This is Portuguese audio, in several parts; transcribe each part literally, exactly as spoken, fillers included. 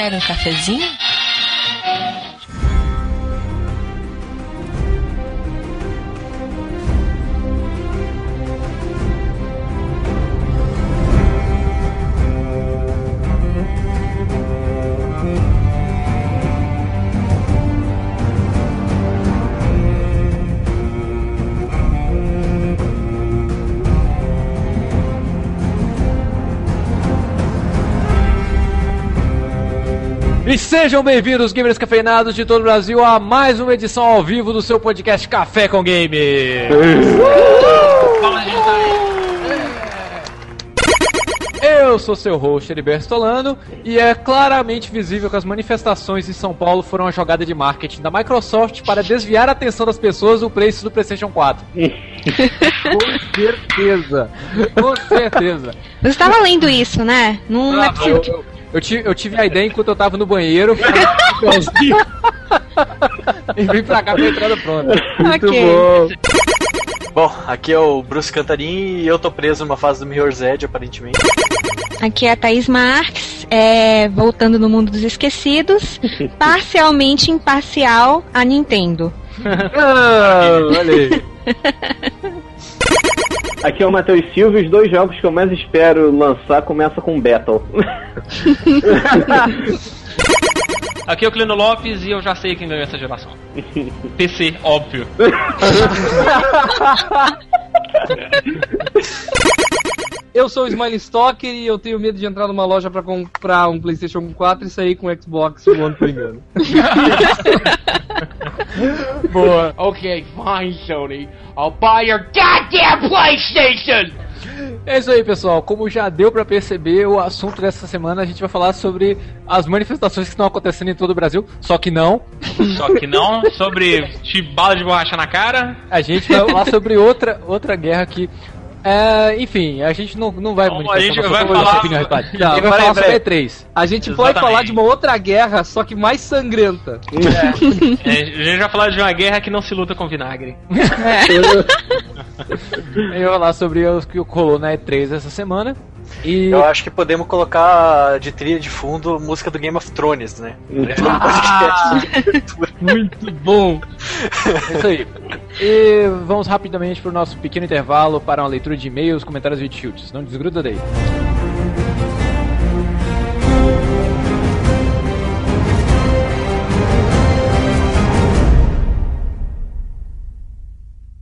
Quer um cafezinho? E sejam bem-vindos, gamers cafeinados de todo o Brasil, a mais uma edição ao vivo do seu podcast Café com Games. Eu sou seu host, Heriberto Stolano, e é claramente visível que as manifestações em São Paulo foram uma jogada de marketing da Microsoft para desviar a atenção das pessoas do preço do PlayStation quatro. Com certeza, com certeza. Você estava lendo isso, né? Não, não é possível que... Eu tive, eu tive a ideia enquanto eu tava no banheiro. E vim pra cá com a entrada pronta. Muito okay. bom. Bom, aqui é o Bruce Cantarini e eu tô preso numa fase do Mirror's Edge, aparentemente. Aqui é a Thaís Marques, é, voltando no mundo dos esquecidos, parcialmente imparcial a Nintendo. Ah, olha aí. Aqui é o Matheus Silva e os dois jogos que eu mais espero lançar começam com Battle. Aqui é o Cleno Lopes e eu já sei quem ganhou essa geração. P C, óbvio. Eu sou o Smiley Stalker e eu tenho medo de entrar numa loja pra comprar um PlayStation quatro e sair com o Xbox One por engano. Boa. Ok, fine, Sony. I'll buy your goddamn PlayStation! É isso aí, pessoal. Como já deu pra perceber, o assunto dessa semana a gente vai falar sobre as manifestações que estão acontecendo em todo o Brasil. Só que não. Só que não. Sobre bala de borracha na cara. A gente vai falar sobre outra, outra guerra que... É, enfim, a gente não, não vai então, muito. A gente vai falar, opinião, tá, vai falar aí, sobre E três. A gente Exatamente. pode falar de uma outra guerra, só que mais sangrenta. É. É, a gente vai falar de uma guerra que não se luta com vinagre. É. Eu vou falar sobre o que rolou na E três essa semana. E... Eu acho que podemos colocar de trilha de fundo música do Game of Thrones, né? Ah, muito bom! É isso aí. E vamos rapidamente para o nosso pequeno intervalo para uma leitura de e-mails, comentários e chutes. Não desgruda daí.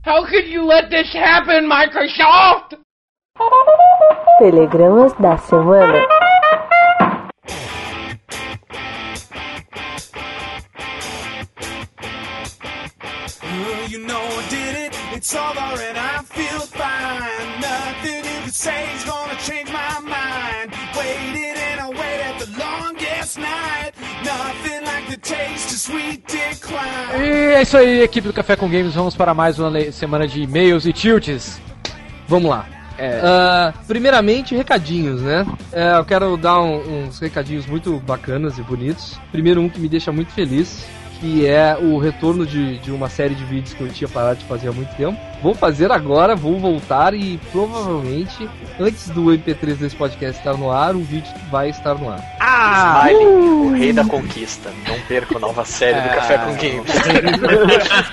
How could you let this happen, Microsoft? Telegramas da semana. You know I did it, it's over and I feel fine. Nothing you could say is gonna change my mind. Waited and I waited the longest night. Nothing like the taste of sweet decline. E é isso aí, equipe do Café com Games, vamos para mais uma semana de e-mails e tilts. Vamos lá. É. Uh, primeiramente, recadinhos, né? Uh, eu quero dar um, uns recadinhos muito bacanas e bonitos. Primeiro, um que me deixa muito feliz, que é o retorno de, de uma série de vídeos que eu tinha parado de fazer há muito tempo. Vou fazer agora, vou voltar e provavelmente, antes do M P três desse podcast estar no ar, o vídeo vai estar no ar. Ah! Smiley, uh! O rei da conquista. Não perca a nova série ah, do Café com Games.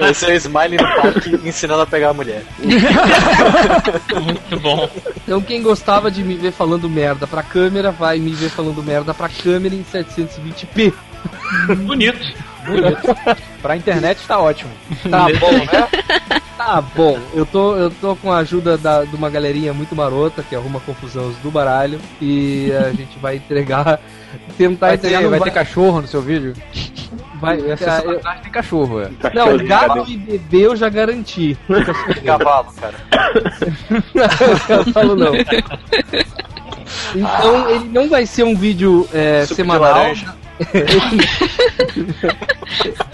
Esse é o Smiley no parque ensinando a pegar a mulher. Muito bom. Então quem gostava de me ver falando merda pra câmera, vai me ver falando merda pra câmera em setecentos e vinte p. Bonito. Bonito. Pra internet tá ótimo. Tá bom, né? Tá bom. Eu tô, eu tô com a ajuda da, de uma galerinha muito marota que arruma confusão do baralho e a gente vai entregar... Tentar vai entregar ter, vai bar... ter cachorro no seu vídeo? Vai, essa eu... tem cachorro, é. Não, gato e bebê eu já garanti. Cavalo, cara. Cavalo não. Então, ah. ele não vai ser um vídeo é, semanal.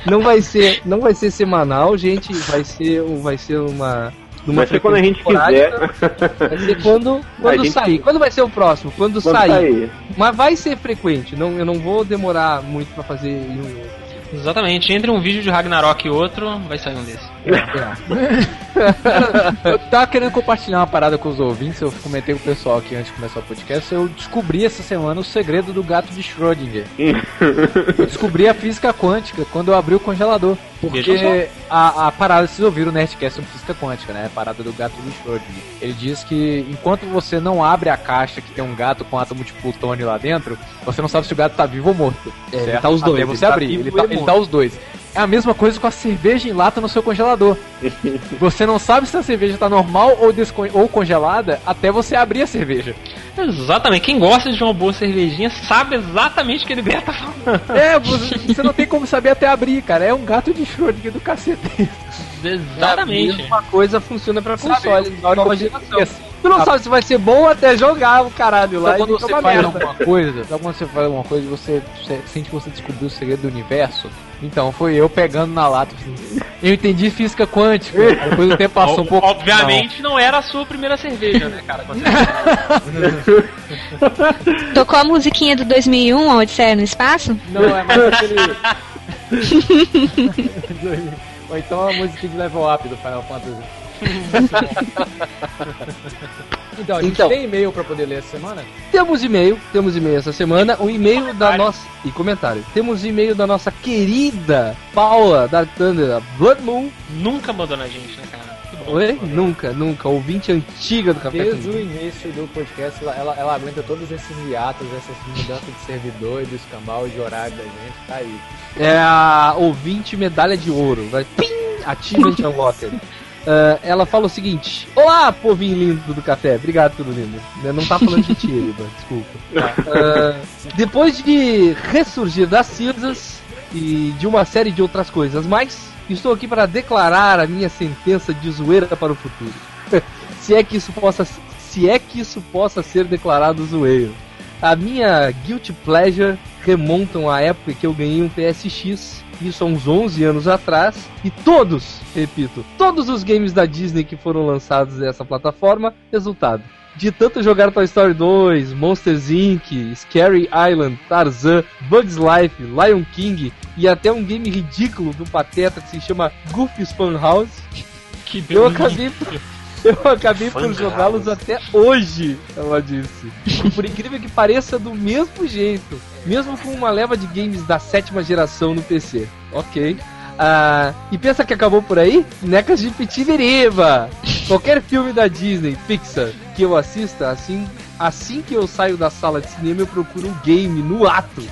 não vai ser, não vai ser semanal, gente. Vai ser, vai ser uma, uma vai ser quando a gente quiser. Vai ser quando, quando sair. Gente... Quando vai ser o próximo? Quando, quando sair. sair. Mas vai ser frequente. Não, eu não vou demorar muito pra fazer. Exatamente. Entre um vídeo de Ragnarok e outro, vai sair um desses. Eu tava querendo compartilhar uma parada com os ouvintes. Eu comentei com o pessoal aqui antes de começar o podcast. Eu descobri essa semana o segredo do gato de Schrödinger. Eu descobri a física quântica quando eu abri o congelador. Porque a, a parada, vocês ouviram o Nerdcast sobre física quântica, né? A parada do gato de Schrödinger. Ele diz que enquanto você não abre a caixa que tem um gato com um átomo de plutônio lá dentro, você não sabe se o gato tá vivo ou morto. É, ele tá os dois. Até você ele abrir, tá ele, tá, ele tá os dois. É a mesma coisa com a cerveja em lata no seu congelador. Você não sabe se a cerveja tá normal ou, descon- ou congelada até você abrir a cerveja. Exatamente. Quem gosta de uma boa cervejinha sabe exatamente o que ele deve estar falando. É, você, você não tem como saber até abrir, cara. É um gato de Schrödinger do cacete. Exatamente. É, a mesma coisa funciona pra consoles, nova geração. Tu não a... sabe se vai ser bom até jogar o caralho lá. Só quando e você faz merda. alguma coisa, só quando você faz alguma coisa, você sente que você descobriu o segredo do universo. Então foi eu pegando na lata. Eu entendi física quântica. Depois o tempo passou um pouco. Obviamente não. não era a sua primeira cerveja, né, cara? Você... Tocou a musiquinha do dois mil e um, A Odisseia no Espaço? Não, é mais aquele. Ou então a musiquinha de Level Up do Final Fantasy. Então, a gente então, tem e-mail pra poder ler essa semana? Temos e-mail, temos e-mail essa semana. O e-mail da nossa... E comentário. Temos e-mail da nossa querida Paula da Thunder, Blood Moon. Nunca abandona a gente, né, cara? Oi? Nunca, nunca. Ouvinte antiga do Café Desde o início do podcast, ela, ela, ela aguenta todos esses hiatos, essas mudanças de servidor, do escambau, de horário da gente. Tá aí. É a ouvinte medalha de ouro. Vai, pim! Ativa a locker. Uh, ela fala o seguinte: olá, povinho lindo do café, obrigado, tudo lindo. Não tá falando de ti, desculpa. Uh, depois de ressurgir das cinzas e de uma série de outras coisas mais, estou aqui para declarar a minha sentença de zoeira para o futuro. Se é que isso possa, se é que isso possa ser declarado zoeiro. A minha guilty pleasure remontam à época que eu ganhei um P S X, isso há uns onze anos atrás, e todos, repito, todos os games da Disney que foram lançados nessa plataforma, resultado. De tanto jogar Toy Story dois, Monsters incorporated, Scary Island, Tarzan, Bugs Life, Lion King, e até um game ridículo do Pateta que se chama Goofy's Fun House, que eu acabei... Eu acabei Fun por jogá-los house. Até hoje, ela disse. E por incrível que pareça, do mesmo jeito. Mesmo com uma leva de games da sétima geração no P C. Ok. Ah, e pensa que acabou por aí? Necas de Pitineriba! Qualquer filme da Disney, Pixar, que eu assista, assim, assim que eu saio da sala de cinema, eu procuro um game no ato.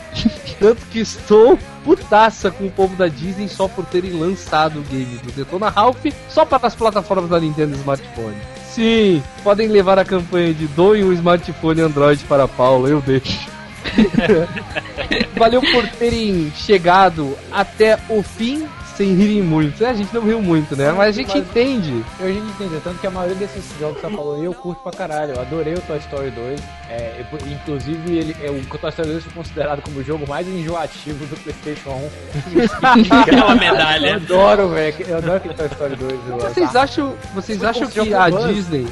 Tanto que estou putaça com o povo da Disney só por terem lançado o game do Detona Ralph só para as plataformas da Nintendo Smartphone. Sim, podem levar a campanha de doe um smartphone Android para a Paula, eu deixo. Valeu por terem chegado até o fim sem rirem muito. É, a gente não riu muito, né? Mas a gente Mas, entende. Eu, a gente entende, tanto que a maioria desses jogos que você falou eu curto pra caralho. Eu adorei o Toy Story dois. É, eu, inclusive, ele, é, o Toy Story dois foi considerado como o jogo mais enjoativo do PlayStation um. Aquela medalha. Eu adoro, velho. Eu adoro aquele Toy Story dois. Vocês acham, vocês acham que a Disney...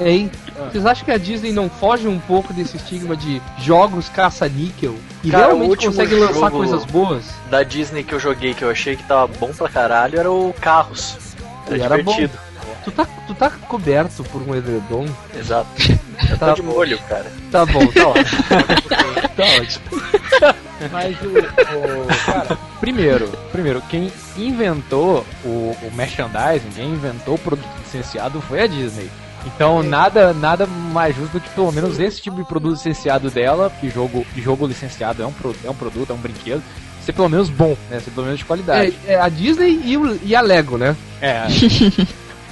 Hein? Vocês acham que a Disney não foge um pouco desse estigma de jogos caça-níquel? E cara, realmente consegue lançar coisas boas? Da Disney que eu joguei, que eu achei que tava bom pra caralho, era o Carros. Era, era divertido. Bom. Tu tá, tu tá coberto por um edredom? Exato. Eu tá tô de molho, cara. Tá bom, tá ótimo. Tá ótimo. Mas o, o... Cara, primeiro, primeiro, quem inventou o, o merchandising, quem inventou o produto licenciado foi a Disney. Então nada, nada mais justo do que pelo menos esse tipo de produto licenciado dela, que jogo, jogo licenciado é um, pro, é um produto, é um brinquedo, ser pelo menos bom, né? Ser pelo menos de qualidade. É, é a Disney e, o, e a Lego, né? É.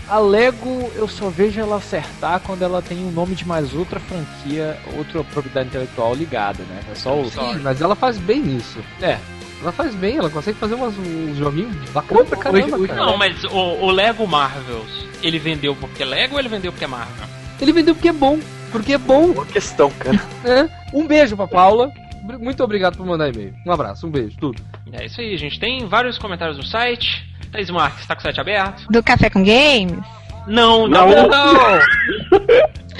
A Lego eu só vejo ela acertar quando ela tem o nome de mais outra franquia, outra propriedade intelectual ligada, né? É só o... Sim, mas ela faz bem isso. É. Ela faz bem, ela consegue fazer umas, uns joguinhos bacanas pra caramba, cara. Não, mas o, o Lego Marvels, ele vendeu porque é Lego ou ele vendeu porque é Marvel? Ele vendeu porque é bom, porque é bom. Boa questão, cara. É. Um beijo pra Paula, muito obrigado por mandar e-mail. Um abraço, um beijo, tudo. É isso aí, gente. Tem vários comentários no site. Thaís Marques, tá com o site aberto? Do Café com Games? Não, não, não! não.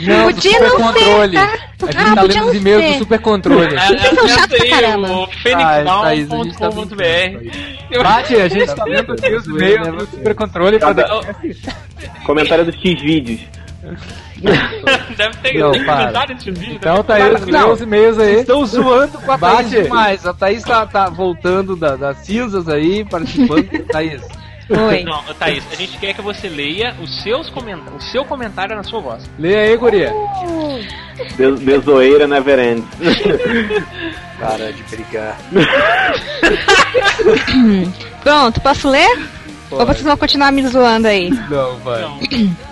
Não, podia super não controle. Ser, tá? A gente ah, tá lendo os e-mails ser. do super controle. É, vocês são chatos pra caramba. fênix down ponto com ponto b r. Bate, a gente tá lendo os e-mails do super controle. Comentário dos X-Vídeos. Deve ter não, comentário desse vídeo. Então, Thaís, lê os e-mails aí. Estão zoando com a Thaís demais. A Thaís tá, tá voltando da, das cinzas aí, participando. Thaís. Oi. Não, Thaís, a gente quer que você leia os seus coment... o seu comentário na sua voz. Leia aí, guria. Oh. Bezoeira never ends. Para de brigar. Pronto, posso ler? Pode. Ou vocês vão continuar me zoando aí? Não, vai. Não,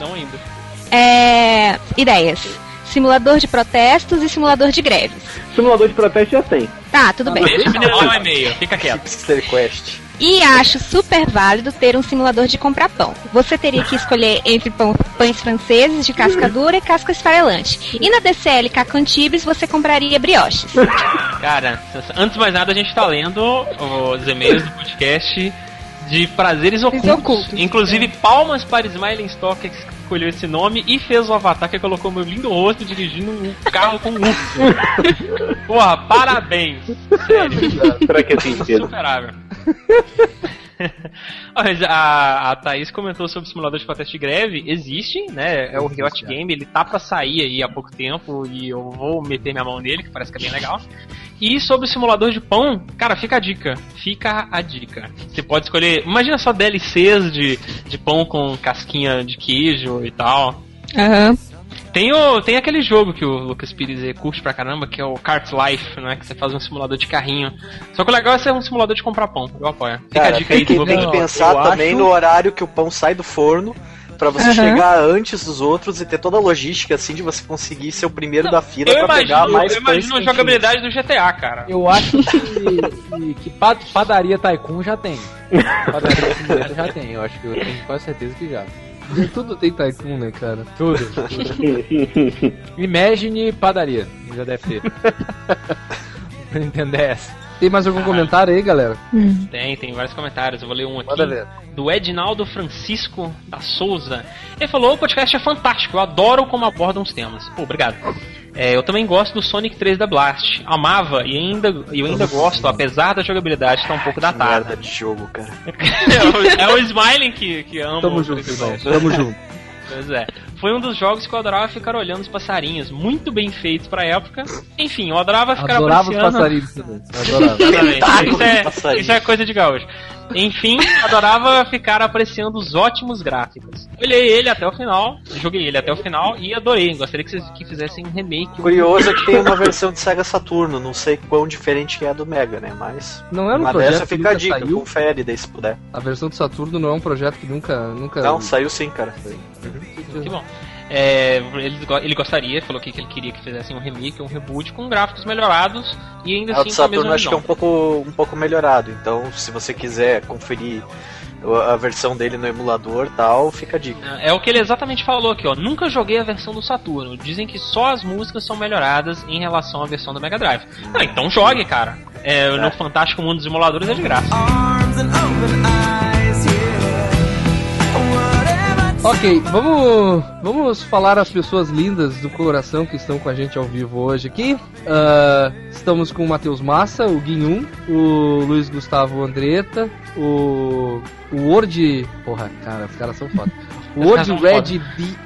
não ainda. É... Ideias. Simulador de protestos e simulador de greves. Simulador de protesto já tem. Tá, tudo ah, bem. Deixa eu mandar um e-mail, fica quieto. E acho super válido ter um simulador de comprar pão. Você teria que escolher entre pão, pães franceses de casca dura e casca esfarelante. E na D C L Cacantibes você compraria brioches. Cara, antes de mais nada a gente tá lendo os e-mails do podcast de prazeres ocultos. ocultos. Inclusive, é. palmas para Smiling Stock, que escolheu esse nome e fez o avatar que colocou meu lindo rosto dirigindo um carro com um urso. Porra, parabéns. Sério. Será que é sentido? Superável. a, a Thaís comentou sobre o simulador de protesto de greve. Existe, né? É o Riot Game. Ele tá pra sair aí há pouco tempo e eu vou meter minha mão nele, que parece que é bem legal. E sobre o simulador de pão, cara, fica a dica. Fica a dica. Você pode escolher... Imagina só D L Cs de, de pão com casquinha de queijo e tal. Aham. Uhum. Tem, o, tem aquele jogo que o Lucas Pires curte pra caramba, que é o Cart Life, né? Que você faz um simulador de carrinho. Só que o legal é ser um simulador de comprar pão. Eu apoio. Fica cara, a dica tem aí que, do tem que pensar eu também acho... no horário que o pão sai do forno, pra você uhum. chegar antes dos outros e ter toda a logística, assim, de você conseguir ser o primeiro Não, da fila pra imagino, pegar mais pães. Eu imagino a jogabilidade do G T A, cara. Eu acho que, que Padaria Tycoon já tem. Padaria Simulator já tem. Eu acho que eu tenho quase certeza que já. Tudo tem Tycoon, né, cara? Tudo. tudo. Imagine padaria. Já deve ter. Nintendo D S. Tem mais algum ah, comentário aí, galera? Tem, tem vários comentários. Eu vou ler um aqui. Ver. Do Edinaldo Francisco da Souza. Ele falou, o podcast é fantástico. Eu adoro como abordam os temas. Pô, obrigado. É, eu também gosto do Sonic três da Blast. Amava e ainda, eu ainda gosto, apesar da jogabilidade estar um pouco datada. Merda de jogo, cara. é, o, é o Smiling que, que amo. Tamo junto, irmão. Tamo junto. Pois é. Foi um dos jogos que eu adorava ficar olhando os passarinhos. Muito bem feitos pra época. Enfim, eu adorava ficar apreciando... Adorava os passarinhos também. Adorava. isso, é, isso é coisa de gaúcho. Enfim, adorava ficar apreciando os ótimos gráficos. Olhei ele até o final. Joguei ele até o final e adorei. Gostaria que vocês que fizessem um remake. Curioso é que tem uma versão de Sega Saturno. Não sei quão diferente que é a do Mega, né? Mas... Não é um projeto essa fica a dica. Saiu? Confere daí se puder. A versão do Saturno não é um projeto que nunca... nunca... Não, saiu sim, cara. Uhum. Que bom. É, ele, ele gostaria, falou que ele queria que fizessem um remake, um reboot com gráficos melhorados e ainda assim com a mesma visão. Acho que é um pouco, um pouco melhorado, então se você quiser conferir a versão dele no emulador e tal, fica a dica. É o que ele exatamente falou aqui, ó. Nunca joguei a versão do Saturno. Dizem que só as músicas são melhoradas em relação à versão do Mega Drive. Ah, então jogue, cara. É, é. No Fantástico Mundo dos Emuladores é de graça. Ok, vamos, vamos falar às pessoas lindas do coração que estão com a gente ao vivo hoje aqui. Uh, estamos com o Matheus Massa, o Guinhum, o Luiz Gustavo Andretta, o, o Word... Porra, cara, os caras são foda. O Word Red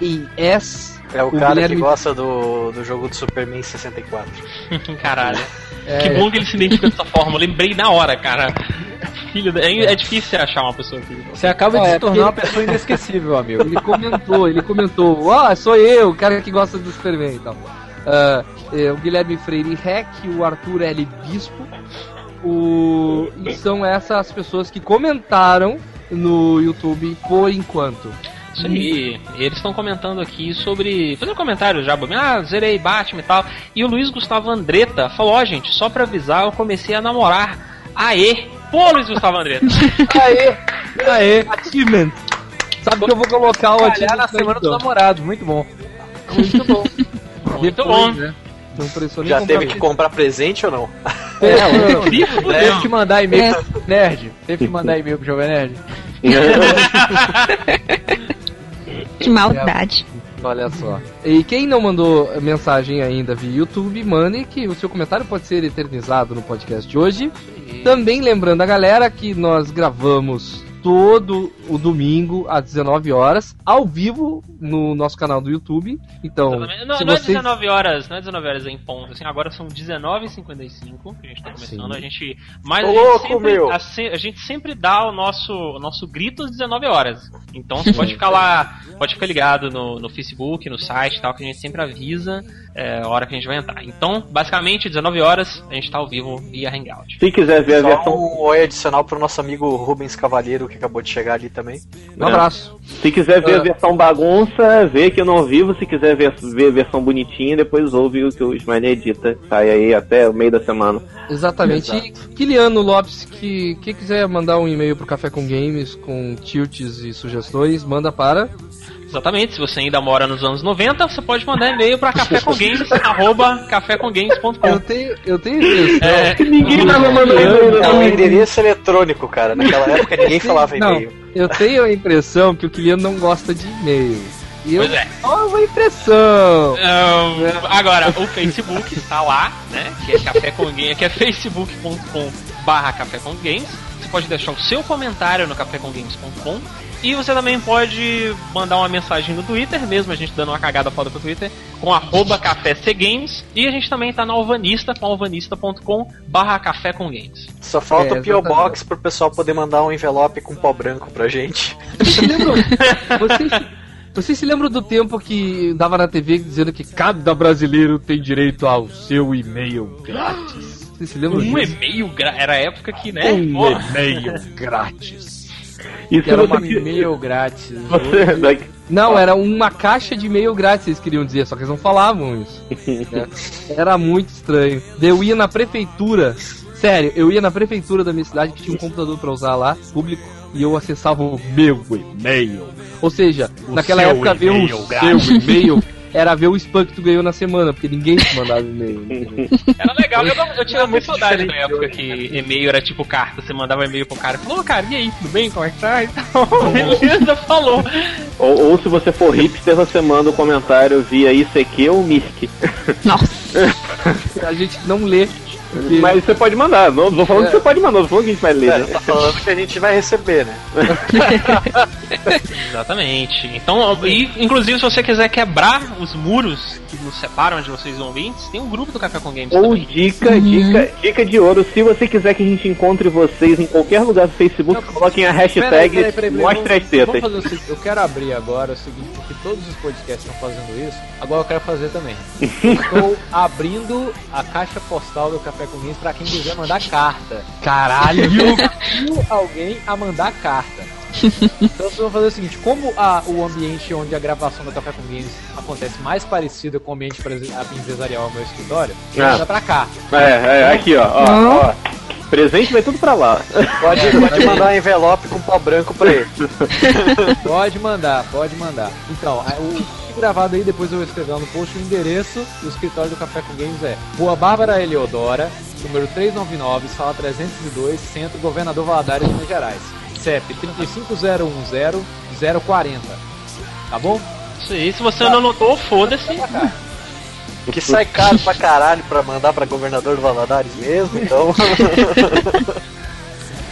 D A S. É o, o cara Guilherme... que gosta do, do jogo do Superman sessenta e quatro. Caralho. É. Que bom que ele se identifica dessa forma, eu lembrei na hora, cara. Filho da... é, é difícil achar uma pessoa que... Você acaba ah, de é, se tornar uma pessoa inesquecível, amigo. Ele comentou, ele comentou, ó, oh, sou eu, o cara que gosta do Superman e tal. Uh, é, o Guilherme Freire Rec, o Arthur L. Bispo, o... e são essas pessoas que comentaram no YouTube por enquanto. Isso aí, eles estão comentando aqui sobre... Fazendo um comentário já, ah, zerei Batman e tal. E o Luiz Gustavo Andretta falou, ó, oh, gente, só pra avisar, eu comecei a namorar. Aê! Pô, Luiz Gustavo Andretta! Aê! Aê! Achievement! Sabe Pô, que eu vou colocar o achievement na semana do namorado, muito bom. Muito bom. Muito Depois, bom. Né? Já teve que comprar presente ou não? É, não, não. Teve que mandar e-mail é. pro Jovem Nerd. Teve que mandar e-mail pro Jovem Nerd. Que maldade. Olha só. E quem não mandou mensagem ainda via YouTube, mande que o seu comentário pode ser eternizado no podcast de hoje. Sim. Também lembrando a galera que nós gravamos todo o domingo às dezenove horas, ao vivo no nosso canal do YouTube. Então, não, se não, vocês... é dezenove horas, não é dezenove horas em ponto, assim, agora são dezenove e cinquenta e cinco que a gente tá começando. Sim. A gente, mas a gente, sempre, a, a gente sempre dá o nosso, o nosso grito às dezenove horas. Então você pode ficar lá, pode ficar ligado no, no Facebook, no site e tal, que a gente sempre avisa é, a hora que a gente vai entrar. Então, basicamente, dezenove horas, a gente tá ao vivo via Hangout. Quem quiser ver a versão... um oi adicional pro nosso amigo Rubens Cavalheiro, que acabou de chegar ali também. Um abraço. Se quiser ver a versão bagunça, vê que eu não vivo. Se quiser ver, ver a versão bonitinha, depois ouve o que o Ismael edita. Sai aí até o meio da semana. Exatamente. Exato. E Kiliano Lopes, que, que quiser mandar um e-mail pro Café com Games, com tilts e sugestões, manda para... Exatamente, se você ainda mora nos anos noventa, você pode mandar e-mail pra cafécomgames, arroba cafécomgames ponto com. Eu tenho, eu tenho isso. É, ninguém tava mandando e-mail. É um endereço eletrônico, cara. Naquela época ninguém falava e-mail. Não, eu tenho a impressão que o Kiliano não gosta de e-mail. E eu, pois é. Nova impressão. Um, agora, o Facebook está lá, né? Que é cafécomgames, que é facebook ponto com barra cafécomgames. Você pode deixar o seu comentário no cafécomgames ponto com. E você também pode mandar uma mensagem no Twitter, mesmo a gente dando uma cagada foda pro Twitter, com arroba café c games. E a gente também tá na Alvanista, com alvanista ponto com barra café com games. Só falta é, o P O Box pro pessoal poder mandar um envelope com pó branco pra gente. Vocês se lembram? Vocês, vocês se lembram do tempo que dava na T V dizendo que cada brasileiro tem direito ao seu e-mail grátis? Vocês se lembram disso? Um e-mail grátis? Era a época que, né? Um oh. e-mail grátis. Isso era um e-mail grátis. Você... Não, era uma caixa de e-mail grátis, eles queriam dizer, só que eles não falavam isso. Né? Era muito estranho. Eu ia na prefeitura, sério, eu ia na prefeitura da minha cidade, que tinha um computador pra usar lá, público, e eu acessava o meu e-mail. Ou seja, o naquela época ver o seu e-mail era ver o spam que tu ganhou na semana, porque ninguém te mandava e-mail. Era legal, eu, eu tinha muita saudade na época que e-mail era tipo carta, você mandava e-mail pro cara, falou, oh, cara, e aí, tudo bem? Como é que tá? Então, beleza, falou. Ou, ou se você for hipster, você manda um comentário via I C Q ou M I R C. Nossa! A gente não lê. Porque... Mas você pode mandar, não tô falando é. que você pode mandar, não tô falando que a gente vai ler. É, né? Tá falando que a gente vai receber, né? Exatamente. Então, e, inclusive, se você quiser quebrar os muros que nos separam de vocês ouvintes, tem um grupo do Café com Games. Ou também. dica, uhum. dica, dica de ouro, se você quiser que a gente encontre vocês em qualquer lugar do Facebook, não, coloquem a hashtag Mostra as Tetas. Eu quero abrir agora o seguinte, porque todos os podcasts estão fazendo isso, agora eu quero fazer também. Estou abrindo a caixa postal do Café com Games pra quem quiser mandar carta. Caralho! Viu alguém a mandar carta. Então vocês vão fazer o seguinte, como a, o ambiente onde a gravação do Café com Games acontece mais parecido com o ambiente empresarial ao meu escritório, é. manda pra cá. É, é, aqui ó, ó, ó. Presente vai tudo pra lá. Pode, pode mandar um envelope com pó branco pra ele. Pode mandar, pode mandar. Então, o gravado aí, depois eu vou escrever no post o endereço do escritório do Café com Games é Rua Bárbara Eleodora, número trezentos e noventa e nove, sala trezentos e dois, Centro, Governador Valadares, Minas Gerais. C E P três cinco zero um zero zero quatro zero. Tá bom? Isso aí, se você tá. não anotou, foda-se. Que sai caro pra caralho pra mandar pra Governador do Valadares mesmo, então...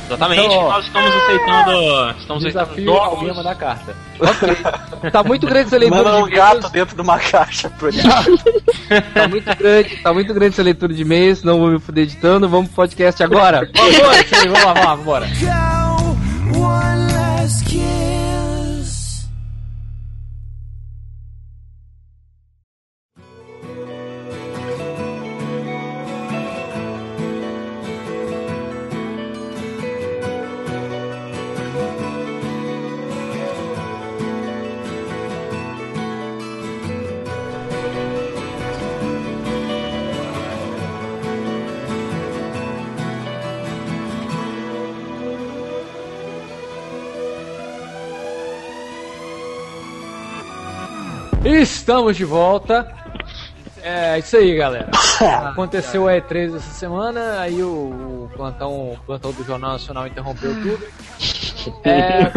Exatamente, então, nós estamos aceitando... Estamos aceitando alguém mandar carta. Okay. Tá muito grande esse eleitor de e-mails. Manda um gato dentro de uma caixa pro tá muito grande, tá muito grande essa leitura de e-mails, não vou me fuder editando, vamos pro podcast agora. Vamos, vamos lá, vamos lá, vambora. Estamos de volta. É isso aí, galera. Aconteceu a E três essa semana, aí o plantão, o plantão do Jornal Nacional interrompeu tudo. É,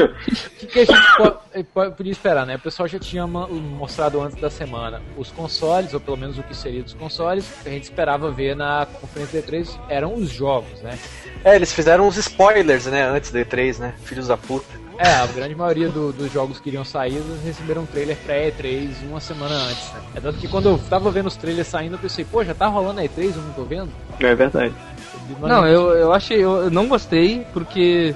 o que a gente pode, pode, podia esperar, né? O pessoal já tinha mostrado antes da semana os consoles, ou pelo menos o que seria dos consoles. O que a gente esperava ver na conferência da E três eram os jogos, né? É, eles fizeram uns spoilers, né? Antes da E três, né? Filhos da puta. É, a grande maioria do, dos jogos que iriam sair receberam um trailer pra E três uma semana antes, né? É tanto que quando eu tava vendo os trailers saindo, eu pensei, pô, já tá rolando a E três, eu não tô vendo? É verdade. Não, eu, eu achei, eu não gostei, porque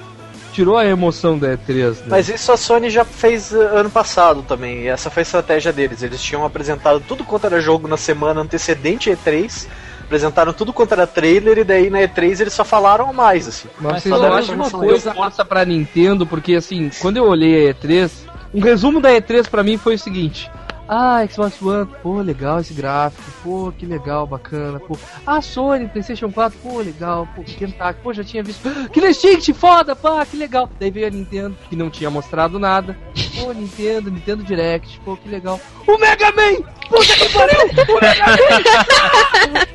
tirou a emoção da E três. Né? Mas isso a Sony já fez ano passado também, e essa foi a estratégia deles. Eles tinham apresentado tudo quanto era jogo na semana antecedente a E três, apresentaram tudo quanto era trailer, e daí na E três eles só falaram mais, assim. Mas eu acho uma coisa massa pra Nintendo, porque assim, quando eu olhei a E três, um resumo da E três pra mim foi o seguinte: ah, Xbox One, pô, legal esse gráfico, pô, que legal, bacana, pô. Ah, Sony, PlayStation quatro, pô, legal, pô, Kentucky, pô, já tinha visto. Que Instinct, foda, pá, que legal. Daí veio a Nintendo, que não tinha mostrado nada. Pô, Nintendo, Nintendo Direct, pô, que legal. O Mega Man! Puta que pariu! O Mega Man!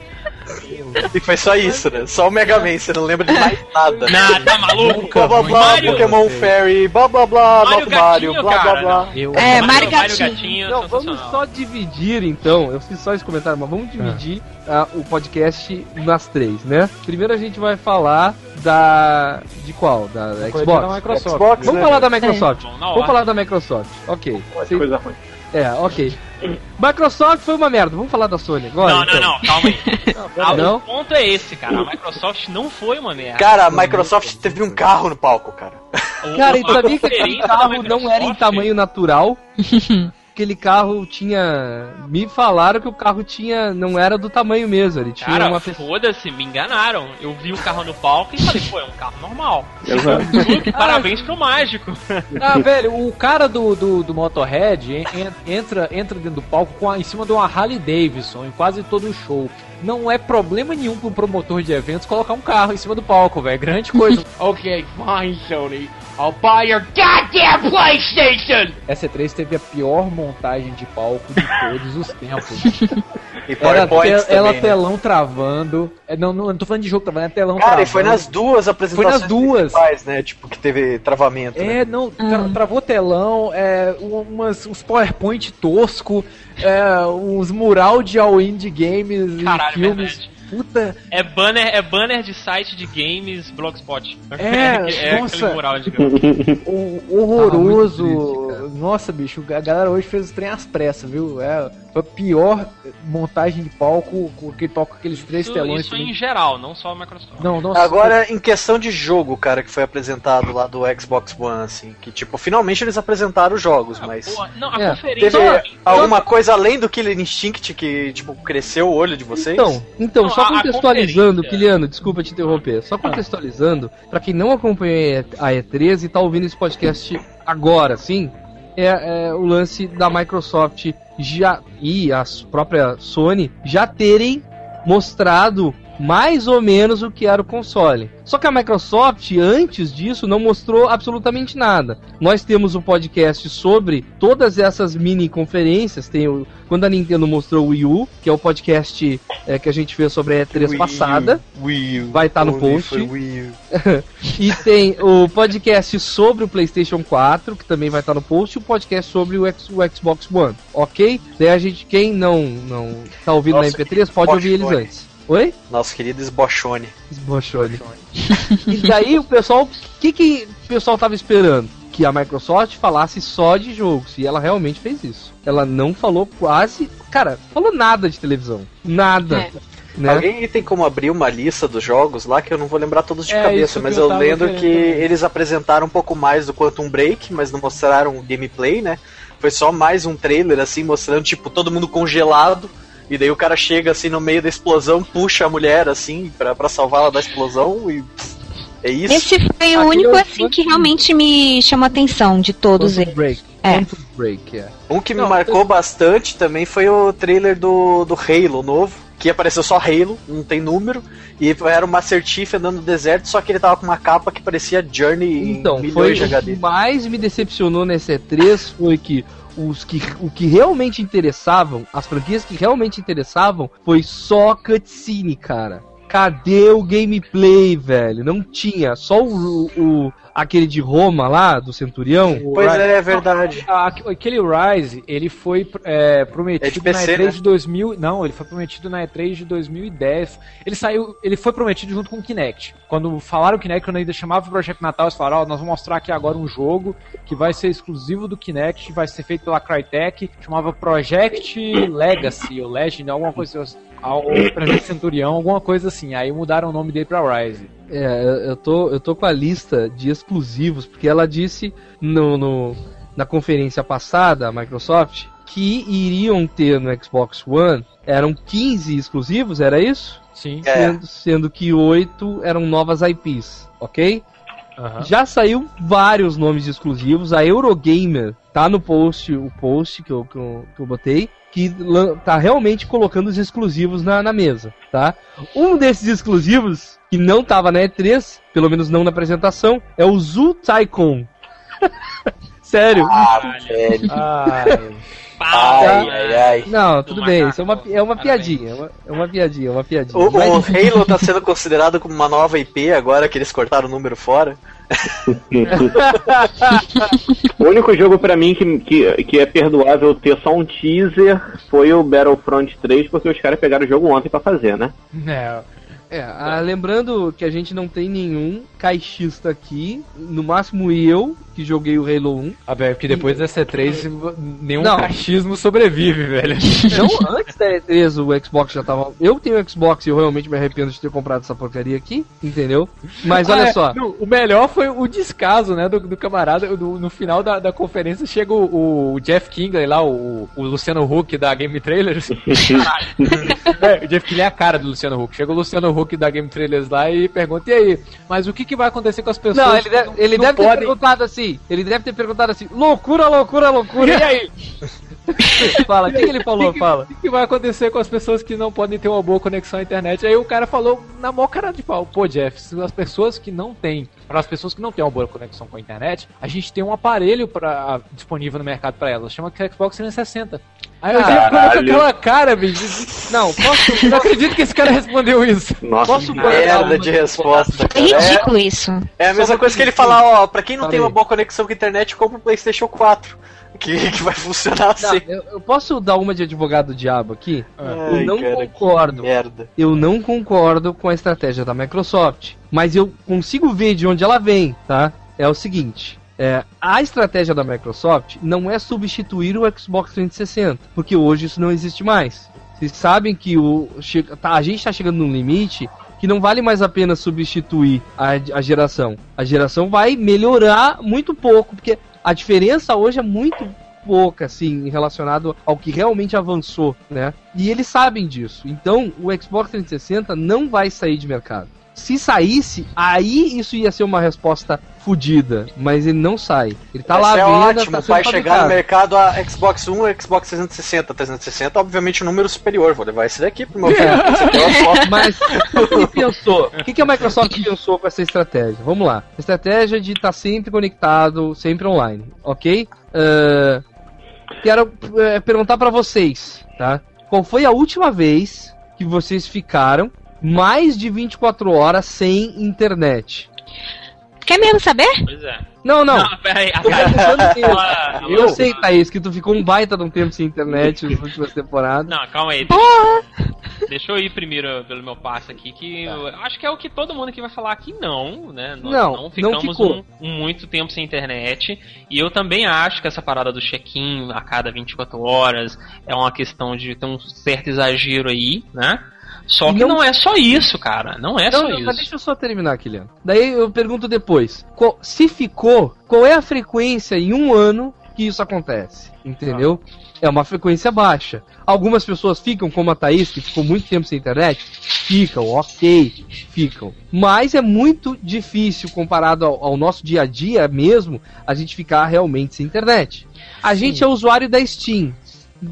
E foi só isso, né? Só o Mega Man, você não lembra de mais nada. Nada, maluco! Blá blá blá, Pokémon Fairy, blá blá blá, Mario, Mario Gatinho, blá blá blá. Eu, é, Mario, Mario Gatinho. Gatinho não, vamos só dividir então, eu fiz só esse comentário, mas vamos dividir ah. uh, o podcast nas três, né? Primeiro a gente vai falar da... de qual? Da, da Xbox? Da Microsoft. Xbox, vamos né? falar da Microsoft. É. Vamos falar da Microsoft, ok. Você... coisa ruim. É, ok. Microsoft foi uma merda, vamos falar da Sony agora. Não, então. não, não, calma aí. Não? O ponto é esse, cara. A Microsoft não foi uma merda. Cara, a Microsoft teve um carro no palco, cara. Cara, eu sabia que aquele carro não era em tamanho natural. Aquele carro tinha... me falaram que o carro tinha... não era do tamanho mesmo. Ele tinha cara, uma... foda-se, me enganaram. Eu vi o carro no palco e falei, pô, é um carro normal. Tudo, parabéns pro mágico. Ah, velho, o cara do, do, do Motorhead entra, entra dentro do palco com a, em cima de uma Harley Davidson em quase todo o show. Não é problema nenhum pro promotor de eventos colocar um carro em cima do palco, velho. Grande coisa. Ok, fine, Sony. I'll buy your goddamn PlayStation! Essa E três teve a pior montagem de palco de todos os tempos. E PowerPoint também, ela telão né? travando. Não, não, não tô falando de jogo travando, é telão Cara, travando. Cara, e foi nas duas apresentações foi nas duas. principais, né? Tipo, que teve travamento. É, né? não, tra- hum. travou telão, é, umas, uns PowerPoint tosco, é, uns mural de all-in de games Caralho, e filmes. Verdade. Puta. É banner, é banner de site de games, Blogspot. É, é nossa. Mural de o, horroroso. Ah, triste, nossa, bicho, a galera hoje fez o trem às pressas, viu? É, foi a pior montagem de palco que toca aqueles três isso, telões. Isso em geral, não só a Microsoft. Não, não Agora, só... em questão de jogo, cara, que foi apresentado lá do Xbox One, assim, que tipo, finalmente eles apresentaram os jogos, ah, mas... Porra. Não, a é. conferência... Teve não, alguma não... coisa além do Killer Instinct que, tipo, cresceu o olho de vocês? Então, então... Só contextualizando, Kiliano, desculpa te interromper. Só contextualizando, pra quem não acompanha a E três e tá ouvindo esse podcast agora, sim, é, é o lance da Microsoft já, e a própria Sony já terem mostrado mais ou menos o que era o console. Só que a Microsoft, antes disso, não mostrou absolutamente nada. Nós temos um podcast sobre todas essas mini conferências. Tem o, quando a Nintendo mostrou o Wii U, que é o podcast é, que a gente fez sobre a E três Wii passada. Wii U. Vai estar tá no post. Wii U. E tem o podcast sobre o PlayStation quatro, que também vai estar tá no post. E o podcast sobre o, X, o Xbox One. Ok? Daí a gente, quem não, não tá ouvindo Nossa, na M P três, pode ouvir eles boy. antes. Oi? Nosso querido Esbochone. Esbochone. E daí o pessoal, o que, que o pessoal tava esperando? Que a Microsoft falasse só de jogos, e ela realmente fez isso. Ela não falou quase, cara, falou nada de televisão, nada. É. Né? Alguém tem como abrir uma lista dos jogos lá, que eu não vou lembrar todos de é, cabeça, mas eu, eu lembro que eles apresentaram um pouco mais do Quantum Break, mas não mostraram o gameplay, né? Foi só mais um trailer, assim, mostrando, tipo, todo mundo congelado. E daí o cara chega assim no meio da explosão, puxa a mulher assim pra, pra salvá-la da explosão e pss, é isso. Esse foi o Aqui único é o assim Quantum... que realmente me chamou a atenção de todos Quantum eles. Quantum Break, é. Um que Não, me marcou eu... bastante também foi o trailer do, do Halo novo. Que apareceu só Halo, não tem número, e era o Master Chief andando no deserto, só que ele tava com uma capa que parecia Journey então, em milhões de H D. O que mais me decepcionou nesse E três foi que os que o que realmente interessavam, as franquias que realmente interessavam, foi só cutscene, cara. Cadê o gameplay, velho? Não tinha. Só o, o aquele de Roma lá, do Centurião. Pois Rise. É, é verdade. Aquele Rise, ele foi é, prometido é de P C, na E três, né? de dois mil. Não, ele foi prometido na E três de dois mil e dez. Ele saiu, ele foi prometido junto com o Kinect. Quando falaram o Kinect, quando ainda chamava o Projeto Natal, eles falaram: ó, oh, nós vamos mostrar aqui agora um jogo que vai ser exclusivo do Kinect, vai ser feito pela Crytek. Chamava Project Legacy ou Legend, alguma coisa assim. Ou Projeto Centurião, alguma coisa assim. Aí mudaram o nome dele pra Rise. É, eu tô, eu tô com a lista de exclusivos, porque ela disse no, no, na conferência passada, a Microsoft, que iriam ter no Xbox One, eram quinze exclusivos, era isso? Sim. É. Sendo, sendo que oito eram novas I Ps, ok? Uhum. Já saiu vários nomes de exclusivos, a Eurogamer tá no post, o post que eu, que eu, que eu botei, que tá realmente colocando os exclusivos na, na mesa, tá? Um desses exclusivos, que não tava na E três, pelo menos não na apresentação, é o Zoo Tycoon. Sério. Ah, velho. Ai. Ai, ai, ai. Não, tudo do bem, macaco. Isso é uma, é uma piadinha, é uma, é uma piadinha, é uma piadinha. O, mas... o Halo tá sendo considerado como uma nova I P agora que eles cortaram o número fora. O único jogo pra mim que, que, que é perdoável ter só um teaser foi o Battlefront três, porque os caras pegaram o jogo ontem pra fazer, né? Não. É, a, lembrando que a gente não tem nenhum caixista aqui, no máximo eu, que joguei o Halo um. Ah, velho, porque depois e... da E três nenhum não. Caixismo sobrevive, velho. Não, antes da E três o Xbox já tava... Eu tenho o Xbox e eu realmente me arrependo de ter comprado essa porcaria aqui, entendeu? Mas olha ah, é, só... Não, o melhor foi o descaso, né, do, do camarada. Do, no final da, da conferência chega o, o Jeff Kingley lá, o, o Luciano Huck da Game Trailers. É, o Jeff Kingley é a cara do Luciano Huck. Chega o Luciano Huck da Game Trailers lá e pergunta, e aí, mas o que, que vai acontecer com as pessoas? Não, ele, de, não, ele não deve podem... ter perguntado assim, ele deve ter perguntado assim, loucura, loucura, loucura, e aí? Fala, o que, que ele falou? Que, fala. O que, que vai acontecer com as pessoas que não podem ter uma boa conexão à internet? Aí o cara falou, na mó cara de pau, pô, Jeff, as pessoas que não têm, para as pessoas que não têm uma boa conexão com a internet, a gente tem um aparelho pra, disponível no mercado para elas, chama Xbox trezentos e sessenta. Aí eu já com aquela cara, bicho. Não, posso. Não acredito que esse cara respondeu isso. Nossa, posso merda de resposta. É ridículo isso. É a mesma Só coisa que ele falar, ó, pra quem não Falei. tem uma boa conexão com a internet, compra o PlayStation quatro. Que, que vai funcionar assim. Não, eu, eu posso dar uma de advogado do diabo aqui? Ai, eu não cara, concordo. Merda. Eu não concordo com a estratégia da Microsoft. Mas eu consigo ver de onde ela vem, tá? É o seguinte. É, a estratégia da Microsoft não é substituir o Xbox trezentos e sessenta, porque hoje isso não existe mais. Vocês sabem que o, a gente está chegando num limite que não vale mais a pena substituir a, a geração. A geração vai melhorar muito pouco, porque a diferença hoje é muito pouca, assim, relacionado ao que realmente avançou, né? E eles sabem disso. Então, o Xbox trezentos e sessenta não vai sair de mercado. Se saísse, aí isso ia ser uma resposta fodida, mas ele não sai. Ele tá lá vendo, tá sendo fabricado. Vai chegar no mercado a Xbox One, Xbox trezentos e sessenta, trezentos e sessenta, obviamente um número superior. Vou levar esse daqui pro meu filho. Mas o que pensou? O que a Microsoft pensou com essa estratégia? Vamos lá. Estratégia de estar sempre conectado, sempre online, ok? Uh, quero uh, perguntar pra vocês, tá? Qual foi a última vez que vocês ficaram mais de vinte e quatro horas sem internet? Quer mesmo saber? Pois é. Não, não. não peraí, a cara... eu, eu sei, Thaís, que tu ficou um baita de um tempo sem internet nas últimas temporadas. Não, calma aí. Deixa, deixa eu ir primeiro pelo meu passo aqui, que tá. eu acho que é o que todo mundo aqui vai falar que não, né? Nós não, não ficamos não um, um muito tempo sem internet. E eu também acho que essa parada do check-in a cada vinte e quatro horas é uma questão de ter um certo exagero aí, né? Só que não... não é só isso, cara. Não é não, só não, isso. Mas deixa eu só terminar aqui, Leandro. Daí eu pergunto depois. Qual, se ficou, qual é a frequência em um ano que isso acontece? Entendeu? Ah. É uma frequência baixa. Algumas pessoas ficam, como a Thaís, que ficou muito tempo sem internet. Ficam, ok, ficam. Mas é muito difícil, comparado ao, ao nosso dia a dia mesmo, a gente ficar realmente sem internet. A Sim. gente é usuário da Steam.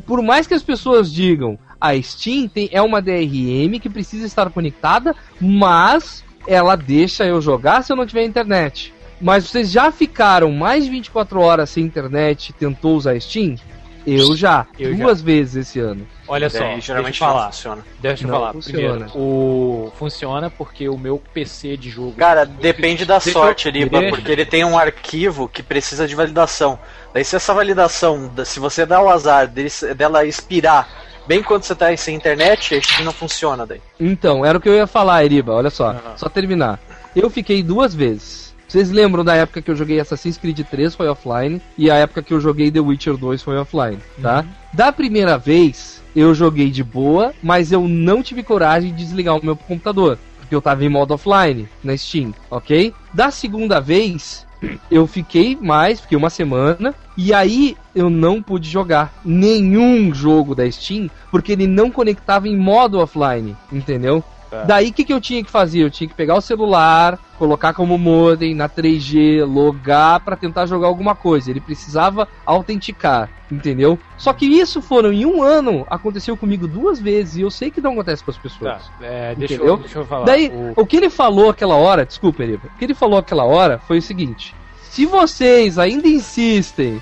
Por mais que as pessoas digam... A Steam tem, é uma D R M que precisa estar conectada, mas ela deixa eu jogar se eu não tiver internet. Mas vocês já ficaram mais de vinte e quatro horas sem internet e tentou usar a Steam? Eu já. Eu duas já. vezes esse ano. Olha só, é, geralmente deixa eu falar. Funciona. Deixa eu não falar. Funciona. Primeiro, o... funciona porque o meu P C de jogo... Cara, depende da sorte, Riba, porque ele tem um arquivo que precisa de validação. Daí se essa validação, se você dá o azar dela expirar bem quando você tá sem internet, isso não funciona daí. Então, era o que eu ia falar, Eriba, olha só, uhum. só terminar. Eu fiquei duas vezes. Vocês lembram da época que eu joguei Assassin's Creed três foi offline, e a época que eu joguei The Witcher dois foi offline, tá? Uhum. Da primeira vez, eu joguei de boa, mas eu não tive coragem de desligar o meu computador, porque eu tava em modo offline na Steam, ok? Da segunda vez... eu fiquei mais, fiquei uma semana, e aí eu não pude jogar nenhum jogo da Steam, porque ele não conectava em modo offline, entendeu? É. Daí o que, que eu tinha que fazer? Eu tinha que pegar o celular, colocar como modem na três G, logar pra tentar jogar alguma coisa. Ele precisava autenticar, entendeu? Só que isso foram em um ano, aconteceu comigo duas vezes, e eu sei que não acontece com as pessoas. Tá, é, deixa, eu, deixa eu falar. Daí, o... o que ele falou aquela hora, desculpa, Eriba, o que ele falou aquela hora foi o seguinte: se vocês ainda insistem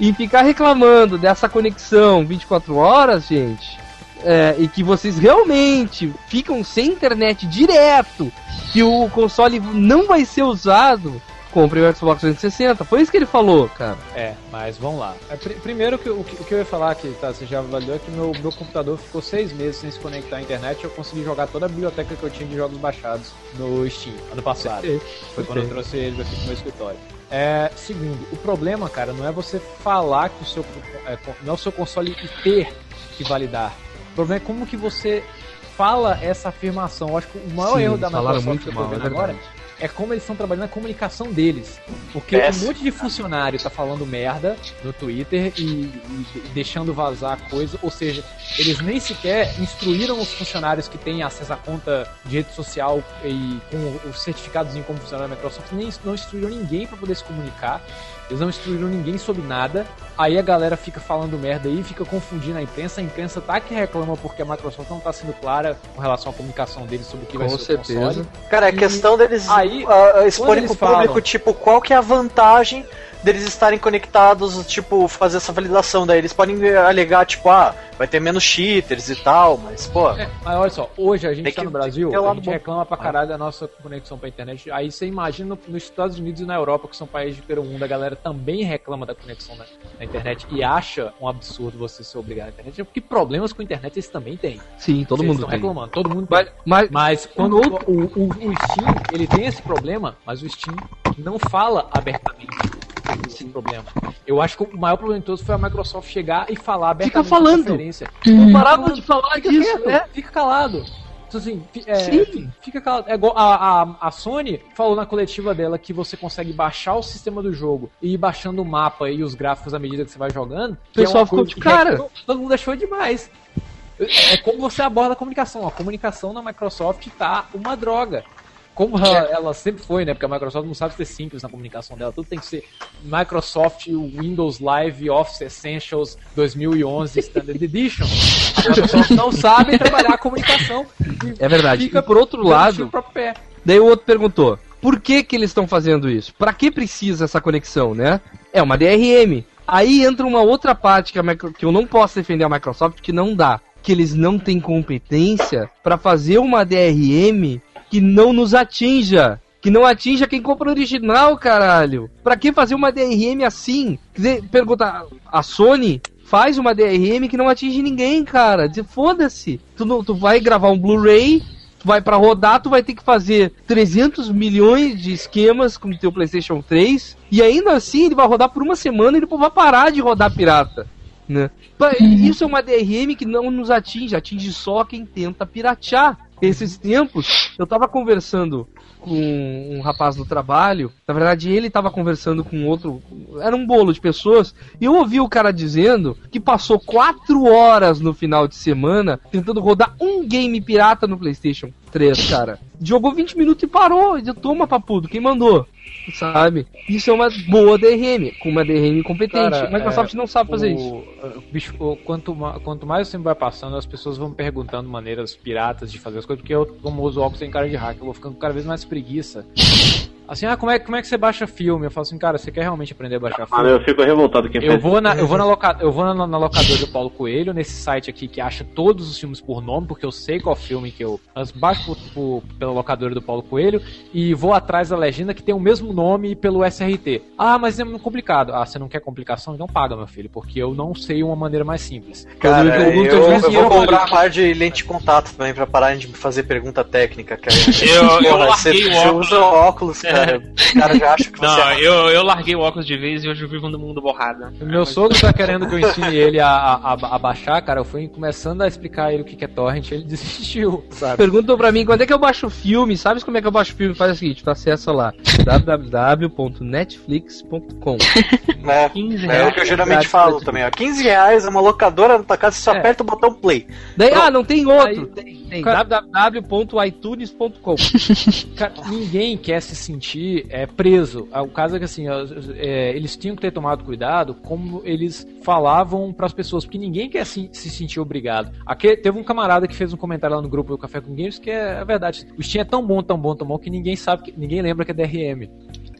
em ficar reclamando dessa conexão vinte e quatro horas, gente... É, e que vocês realmente ficam sem internet direto, que o console não vai ser usado, compre o Xbox trezentos e sessenta. Foi isso que ele falou, cara. É, mas vamos lá. É, pr- primeiro que, o, que, o que eu ia falar aqui, tá? Você já avaliou é que meu, meu computador ficou seis meses sem se conectar à internet e eu consegui jogar toda a biblioteca que eu tinha de jogos baixados no Steam ano passado. Sei. Foi quando Sei. eu trouxe eles aqui pro meu escritório. É, segundo, o problema, cara, não é você falar que o seu, é, não é o seu console ter que validar. O problema é como que você fala essa afirmação. Eu acho que o maior Sim, erro da Microsoft que eu tô vendo agora é como eles estão trabalhando a comunicação deles. Porque Peço. um monte de funcionário tá falando merda no Twitter e, e, e deixando vazar coisa. Ou seja, eles nem sequer instruíram os funcionários que têm acesso à conta de rede social e com os certificados em como funciona a Microsoft, nem não instruíram ninguém para poder se comunicar. Eles não instruíram ninguém sobre nada. Aí a galera fica falando merda aí, fica confundindo a imprensa. A imprensa tá que reclama porque a Microsoft não tá sendo clara com relação à comunicação deles sobre o que com vai ser o console. Cara, a e questão deles aí, uh, exporem pro falam, público, tipo, qual que é a vantagem deles estarem conectados, tipo, fazer essa validação. Daí eles podem alegar, tipo, ah, vai ter menos cheaters e tal, mas, pô... É, mas olha só, hoje a gente tá que, no Brasil, a gente bom. reclama pra caralho da nossa conexão pra internet. Aí você imagina nos Estados Unidos e na Europa, que são países de primeiro mundo, a galera também reclama da conexão na, na internet e acha um absurdo você ser obrigado à internet, porque problemas com a internet eles também têm. Sim, todo vocês mundo tem. reclamando, todo mundo mas, tem. Mas, mas quando o, o, o, o Steam, ele tem esse problema, mas o Steam não fala abertamente. Esse problema. Eu acho que o maior problema de todos foi a Microsoft chegar e falar abertamente. Fica falando. Hum. Parado de falar fica disso, quieto, né? Fica calado. Então, assim, é, Sim. Fica calado. É igual a, a, a Sony falou na coletiva dela que você consegue baixar o sistema do jogo e ir baixando o mapa e os gráficos à medida que você vai jogando. O pessoal é ficou de cara. É, todo mundo achou demais. É como você aborda a comunicação. A comunicação na Microsoft tá uma droga. Como ela, ela sempre foi, né? Porque a Microsoft não sabe ser simples na comunicação dela. Tudo tem que ser Microsoft, Windows Live, Office Essentials dois mil e onze Standard Edition. A Microsoft não sabe trabalhar a comunicação. É verdade. Fica e por outro lado... O próprio pé. Daí o outro perguntou, por que que eles estão fazendo isso? Pra que precisa essa conexão, né? É uma D R M. Aí entra uma outra parte que, a micro... que eu não posso defender a Microsoft, que não dá. Que eles não têm competência pra fazer uma D R M... que não nos atinja, que não atinja quem compra o original, caralho. Pra que fazer uma D R M assim? Quer dizer, pergunta, a Sony faz uma D R M que não atinge ninguém, cara. Diz, foda-se. Tu, não, tu vai gravar um Blu-ray, tu vai pra rodar, tu vai ter que fazer trezentos milhões de esquemas com o teu PlayStation três, e ainda assim ele vai rodar por uma semana e depois vai parar de rodar pirata. Né? Isso é uma D R M que não nos atinge, atinge só quem tenta piratear. Esses tempos, eu tava conversando com um rapaz do trabalho, na verdade ele tava conversando com outro, era um bolo de pessoas, e eu ouvi o cara dizendo que passou quatro horas no final de semana tentando rodar um game pirata no PlayStation três, cara. Jogou vinte minutos e parou, e disse, toma papudo, quem mandou? Sabe? Isso é uma boa D R M, com uma D R M competente. Cara, mas a Microsoft é, não sabe fazer o, isso. Bicho, o, quanto, quanto mais o tempo vai passando, as pessoas vão perguntando maneiras piratas de fazer as coisas, porque eu, como uso óculos, tem cara de hack, eu vou ficando cada vez mais preguiça assim, ah, como é, como é que você baixa filme? Eu falo assim, cara, você quer realmente aprender a baixar ah, filme? Eu fico revoltado quem eu fez. Vou na, eu vou na loca, eu vou na, na locadora do Paulo Coelho, nesse site aqui que acha todos os filmes por nome, porque eu sei qual filme que eu... eu baixo por, por, pela locadora do Paulo Coelho e vou atrás da legenda que tem o mesmo nome pelo S R T. Ah, mas é muito complicado. Ah, você não quer complicação? Então paga, meu filho, porque eu não sei uma maneira mais simples. Cara, eu, eu, eu, eu, eu vou comprar um par de lente de contato também pra parar de fazer pergunta técnica, cara. Eu, eu larguei você, o óculos. Você usa óculos, cara. O cara já acha que não, você... Não, eu, eu larguei o óculos de vez e hoje eu vivo no mundo borrado. Meu sogro tá querendo que eu ensine ele a, a, a baixar, cara. Eu fui começando a explicar a ele o que é torrent, ele desistiu, sabe? Perguntou pra mim, quando é que eu baixo filme? Sabes como é que eu baixo filme? Faz o seguinte, tu acessa lá, w w w ponto netflix ponto com. É, quinze reais, é o que eu geralmente falo também, ó. quinze reais é uma locadora na tua casa, você só é. aperta o botão play. Daí, ah, não tem outro. Tem, tem. w w w ponto i tunes ponto com. Cara, ninguém quer se sentir é, preso. O caso é que assim, é, eles tinham que ter tomado cuidado como eles falavam pras pessoas, porque ninguém quer se, se sentir obrigado. Aqui, teve um camarada que fez um comentário lá no grupo do Café com Games que é a verdade. O Steam é tão bom, tão bom, tão bom que ninguém sabe, que, ninguém lembra que é D R M.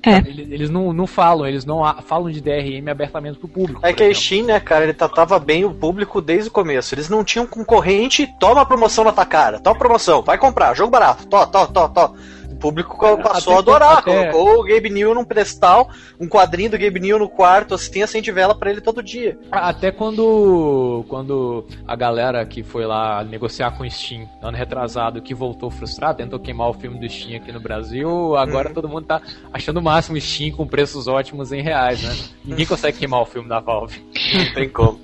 É. Eles não, não falam, eles não falam de D R M abertamente pro público. É que a Steam, né, cara, ele tratava bem o público desde o começo. Eles não tinham concorrente, toma a promoção na tua cara, toma a promoção, vai comprar, jogo barato, tó, tó, tó, tó. O público passou até, a adorar, até... colocou o Gabe Newell num pedestal, um quadrinho do Gabe Newell no quarto, assim, acende vela pra ele todo dia. Até quando, quando a galera que foi lá negociar com o Steam, ano retrasado, que voltou frustrado, tentou queimar o filme do Steam aqui no Brasil, agora hum. todo mundo tá achando o máximo Steam com preços ótimos em reais, né? Ninguém consegue queimar o filme da Valve. Não tem como.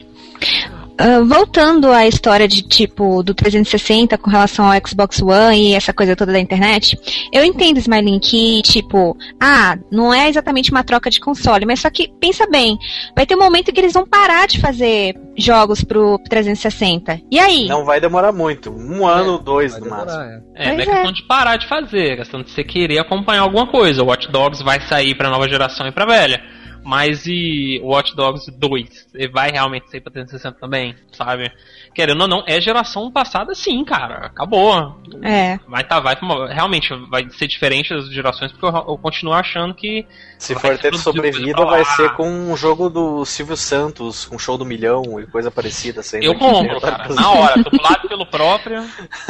Uh, voltando à história de tipo do trezentos e sessenta com relação ao Xbox One e essa coisa toda da internet, eu entendo, Smiling, que tipo, ah, não é exatamente uma troca de console, mas só que, pensa bem, vai ter um momento que eles vão parar de fazer jogos pro trezentos e sessenta. E aí? Não vai demorar muito, um ano, é, dois no máximo. É, é, é, não é questão de parar de fazer, é questão de você querer acompanhar alguma coisa. O Watch Dogs vai sair pra nova geração e pra velha. Mas e Watch Dogs dois? Ele vai realmente sair pra trezentos e sessenta também, sabe? Querendo ou não, é geração passada sim, cara. Acabou. É. Vai tá, vai realmente vai ser diferente das gerações, porque eu, eu continuo achando que... Se for ter sobrevida, vai ser com um jogo do Silvio Santos, com um show do milhão e coisa parecida. Eu compro, cara. Na hora. Dublado pelo próprio,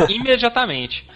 imediatamente.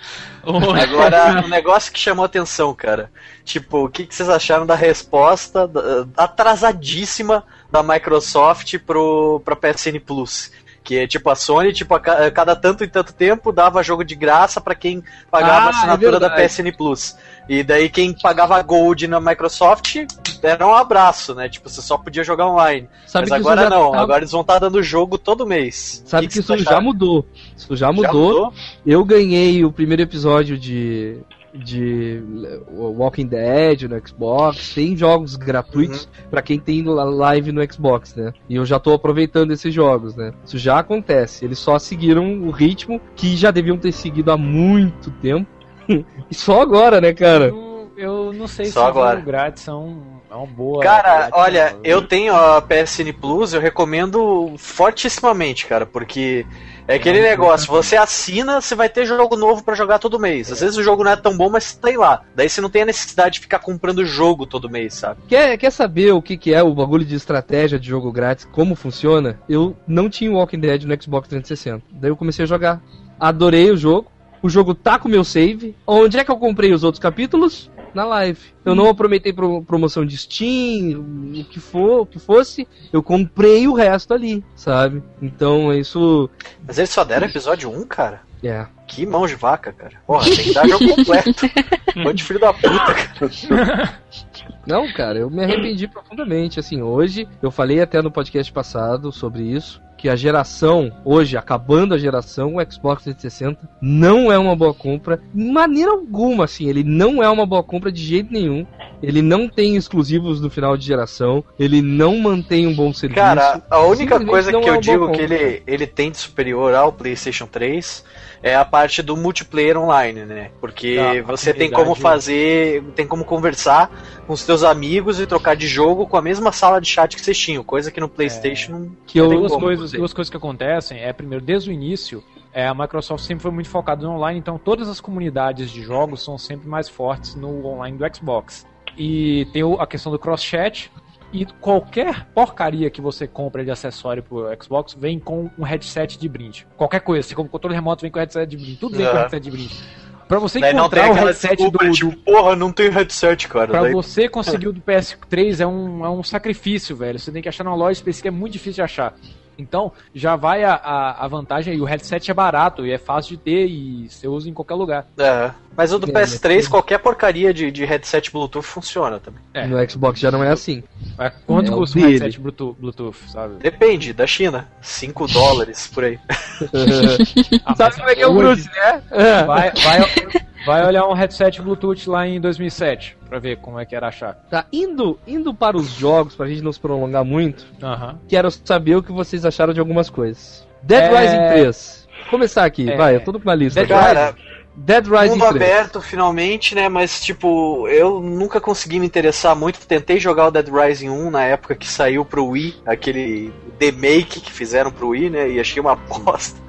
Agora, um negócio que chamou atenção, cara. Tipo, o que, que vocês acharam da resposta... Da, da atrasadíssima da Microsoft pro, pra P S N Plus, que é tipo a Sony, tipo a ca, cada tanto e tanto tempo dava jogo de graça pra quem pagava ah, a assinatura é da P S N Plus, e daí quem pagava Gold na Microsoft era um abraço, né, tipo, você só podia jogar online, sabe, mas agora não, tá... agora eles vão estar dando jogo todo mês. Sabe que, que, que isso já mudou, isso já mudou. já mudou, eu ganhei o primeiro episódio de... de Walking Dead no Xbox, tem jogos gratuitos uhum. pra quem tem live no Xbox, né? E eu já tô aproveitando esses jogos, né? Isso já acontece. Eles só seguiram o ritmo que já deviam ter seguido há muito tempo. E só agora, né, cara? Eu, eu não sei só se agora. O grátis são... É uma boa. Cara, olha, uma... eu tenho a P S N Plus, eu recomendo fortissimamente, cara, porque é aquele negócio, você assina, você vai ter jogo novo pra jogar todo mês. Às vezes o jogo não é tão bom, mas tá aí lá. Daí você não tem a necessidade de ficar comprando jogo todo mês, sabe? Quer, quer saber o que, que é o bagulho de estratégia de jogo grátis, como funciona? Eu não tinha o Walking Dead no Xbox trezentos e sessenta. Daí eu comecei a jogar. Adorei o jogo. O jogo tá com o meu save. Onde é que eu comprei os outros capítulos? Na live. Eu não aproveitei pro, promoção de Steam, o que for, o que fosse, eu comprei o resto ali, sabe? Então, isso... Mas eles só deram episódio um, cara? É. Yeah. Que mão de vaca, cara. Porra, tem que dar jogo completo. Mão de filho da puta, cara. Não, cara, eu me arrependi profundamente. Assim, hoje, eu falei até no podcast passado sobre isso, que a geração, hoje, acabando a geração, o Xbox trezentos e sessenta não é uma boa compra, de maneira alguma, assim, ele não é uma boa compra de jeito nenhum, ele não tem exclusivos no final de geração, ele não mantém um bom serviço. Cara, a única coisa que eu digo que ele, ele tem de superior ao PlayStation três é a parte do multiplayer online, né? Porque ah, você tem como fazer, tem como conversar com os teus amigos e trocar de jogo com a mesma sala de chat que vocês tinham, coisa que no PlayStation... É, que outras coisas as duas coisas que acontecem é, primeiro, desde o início, é, a Microsoft sempre foi muito focada no online, então todas as comunidades de jogos são sempre mais fortes no online do Xbox. E tem a questão do cross-chat, e qualquer porcaria que você compra de acessório pro Xbox vem com um headset de brinde. Qualquer coisa, você compra o controle remoto, vem com headset de brinde, tudo vem uhum. com headset de brinde. Pra você daí encontrar o headset desculpa, do, do... Tipo, porra, não tem headset, cara. Pra daí... você conseguir o do P S três é um, é um sacrifício, velho. Você tem que achar numa loja específica, é muito difícil de achar. Então, já vai a, a, a vantagem aí. O headset é barato e é fácil de ter e você usa em qualquer lugar. É, mas o do P S três, qualquer porcaria de, de headset Bluetooth funciona também. É. No Xbox já não é assim. Mas quanto é custa um headset Bluetooth, sabe? Depende, da China. cinco dólares, por aí. ah, sabe como é que é o Bruce, né? Vai, vai... Vai olhar um headset Bluetooth lá em dois mil e sete, pra ver como é que era achar. Tá, indo, indo para os jogos, pra gente não se prolongar muito, uh-huh. quero saber o que vocês acharam de algumas coisas. Dead é... Rising três. Vou começar aqui, é... vai, eu tô na lista. Dead, cara, Dead Rising mundo três. Aberto, finalmente, né, mas tipo, eu nunca consegui me interessar muito. Tentei jogar o Dead Rising um na época que saiu pro Wii, aquele remake que fizeram pro Wii, né, e achei uma bosta.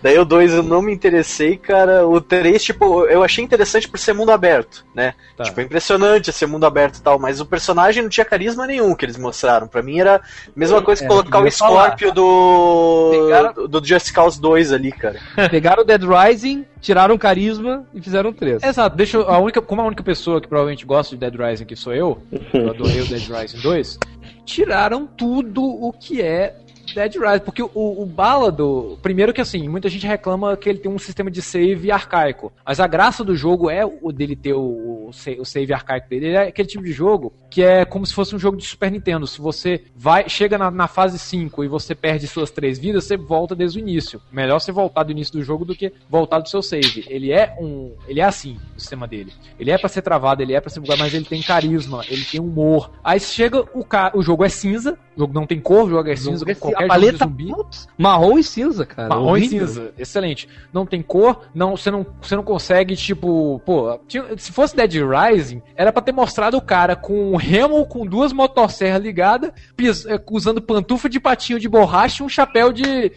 Daí o dois eu não me interessei, cara. O três, tipo, eu achei interessante por ser mundo aberto, né? Tá. Tipo, é impressionante ser mundo aberto e tal, mas o personagem não tinha carisma nenhum que eles mostraram. Pra mim era a mesma coisa que é, colocar que o Scorpio do... Pegaram... do Just Cause dois ali, cara. Pegaram o Dead Rising, tiraram carisma e fizeram três. Exato, deixa eu, a única, como a única pessoa que provavelmente gosta de Dead Rising que sou eu, eu adorei o Dead Rising dois, tiraram tudo o que é... Dead Rising, porque o, o bala do... Primeiro que assim, muita gente reclama que ele tem um sistema de save arcaico, mas a graça do jogo é o dele ter o, o save arcaico dele, ele é aquele tipo de jogo que é como se fosse um jogo de Super Nintendo, se você vai, chega na, na fase cinco e você perde suas três vidas, você volta desde o início, melhor você voltar do início do jogo do que voltar do seu save, ele é um, ele é assim, o sistema dele, ele é pra ser travado, ele é pra ser bugado, mas ele tem carisma, ele tem humor, aí chega o, ca... o jogo é cinza, o jogo não tem cor, o jogo é cinza, jogo é qualquer a paleta zumbi. Ups, marrom e cinza, cara. Marrom horrível. E cinza, excelente. Não tem cor, não, você, não, você não consegue, tipo... Pô, se fosse Dead Rising, era pra ter mostrado o cara com um remo, com duas motosserras ligadas, pis, usando pantufa de patinho de borracha e um chapéu de...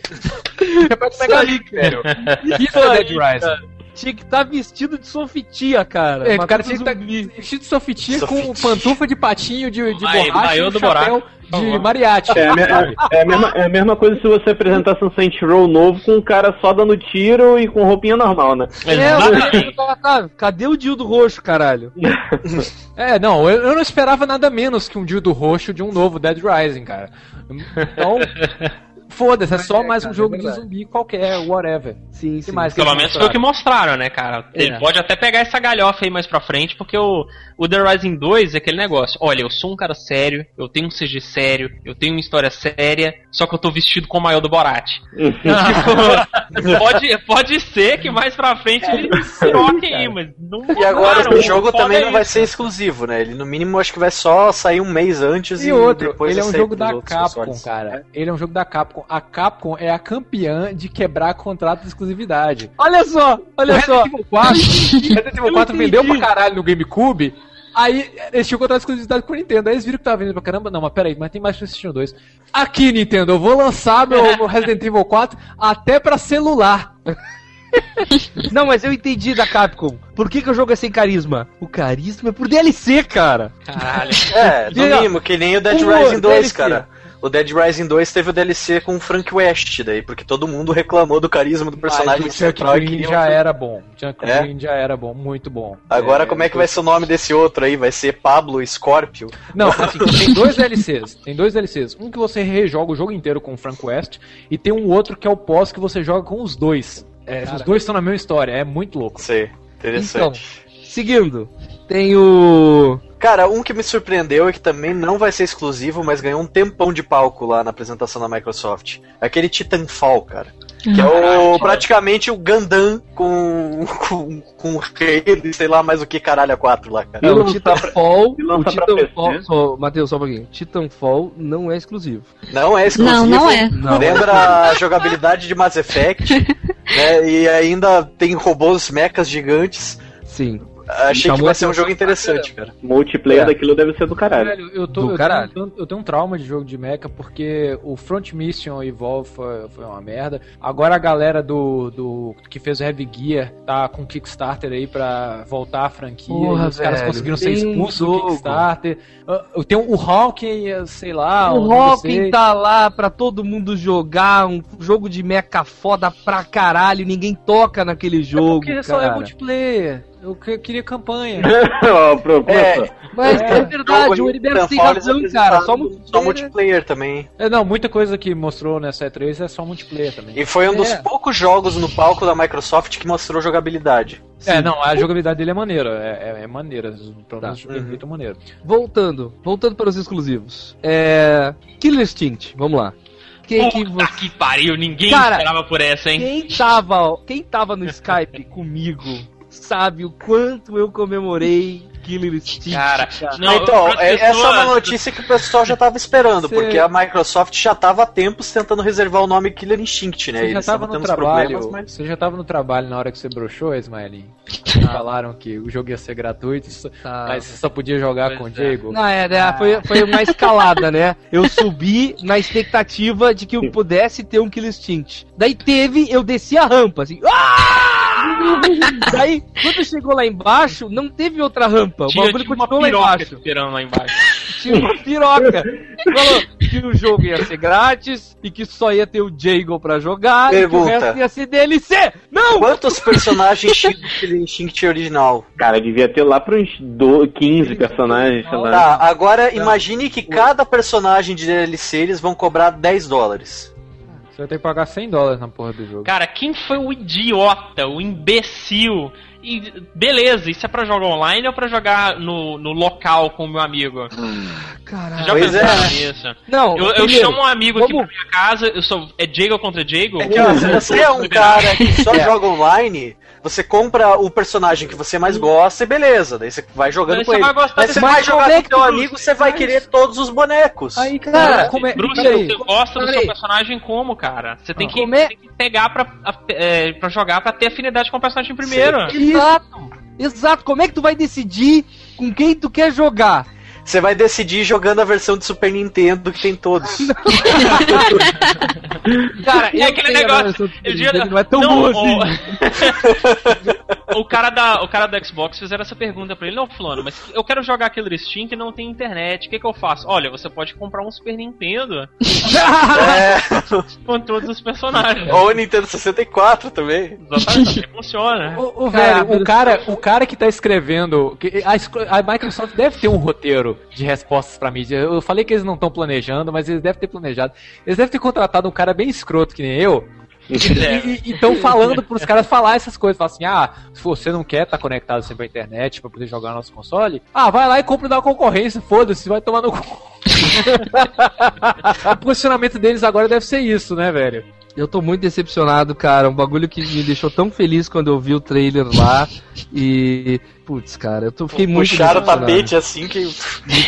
chapéu de megalic, velho. Isso é Dead Rising. Tinha que estar tá vestido de sofitia, cara. É, o cara tinha que estar tá vestido de sofitia, sofitia com pantufa de patinho, de, de Ai, borracha e um do chapéu buraco. De mariachi. É, é, é, a mesma, é a mesma coisa se você apresentasse um Saints Row novo com um cara só dando tiro e com roupinha normal, né? É, o cadê o dildo roxo, caralho? é, não, eu, eu não esperava nada menos que um dildo roxo de um novo Dead Rising, cara. Então... Foda-se, é só mais um jogo de zumbi qualquer, whatever. Sim, sim. Mais pelo menos foi o que mostraram, né, cara? Ele é. Pode até pegar essa galhofa aí mais pra frente, porque o, o The Rising dois é aquele negócio. Olha, eu sou um cara sério, eu tenho um C G sério, eu tenho uma história séria, só que eu tô vestido com o maiô do Borat. tipo, pode, pode ser que mais pra frente ele se troque aí, mas não mudaram. E agora o jogo também não vai ser exclusivo, né? Ele no mínimo acho que vai só sair um mês antes e, e outro, depois ele é um jogo da Capcom, cara. Ele é um jogo da Capcom. A Capcom é a campeã de quebrar contrato de exclusividade. Olha só, olha o só. Resident Evil quatro vendeu pra caralho no GameCube. Aí eles tinham contrato de exclusividade com a Nintendo. Aí eles viram que tava vendendo pra caramba. Não, mas peraí, mas tem mais pra PlayStation dois. Aqui, Nintendo, eu vou lançar meu Resident Evil quatro até pra celular. Não, mas eu entendi da Capcom. Por que que o jogo é sem carisma? O carisma é por D L C, cara. Caralho. É, no mínimo, que nem o Dead Rising dois, cara. O Dead Rising dois teve o D L C com o Frank West, daí, porque todo mundo reclamou do carisma do personagem. Mas o Chuck Green já era bom. Chuck Green já era bom, muito bom. Agora, é, como é que vai ser o nome desse outro aí? Vai ser Pablo Scorpio? Não, assim, tem dois D L Cs. Tem dois D L Cs. Um que você rejoga o jogo inteiro com o Frank West, e tem um outro que é o pós que você joga com os dois. É, os dois estão na mesma história, é muito louco. Sim, interessante. Então, seguindo, tem o... Cara, um que me surpreendeu e que também não vai ser exclusivo, mas ganhou um tempão de palco lá na apresentação da Microsoft. Aquele Titanfall, cara. Que é o, praticamente o Gundam com, com, com o rei, sei lá mais o que caralho a quatro lá, cara. Não, o Titanfall, pra, o Titanfall só, Matheus, só um pouquinho. Titanfall não é exclusivo. Não é exclusivo. Não, não é. Lembra a jogabilidade de Mass Effect, né? E ainda tem robôs mechas gigantes. Sim. Achei que vai ser um jogo interessante, cara. Multiplayer é. daquilo deve ser do caralho. Velho, eu, tô, do eu, caralho. Tenho, eu tenho um trauma de jogo de mecha, porque o Front Mission Evolve foi, foi uma merda. Agora a galera do, do que fez o Heavy Gear tá com Kickstarter aí pra voltar à franquia. Porra, os velho, caras conseguiram ser expulsos do Kickstarter. Tem o Hawking, sei lá. O Hawking tá lá pra todo mundo jogar, um jogo de mecha foda pra caralho, ninguém toca naquele jogo, é porque cara. Só é multiplayer. Eu queria campanha. é, mas é, é verdade, o Heriberto tem razão, cara. Só multiplayer, só multiplayer também. É, não, muita coisa que mostrou nessa E três é só multiplayer também. E foi um é. dos poucos jogos no palco da Microsoft que mostrou jogabilidade. Sim. É, não, a jogabilidade dele é maneira. É, é, é maneira. Pelo menos tá. uhum. é muito maneiro. Voltando, voltando para os exclusivos. É... Killer Instinct, vamos lá. Quem Puta que, você... que pariu, ninguém cara, esperava por essa, hein? Quem tava, quem tava no Skype comigo... Sabe o quanto eu comemorei Killer Instinct? Cara, cara. Não, então, é, essa é uma notícia que o pessoal já tava esperando, Cê... porque a Microsoft já tava há tempos tentando reservar o nome Killer Instinct, né? Você já tava no trabalho, mas... você já tava no trabalho na hora que você broxou, Ismaelinho? Ah. Falaram que o jogo ia ser gratuito, ah. mas você só podia jogar pois com o é. Diego. Não, é, né? ah. foi, foi uma escalada, né? Eu subi na expectativa de que eu pudesse ter um Killer Instinct. Daí teve, eu desci a rampa, assim... Ah! Daí, quando chegou lá embaixo, não teve outra rampa. O bagulho continuou lá embaixo. lá embaixo. Tinha uma piroca. Falou que o jogo ia ser grátis e que só ia ter o Jago pra jogar. Pergunta. E que o resto ia ser D L C. Não! Quantos personagens tinha o Instinct original? Cara, devia ter lá para uns quinze personagens. Tá, agora imagine que cada personagem de D L C eles vão cobrar dez dólares. Você vai ter que pagar cem dólares na porra do jogo. Cara, quem foi o idiota, o imbecil? E beleza, isso é pra jogar online ou pra jogar no, no local com o meu amigo? Caralho. Já pensaram nisso? Não, eu, eu chamo um amigo aqui pra minha casa, eu sou, é Jago contra Jago? É que, ó, se você é um cara que só joga online... Você compra o personagem que você mais gosta e beleza, daí você vai jogando com ele. Vai gostar, mas você vai jogar com o teu amigo, você vai querer todos os bonecos. Aí, cara, como é... Bruce, você gosta do seu personagem como, cara? Você tem que, tem que pegar pra, é, pra jogar, pra ter afinidade com o personagem primeiro. Exato, exato. Como é que tu vai decidir com quem tu quer jogar? Você vai decidir jogando a versão de Super Nintendo que tem todos. Cara, é aquele negócio. Não é tão bom assim. O cara da, o cara da Xbox fizeram essa pergunta pra ele: não, fulano, mas eu quero jogar Killer Instinct e não tem internet, o que que eu faço? Olha, você pode comprar um Super Nintendo é. com todos os personagens. Ou o Nintendo sessenta e quatro também. Exatamente, funciona. O, o, cara, velho, o, cara, o cara que tá escrevendo que a, a Microsoft deve ter um roteiro de respostas pra mídia. Eu falei que eles não estão planejando, mas eles devem ter planejado. Eles devem ter contratado um cara bem escroto que nem eu. E estão falando pros caras falar essas coisas. Falar assim: ah, se você não quer estar tá conectado sempre à internet pra poder jogar no nosso console, ah, vai lá e compra da concorrência, foda-se, vai tomar no cu. O posicionamento deles agora deve ser isso, né, velho? Eu tô muito decepcionado, cara. Um bagulho que me deixou tão feliz quando eu vi o trailer lá. E... Putz, cara, eu tô, fiquei muito decepcionado. Puxaram o tapete assim que...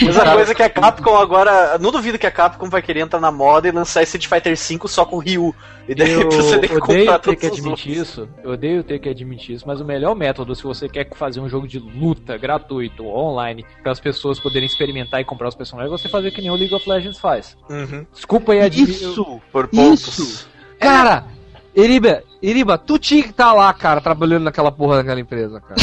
Mesma coisa que a Capcom agora... Não duvido que a Capcom vai querer entrar na moda e lançar Street Fighter cinco só com o Ryu. E daí eu você tem que comprar todos que admitir isso. Eu odeio ter que admitir isso, mas o melhor método, se você quer fazer um jogo de luta gratuito, online, para as pessoas poderem experimentar e comprar os personagens, você fazer que nem o League of Legends faz. Uhum. Desculpa aí admitir... Isso! Por pontos. Isso. Cara, Iriba, Iriba, tu tinha que estar lá, cara, trabalhando naquela porra daquela empresa, cara.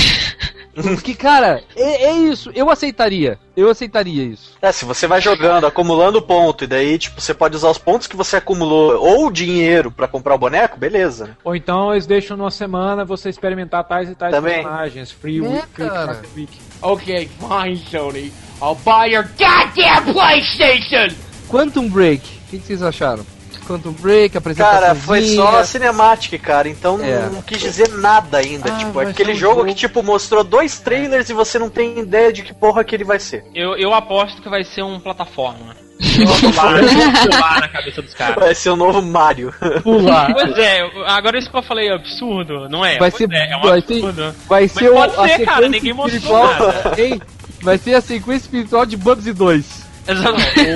Porque, cara, é, é isso, eu aceitaria, eu aceitaria isso. É, se você vai jogando, acumulando ponto, e daí, tipo, você pode usar os pontos que você acumulou ou dinheiro pra comprar o boneco, beleza. Ou então eles deixam numa semana você experimentar tais e tais também. Personagens, free week, free week. Ok, fine, Sony, I'll buy your goddamn PlayStation! Quantum Break, o que, que vocês acharam? Quantum Break, apresentação. Cara, foi só cinemática, cara, então é. não quis dizer nada ainda. Ah, tipo, aquele jogo que tipo mostrou dois trailers e você não tem ideia de que porra que ele vai ser. Eu, eu aposto que vai ser um plataforma. Pular, pular na cabeça dos caras. Vai ser o novo Mario. Pular. Pois é, agora isso que eu falei é absurdo, não é? Vai pois ser, é, é um absurdo. Vai ser, vai ser pode ser, cara, ninguém mostrou nada. Ei, vai ser a sequência espiritual de Bubsy dois.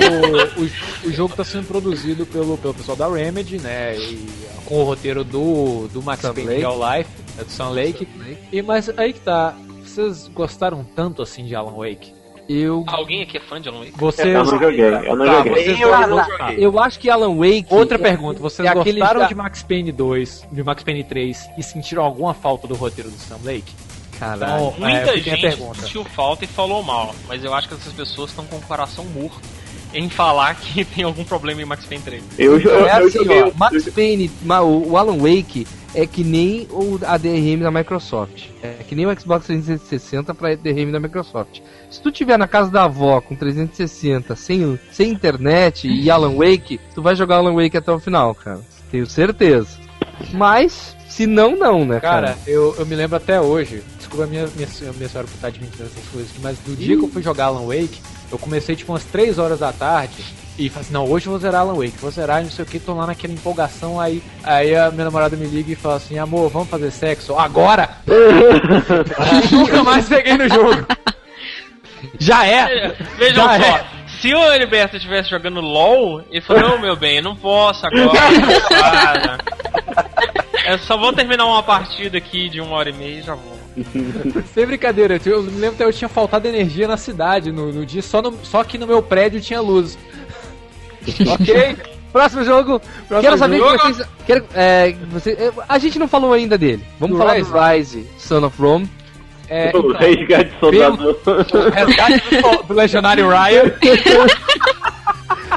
o, o, o jogo tá sendo produzido pelo, pelo pessoal da Remedy, né? E com o roteiro do, do Max Payne Real Life, é do Sun Lake. Sun Lake. E, mas aí que tá. vocês gostaram tanto assim de Alan Wake? Eu... Alguém aqui é fã de Alan Wake? Vocês... Eu não joguei, eu não joguei. Tá, vocês... eu, não joguei. Tá, eu acho que Alan Wake... Outra pergunta, vocês é gostaram da... de Max Payne dois, de Max Payne três e sentiram alguma falta do roteiro do Sam Lake? Caralho. Então, muita é, gente sentiu falta e falou mal, mas eu acho que essas pessoas estão com o coração morto em falar que tem algum problema em Max Payne três. Eu, então, eu, é assim, eu, eu, ó, Max eu... Payne, o Alan Wake... É que nem o A D R M da Microsoft. É que nem o Xbox trezentos e sessenta para A D R M da Microsoft. Se tu tiver na casa da avó com trezentos e sessenta, sem, sem internet e Alan Wake, tu vai jogar Alan Wake até o final, cara. Tenho certeza. Mas, se não, não, né, cara? Cara, eu, eu me lembro até hoje. Desculpa a minha, minha, minha senhora por estar admitindo essas coisas, mas do dia que eu fui jogar Alan Wake, eu comecei tipo umas três horas da tarde... E falei assim, não, hoje eu vou zerar Alan Wake, vou zerar, não sei o que, tô lá naquela empolgação, aí, aí a minha namorada me liga e fala assim, amor, vamos fazer sexo? Agora! Nunca mais peguei no jogo! Já é! Vejam Já só, é. Se o Heriberto estivesse jogando LOL, ele falou, não, meu bem, eu não posso agora, cara. Eu só vou terminar uma partida aqui de uma hora e meia e já vou. Sem brincadeira, eu me lembro que eu tinha faltado energia na cidade, no, no dia, só, no, só que no meu prédio tinha luz. Ok, próximo jogo. Próximo quero saber jogo. Que vocês. Quero, é, vocês é, a gente não falou ainda dele. Vamos do falar Rise. do Rise, Son of Rome. É, o então, resgate do soldado. O resgate do, do legionário Ryan.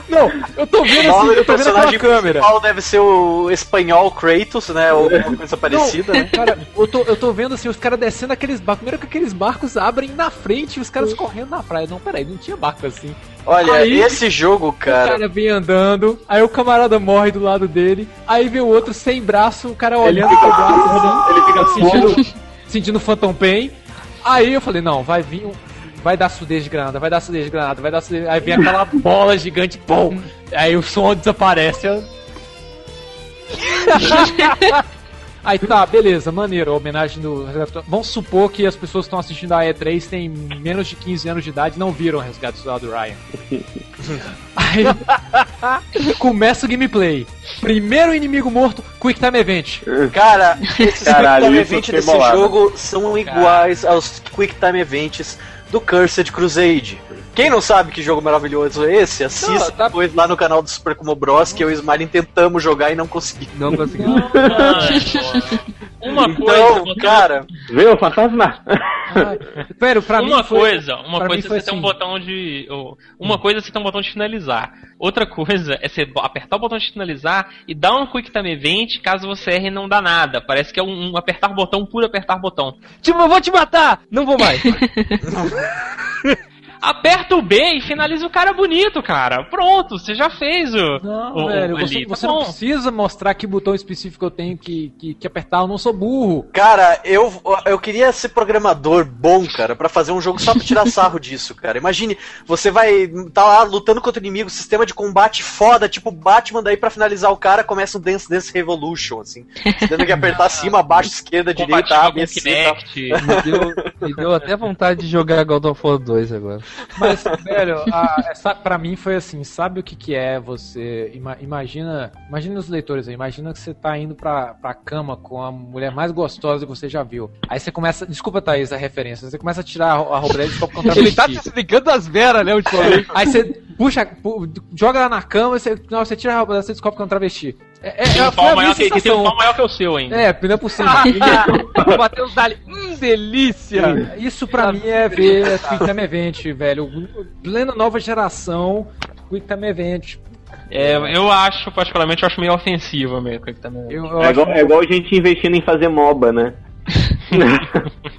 Não, eu tô vendo assim, eu tô vendo pela câmera. O principal deve ser o espanhol Kratos, né? Ou alguma coisa parecida, não, né? Cara, eu tô, eu tô vendo assim, os caras descendo aqueles barcos. Primeiro que aqueles barcos abrem na frente e os caras correndo na praia. Não, peraí, não tinha barco assim. Olha, aí, esse jogo, cara... O cara vem andando, aí o camarada morre do lado dele, aí vem o outro sem braço, o cara olhando pro braço, rodando, ele fica sentindo, sentindo Phantom Pain. Aí eu falei, não, vai vir um... Vai dar sudez de granada, vai dar sudez de granada, vai dar sudez de... Aí vem aquela bola gigante, pum! Aí o som desaparece. Eu... Aí tá, beleza, maneiro, a homenagem do... Vamos supor que as pessoas que estão assistindo a E três têm menos de quinze anos de idade e não viram o Resgate do Soldado Ryan. Aí começa o gameplay. Primeiro inimigo morto, Quick Time Event. Cara, esses Caralho, Quick Time Event desse molado. jogo são oh, iguais aos Quick Time Events do Cursed Crusade. Quem não sabe que jogo maravilhoso é esse, assista tá... depois lá no canal do Super Como Bros, que eu e o Smiley tentamos jogar e não conseguimos. Não conseguimos. Uma coisa, então, cara... Viu, fantasma? Ah, pera, pra uma mim foi... coisa, uma coisa você assim. tem um botão de... Uma coisa você tem um botão de finalizar. Outra coisa é você apertar o botão de finalizar e dar um Quick Time Event, caso você erre e não dá nada. Parece que é um, um apertar botão por apertar botão. Tipo, eu vou te matar! Não vou mais. Aperta o B e finaliza o cara bonito, cara. Pronto, você já fez o... Não, o, velho, o, você, tá você não precisa mostrar que botão específico eu tenho que, que, que apertar, eu não sou burro. Cara, eu, eu queria ser programador bom, cara, pra fazer um jogo só pra tirar sarro disso, cara. Imagine, você vai tá lá lutando contra o inimigo, sistema de combate foda, tipo Batman, daí pra finalizar o cara começa um Dance Dance Revolution, assim. Você tem que apertar cima, abaixo, esquerda, direita, A, B, C, me deu, me deu até vontade de jogar God of War dois agora. Mas, velho, a, essa, pra mim foi assim, sabe o que que é você... Ima, imagina, imagina os leitores aí, imagina que você tá indo pra, pra cama com a mulher mais gostosa que você já viu. Aí você começa... Desculpa, Thaís, a referência. Você começa a tirar a roupa dele e só pra contar... Ele tá te explicando as veras, né? Aí você puxa, pu, joga lá na cama, você, não, você tira a roupa dela e você descobre que é um travesti. É, é, tem um pau maior que, que tem um pau maior que o seu, hein? É, não é possível. Bateu os dali. Hum, delícia! Isso pra mim é ver Quick Time Event, velho. Plena nova geração, Quick Time Event. É, eu acho, particularmente, eu acho meio ofensivo mesmo Quick Time Event. Eu, eu é, igual, é igual a gente investindo em fazer MOBA, né?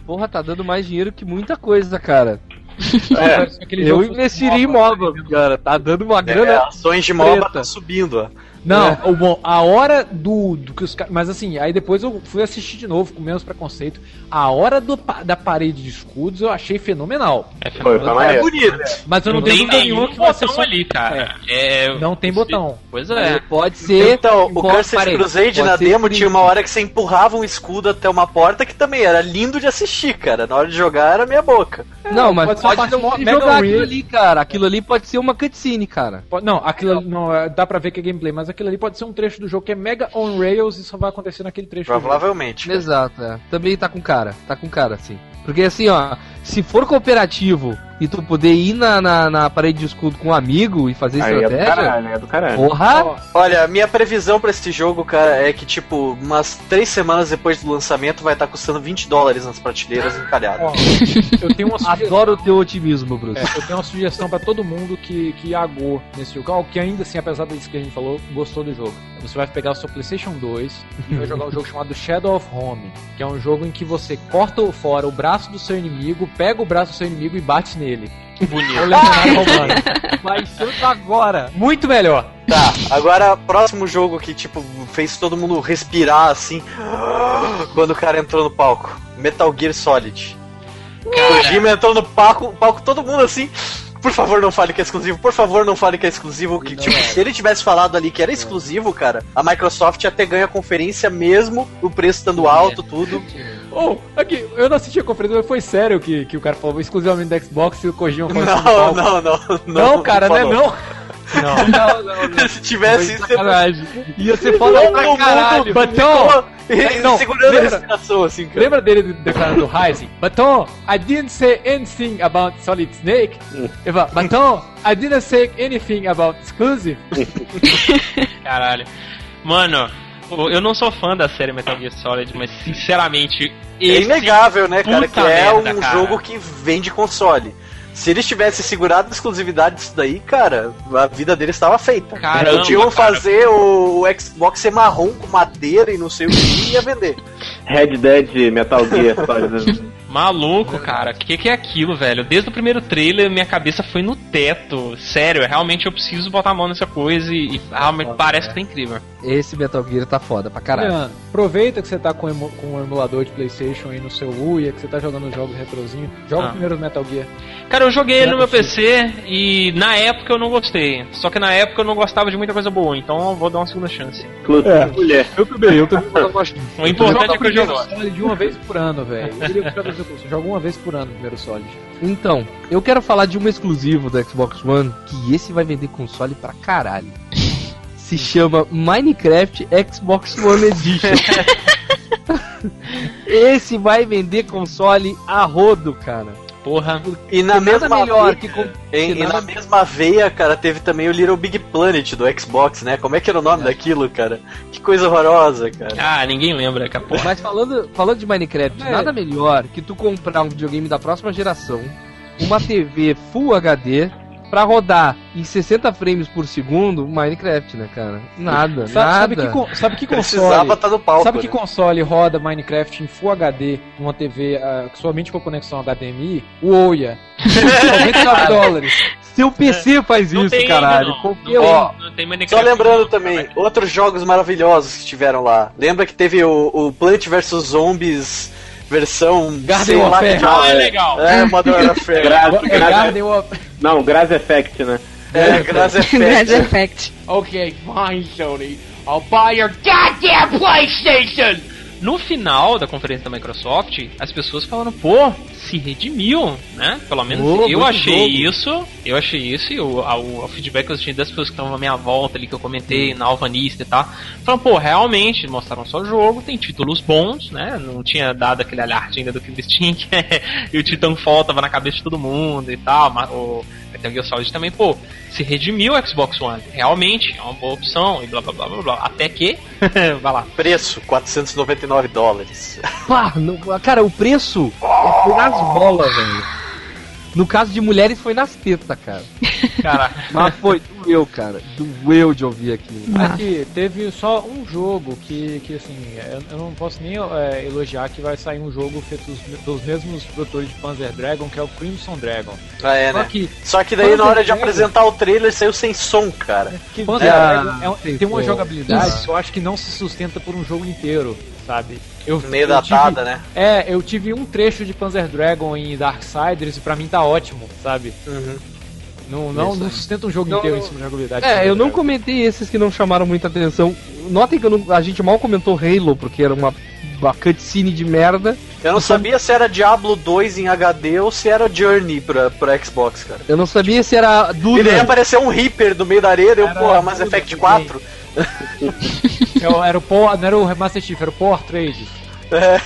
Porra, tá dando mais dinheiro que muita coisa, cara. É, eu investiria em MOBA, cara. Tá dando uma grana. É, ações de MOBA preta. Tá subindo, ó. Não, é. Bom, a hora do, do que os caras... Mas assim, aí depois eu fui assistir de novo, com menos preconceito. A hora do, da parede de escudos eu achei fenomenal. É fenomenal. É bonito. Mas eu não, não tenho nenhum que você só... ali, cara. É. É... Não tem botão. Pois é. é. Pode ser... Então, o Cursed Crusade na demo tinha uma hora que você empurrava um escudo até uma porta que também era lindo de assistir, cara. Na hora de jogar era meia boca. É, não, mas pode, pode, pode um jogar Mega aquilo ali, cara. Aquilo ali pode ser uma cutscene, cara. Pode, não, aquilo não, dá pra ver que é gameplay, mas aquilo ali pode ser um trecho do jogo que é mega on rails e só vai acontecer naquele trecho. Provavelmente. Exato, é. Também tá com cara, tá com cara, sim. Porque assim, ó, se for cooperativo e tu poder ir na, na, na parede de escudo com um amigo e fazer aí estratégia... é do caralho, é do caralho. Porra! Olha, a minha previsão pra esse jogo, cara, é que, tipo, umas três semanas depois do lançamento vai estar tá custando vinte dólares nas prateleiras encalhadas. Oh, eu tenho uma sugestão... Adoro o teu otimismo, Bruce. É, eu tenho uma sugestão pra todo mundo que, que agou nesse jogo, que ainda assim, apesar disso que a gente falou, gostou do jogo. Você vai pegar o seu PlayStation dois e vai jogar um jogo chamado Shadow of Home, que é um jogo em que você corta fora o braço do seu inimigo, pega o braço do seu inimigo e bate nele. Ele. Bonito. Mas tudo agora. Muito melhor. Tá, agora próximo jogo que tipo fez todo mundo respirar assim quando o cara entrou no palco. Metal Gear Solid. Cara. O Jimmy entrou no palco, palco todo mundo assim. Por favor, não fale que é exclusivo. Por favor, não fale que é exclusivo. Que, tipo, se ele tivesse falado ali que era exclusivo, cara, a Microsoft até ganha a conferência mesmo, o preço estando alto, tudo. Oh, aqui, eu não assisti a conferência, mas foi sério que, que o cara falou exclusivamente da Xbox e o Kojima falou não, não, não, não. Não, cara, não é não. Não, não, não, não. Se tivesse isso, ia ser foda pra caralho. Batom! Segurando a respiração, assim, cara. Lembra dele declarando o Rising? Batom, I didn't say anything about Solid Snake. Eva, Batom, I didn't say anything about Exclusive. Caralho. Mano, eu não sou fã da série Metal Gear Solid, mas sinceramente... É inegável, né, cara, que é um jogo que vende console. Se eles tivessem segurado a exclusividade disso daí, cara, a vida deles estava feita. Caramba, podiam fazer cara. o Xbox ser marrom com madeira e não sei o que ia vender. Red Dead, Metal Gear. Maluco, cara. O que, que é aquilo, velho? Desde o primeiro trailer, minha cabeça foi no teto. Sério, realmente eu preciso botar a mão nessa coisa e, e ah, foda, parece é. que tá incrível. Esse Metal Gear tá foda pra caralho. Leandro, aproveita que você tá com, emu- com um emulador de PlayStation aí no seu U I, que você tá jogando jogos retrozinho. Joga ah. primeiro o Metal Gear. Cara, eu joguei ele no meu P C e na época eu não gostei. Só que na época eu não gostava de muita coisa boa, então eu vou dar uma segunda chance. É, mulher. Eu também, eu também não gosto. O importante é que eu jogo de uma vez por ano, velho. Eu queria ficar Você joga uma vez por ano o primeiro Solid. Então, eu quero falar de um exclusivo da Xbox One, que esse vai vender console pra caralho. Se chama Minecraft Xbox One Edition. Esse vai vender console a rodo, cara. Porra. E na, mesma, melhor veia, que, em, que e na mesma veia, cara, teve também o Little Big Planet do Xbox, né? Como é que era o nome é. daquilo, cara? Que coisa horrorosa, cara. Ah, ninguém lembra, capô. Mas falando, falando de Minecraft, é. nada melhor que tu comprar um videogame da próxima geração, uma T V Full H D, pra rodar em sessenta frames por segundo Minecraft, né, cara? Nada, sabe, nada. Sabe que, sabe que console... Tá no palco, sabe que né? console roda Minecraft em Full H D, numa T V uh, somente com conexão H D M I? O Ouya. noventa e nove dólares. Seu P C faz não isso, tem, caralho. Não, não, não, ó, não tem só lembrando também, outros jogos maravilhosos que tiveram lá. Lembra que teve o, o Plants versus. Zombies... versão Garden Warfare. Ah, é legal. É, Modern Warfare. É Garden Warfare. Não, Grass Effect, né? É, Grass Effect. Grass Effect. Ok, fine, Sony. I'll buy your goddamn PlayStation! No final da conferência da Microsoft, as pessoas falaram, pô, se redimiu, né? Pelo menos oh, eu achei bom. isso, eu achei isso e o, a, o, o feedback que eu tinha das pessoas que estavam à minha volta ali, que eu comentei, na Alvanista e tal, falaram, pô, realmente, mostraram só o jogo, tem títulos bons, né? Não tinha dado aquele alerta ainda do que eles tinham, que é, e o Titanfall tava na cabeça de todo mundo e tal, mas o Metal Gear Solid também, pô, se redimiu o Xbox One, realmente, é uma boa opção e blá blá blá blá, blá. Até que, vai lá. Preço, quatrocentos e noventa e nove dólares. Pá, no, cara, o preço oh. foi nas bolas, velho. No caso de mulheres foi nas tetas, cara. Cara. Mas foi, doeu, cara. Doeu de ouvir aquilo. Aqui, teve só um jogo que, que assim, eu não posso nem é, elogiar que vai sair um jogo feito dos, dos mesmos produtores de Panzer Dragon, que é o Crimson Dragon. Ah, é, só né? Que, só que daí Panzer na hora de Dragon... apresentar o trailer saiu sem som, cara. Que Panzer ah, Dragon é um, tem uma jogabilidade isso. que eu acho que não se sustenta por um jogo inteiro, sabe? Eu, meio eu datada, tive, né? É, eu tive um trecho de Panzer Dragon em Darksiders e pra mim tá ótimo, sabe? Uhum. Não, não, não sustenta um jogo não, inteiro em cima de jogabilidade. É, eu não comentei esses que não chamaram muita atenção. Notem que eu não, a gente mal comentou Halo, porque era uma, uma cutscene de merda. Eu não sabia se era Diablo dois em H D ou se era Journey pra, pra Xbox, cara. Eu não sabia se era Duna. Ele ia aparecer um Reaper do meio da areia, eu, porra, Mass Effect quatro. Eu, era o Paul, não era o Master Chief, era o Power Trade. É.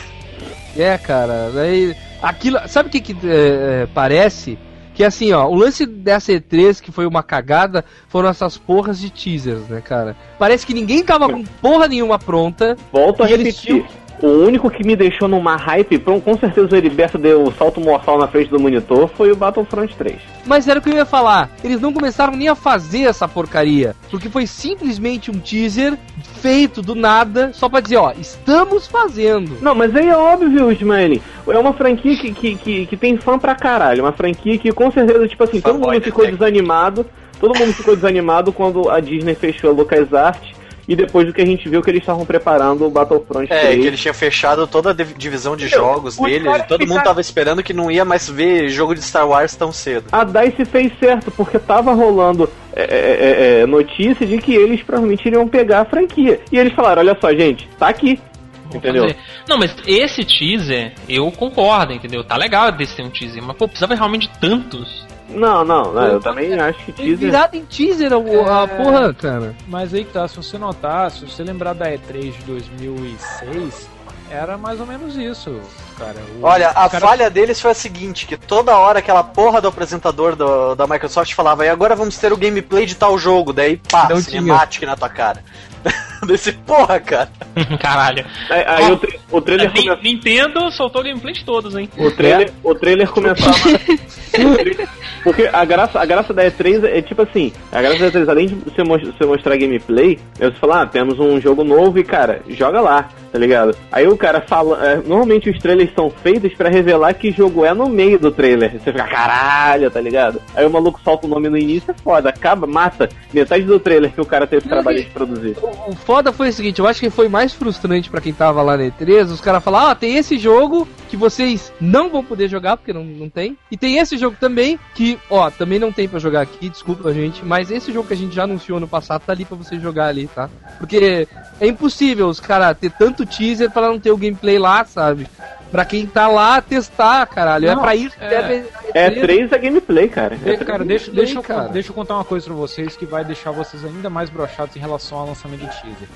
É, cara, daí Aquilo, sabe o que, que é, parece? Que assim, ó, o lance dessa E três que foi uma cagada foram essas porras de teasers, né, cara? Parece que ninguém tava com porra nenhuma pronta. Volto a repetir. Eles... O único que me deixou numa hype, com certeza o Heriberto deu o salto mortal na frente do monitor, foi o Battlefront três. Mas era o que eu ia falar, eles não começaram nem a fazer essa porcaria, porque foi simplesmente um teaser feito do nada, só pra dizer, ó, estamos fazendo. Não, mas aí é óbvio, Ismael, é uma franquia que, que, que, que tem fã pra caralho, uma franquia que com certeza, tipo assim, todo mundo ficou desanimado, todo mundo ficou desanimado quando a Disney fechou a LucasArts. E depois do que a gente viu que eles estavam preparando o Battlefront três. É, que eles tinham fechado toda a divisão de jogos dele. Todo mundo tava esperando que não ia mais ver jogo de Star Wars tão cedo. A DICE fez certo, porque tava rolando é, é, é, notícia de que eles provavelmente iriam pegar a franquia. E eles falaram, olha só, gente, tá aqui. Entendeu? Não, mas esse teaser, eu concordo, entendeu? Tá legal desse ter um teaser, mas pô, precisava realmente de tantos. Não, não, não, eu também acho que teaser... Virado em teaser, a, a é... porra, cara. Mas aí que tá, se você notar, se você lembrar da E três de dois mil e seis, era mais ou menos isso, cara. O... Olha, a cara... falha deles foi a seguinte, que toda hora aquela porra do apresentador do, da Microsoft falava, e agora vamos ter o gameplay de tal jogo, daí pá, não cinemática tinha. Na tua cara. Desse porra, cara. Caralho. Aí, aí ah, o, tra- o trailer começou... Nintendo soltou gameplay de todos, hein? O trailer, o trailer começava... Porque a graça, a graça da E três é tipo assim, a graça da E três, além de você, most- você mostrar gameplay, é você falar, ah, temos um jogo novo e, cara, joga lá, tá ligado? Aí o cara fala... É, normalmente os trailers são feitos pra revelar que jogo é no meio do trailer. Você fica, caralho, tá ligado? Aí o maluco solta o nome no início, é foda, acaba, mata metade do trailer que o cara teve trabalho de produzir. O foda foi o seguinte, eu acho que foi mais frustrante pra quem tava lá na E três, os caras falaram, ah, tem esse jogo que vocês não vão poder jogar, porque não, não tem, e tem esse jogo também, que, ó, também não tem pra jogar aqui, desculpa, gente, mas esse jogo que a gente já anunciou no passado tá ali pra você jogar ali, tá? Porque é impossível os caras ter tanto teaser pra não ter o gameplay lá, sabe? Pra quem tá lá testar, caralho. Não, é pra isso que é, deve... É três a gameplay, cara. É, cara, deixa, gameplay, deixa, eu, cara. Deixa eu contar uma coisa pra vocês que vai deixar vocês ainda mais broxados em relação ao lançamento de teaser.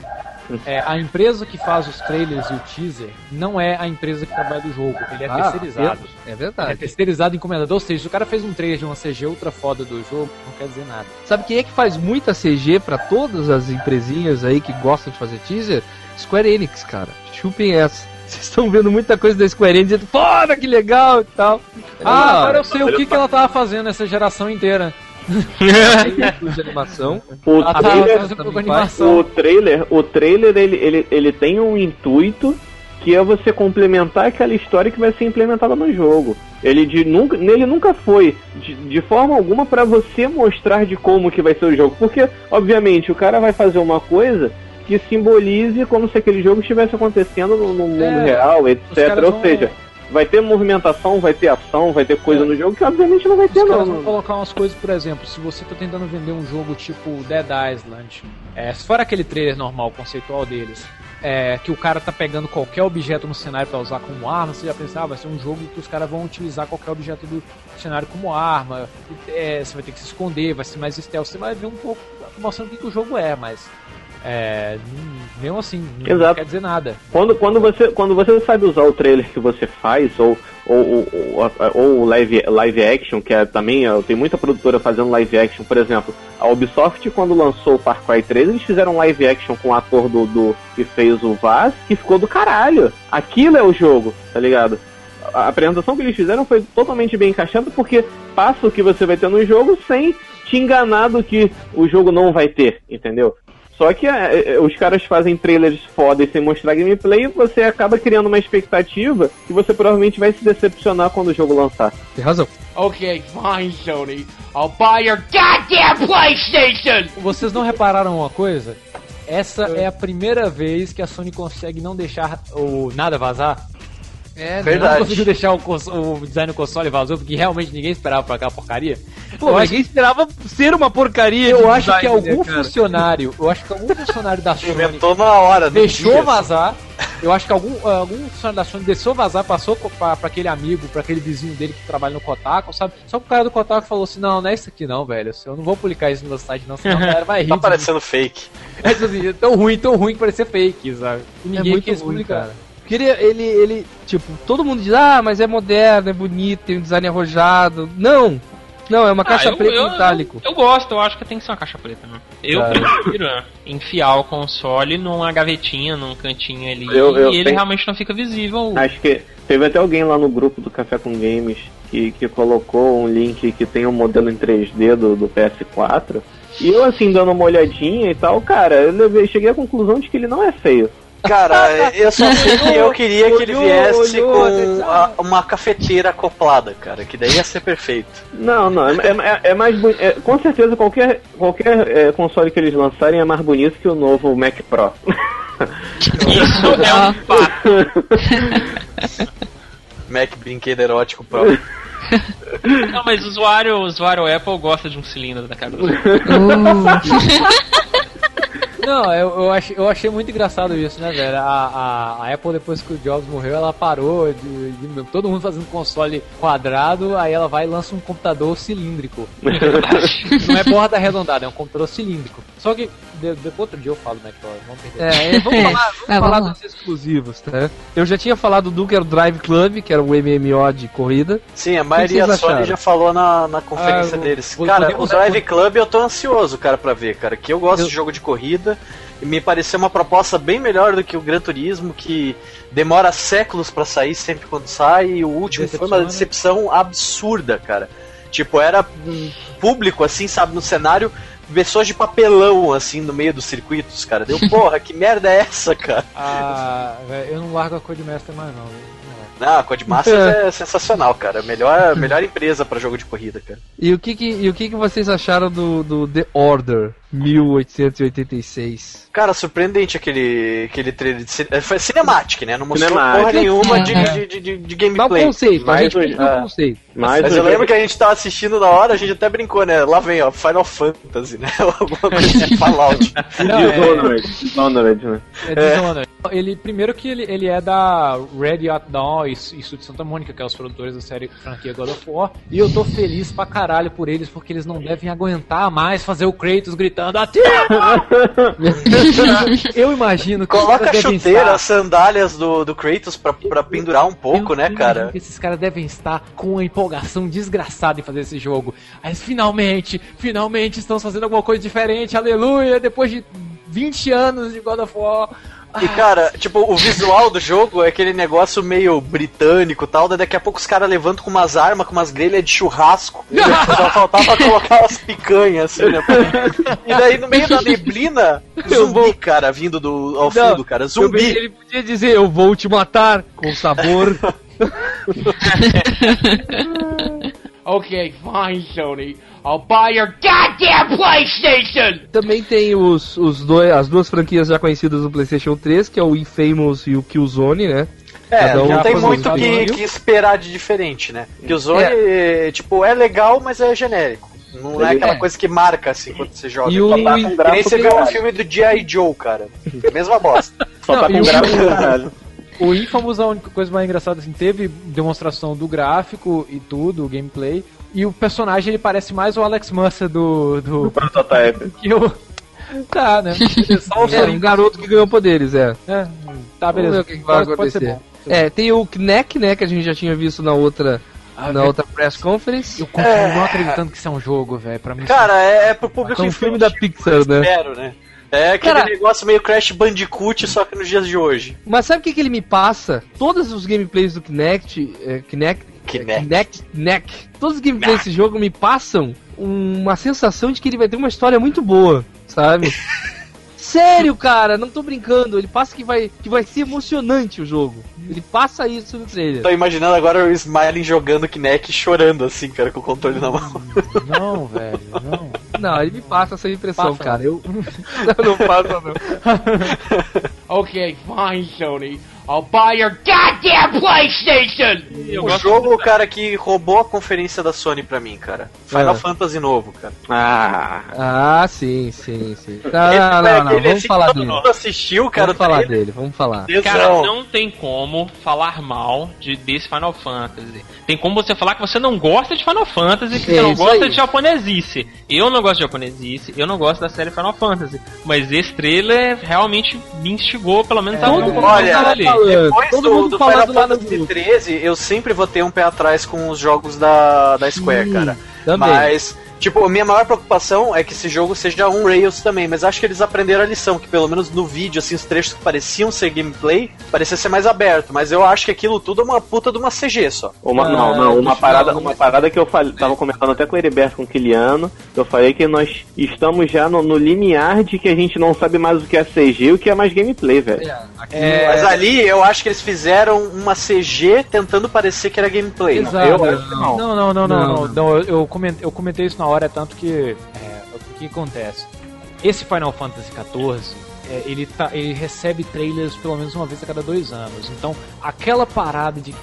É, a empresa que faz os trailers e o teaser não é a empresa que trabalha do jogo. Ele é ah, terceirizado. É, é verdade. É terceirizado e encomendado. Ou seja, se o cara fez um trailer de uma C G ultra foda do jogo, não quer dizer nada. Sabe quem é que faz muita C G pra todas as empresinhas aí que gostam de fazer teaser? Square Enix, cara. Chupem essa. Vocês estão vendo muita coisa da Square Enix dizendo, foda, que legal e tal. Ah, ah agora eu sei o que, que ela tava fazendo essa geração inteira. de animação. O, ah, trailer, tá, tá, tá, animação. o trailer, o trailer ele, ele, ele tem um intuito que é você complementar aquela história que vai ser implementada no jogo. Ele de, nunca, nele nunca foi de, de forma alguma pra você mostrar de como que vai ser o jogo, porque obviamente o cara vai fazer uma coisa que simbolize como se aquele jogo estivesse acontecendo no, no mundo é, real, etcétera. Ou vão... seja, vai ter movimentação, vai ter ação, vai ter coisa é. no jogo que obviamente não vai ter, os não. Os caras vão colocar umas coisas, por exemplo, se você tá tentando vender um jogo tipo Dead Island, é, fora aquele trailer normal, conceitual deles, é, que o cara tá pegando qualquer objeto no cenário pra usar como arma, você já pensava, ah, vai ser um jogo que os caras vão utilizar qualquer objeto do cenário como arma, é, você vai ter que se esconder, vai ser mais stealth, você vai ver um pouco mostrando o que, que o jogo é, mas... É, mesmo assim, não Exato. Quer dizer nada. Quando, quando, você, quando você sabe usar o trailer que você faz, ou ou, ou, ou live, live action, que é, também tem muita produtora fazendo live action, por exemplo, a Ubisoft, quando lançou o Far Cry três, eles fizeram live action com o ator do, do que fez o Vaz, que ficou do caralho. Aquilo é o jogo, tá ligado? A apresentação que eles fizeram foi totalmente bem encaixada, porque passa o que você vai ter no jogo sem te enganar do que o jogo não vai ter, entendeu? Só que é, os caras fazem trailers fodas sem mostrar gameplay e você acaba criando uma expectativa que você provavelmente vai se decepcionar quando o jogo lançar. Tem razão. Ok, fine, Sony. I'll buy your goddamn PlayStation! Vocês não repararam uma coisa? Essa é a primeira vez que a Sony consegue não deixar o nada vazar. É, verdade. Não conseguiu deixar o, cons- o design do console vazou, porque realmente ninguém esperava pra aquela porcaria. Pô, eu ninguém acho... esperava ser uma porcaria. Eu de acho design, que algum né, funcionário, eu acho que algum funcionário da Sony inventou na hora, deixou vazar. Eu acho que algum, algum funcionário da Sony deixou vazar, passou pra, pra aquele amigo, pra aquele vizinho dele que trabalha no Kotaku, sabe? Só que o cara do Kotaku falou assim, não, não é isso aqui não, velho. Eu não vou publicar isso no meu site não, senão o cara vai rir. Tá parecendo fake. É assim, tão ruim, tão ruim que parecia fake, sabe? E ninguém é muito quis ruim, publicar. Cara. Porque ele, ele, ele, tipo, todo mundo diz, ah, mas é moderno, é bonito, tem um design arrojado. Não! Não, é uma caixa ah, preta eu, metálico. Eu, eu gosto, eu acho que tem que ser uma caixa preta, né? Eu ah, prefiro é. enfiar o console numa gavetinha, num cantinho ali, eu, eu, e ele tem... realmente não fica visível. Acho que teve até alguém lá no grupo do Café com Games que, que colocou um link que tem um modelo em três D do, do P S quatro. E eu, assim, dando uma olhadinha e tal, cara, eu levei, cheguei à conclusão de que ele não é feio. Cara, eu só sei que eu queria que ele viesse com a, uma cafeteira acoplada, cara, que daí ia ser perfeito. Não, não, é, é, é mais bonito. É, com certeza, qualquer, qualquer é, console que eles lançarem é mais bonito que o novo Mac Pro. Isso é um fato. Mac Brinquedo Erótico Pro. Não, mas o usuário, usuário Apple gosta de um cilindro da cabeça. Não, eu, eu, achei, eu achei muito engraçado isso, né, velho? A, a, a Apple, depois que o Jobs morreu, ela parou de, de todo mundo fazendo console quadrado, aí ela vai e lança um computador cilíndrico. Não é borda arredondada, é um computador cilíndrico. Só que, de, de, outro dia eu falo, né, que vamos perder. É, vamos falar, vamos é, falar vamos dos exclusivos, tá? Eu já tinha falado do que era o Drive Club, que era o M M O de corrida. Sim, a maioria da Sony já falou na, na conferência ah, deles. Vou, cara, vou, o Drive vou... Club eu tô ansioso, cara, pra ver, cara, que eu gosto eu... de jogo de corrida. Me pareceu uma proposta bem melhor do que o Gran Turismo, que demora séculos pra sair, sempre quando sai, e o último foi uma decepção absurda, cara. Tipo, era público, assim, sabe, no cenário, pessoas de papelão, assim, no meio dos circuitos, cara. Deu, porra, que merda é essa, cara? Ah, eu não largo a Codemasters mais, não, velho. Não, a Codemasters é. é sensacional, cara. Melhor, melhor empresa pra jogo de corrida, cara. E o que que, e o que, que vocês acharam do, do The Order mil oitocentos e oitenta e seis? Cara, surpreendente aquele, aquele trailer de cin... Foi cinematic, né? Não mostrou cinematic. porra nenhuma de, de, de, de, de gameplay. Dá um conceito, mas, a gente pediu um conceito. Mas, mas eu lembro que a gente tava assistindo na hora, a gente até brincou, né? Lá vem, ó, Final Fantasy, né? Alguma coisa de Fallout. Não, e o Dishonored. Dishonored, né? É Dishonored. Ele, primeiro que ele, ele é da Red Hot Dawn e, e Estúdio Santa Mônica, que é os produtores da série franquia God of War, e eu tô feliz pra caralho por eles, porque eles não devem aguentar mais fazer o Kratos gritando atira! Eu imagino que coloca a chuteira, estar... as sandálias do, do Kratos pra, pra pendurar um pouco, eu né, cara? Que esses caras devem estar com uma empolgação desgraçada em fazer esse jogo. Mas finalmente, finalmente estamos fazendo alguma coisa diferente, aleluia, depois de vinte anos de God of War. E cara, tipo, o visual do jogo é aquele negócio meio britânico e tal, daí daqui a pouco os caras levantam com umas armas, com umas grelhas de churrasco, só faltava colocar as picanhas, assim, né? E daí no meio da neblina, eu zumbi, vou... cara, vindo do, ao Não, fundo, cara, zumbi. Ele podia dizer, eu vou te matar, com sabor. Ok, fine, Sony. I'll buy your goddamn PlayStation! Também tem os, os dois, as duas franquias já conhecidas do PlayStation três, que é o Infamous e o Killzone, né? É, Cada não um tem muito que, que esperar de diferente, né? Killzone, é. É, tipo, é legal, mas é genérico. Não é aquela é. coisa que marca, assim, quando você joga. E o, só tá com grau, você vê um filme do G I Joe, cara. Mesma bosta. Só não, tá com grau, caralho. O Infamous, a única coisa mais engraçada, assim, teve demonstração do gráfico e tudo, o gameplay, e o personagem, ele parece mais o Alex Mercer do... Do, do Prototype. Que o... Tá, né? Só é, um garoto que ganhou poderes, é. É, tá, beleza. O que, que vai acontecer? É, tem o Knack, né, que a gente já tinha visto na outra... Ah, na outra press conference. Eu continuo é... não acreditando que isso é um jogo, velho. Cara, isso... é, é pro público é um filme da Pixar, né? Espero, né? É aquele cara, negócio meio Crash Bandicoot, só que nos dias de hoje. Mas sabe o que, que ele me passa? Todos os gameplays do Kinect... É, Kinect... Kinect. Kinect, Kinect. Todos os gameplays desse jogo me passam uma sensação de que ele vai ter uma história muito boa, sabe? Sério, cara, não tô brincando. Ele passa que vai, que vai ser emocionante o jogo. Ele passa isso no trailer. Tô imaginando agora o Smiley jogando Kinect chorando assim, cara, com o controle na mão. Não, velho, não. Não, ele me passa essa impressão, passa, cara. Eu não passa, não. Ok, fine, Sony. I'll buy your goddamn PlayStation! O jogo, cara, que roubou a conferência da Sony pra mim, cara. Final ah. Fantasy novo, cara. Ah, ah sim, sim, sim. Ah, não, não, não, não. Vamos assim, falar todo dele. Todo mundo assistiu, cara. Vamos falar dele, vamos falar. Cara, não tem como falar mal de, desse Final Fantasy. Tem como você falar que você não gosta de Final Fantasy, que é, você não gosta aí. de japonesice. Eu não gosto de japonesice, eu não gosto da série Final Fantasy. Mas esse trailer realmente me instigou, pelo menos, é, a um pouco mais ali. falando. Depois todo do, mundo do falando Final Fantasy treze, eu sempre vou ter um pé atrás com os jogos da, da Square, Sim, cara. Também. Mas, tipo, a minha maior preocupação é que esse jogo seja um Rails também, mas acho que eles aprenderam a lição, que pelo menos no vídeo, assim, os trechos que pareciam ser gameplay, parecia ser mais aberto, mas eu acho que aquilo tudo é uma puta de uma C G só. Uma, ah, não, não, uma parada, não, uma parada que eu fal... tava comentando até com o Heriberto, com o Kiliano, eu falei que nós estamos já no, no limiar de que a gente não sabe mais o que é C G e o que é mais gameplay, velho. É, é... Mas ali, eu acho que eles fizeram uma C G tentando parecer que era gameplay. Exato. Eu acho que não. Não, não, não, não, não, não. não eu, comentei, eu comentei isso na hora, tanto que é, o que acontece? Esse Final Fantasy quatorze, é, ele, tá, ele recebe trailers pelo menos uma vez a cada dois anos. Então, aquela parada de...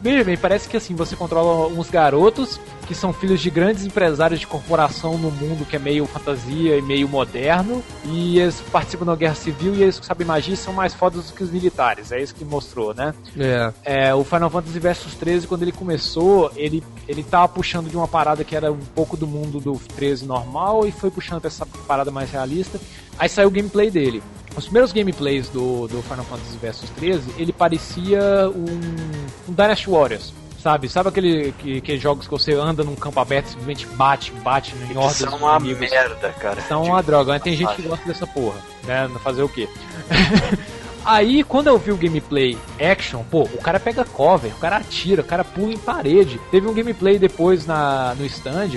Veja bem, parece que assim, você controla uns garotos que são filhos de grandes empresários de corporação no mundo que é meio fantasia e meio moderno, e eles participam da guerra civil e eles que sabem magia são mais fodas do que os militares. É isso que mostrou, né? É. É, o Final Fantasy Versus treze, quando ele começou, ele, ele tava puxando de uma parada que era um pouco do mundo do treze normal e foi puxando pra essa parada mais realista. Aí saiu o gameplay dele. Os primeiros gameplays do, do Final Fantasy Versus treze, ele parecia um, um Dynasty Warriors, sabe? Sabe aquele que, que jogos que você anda num campo aberto e simplesmente bate, bate em ordem? São uma inimigos. merda, cara. São uma droga. Mas tem gente que gosta dessa porra, né? Fazer o quê? Aí, quando eu vi o gameplay action, pô, o cara pega cover, o cara atira, o cara pula em parede. Teve um gameplay depois na, no stand...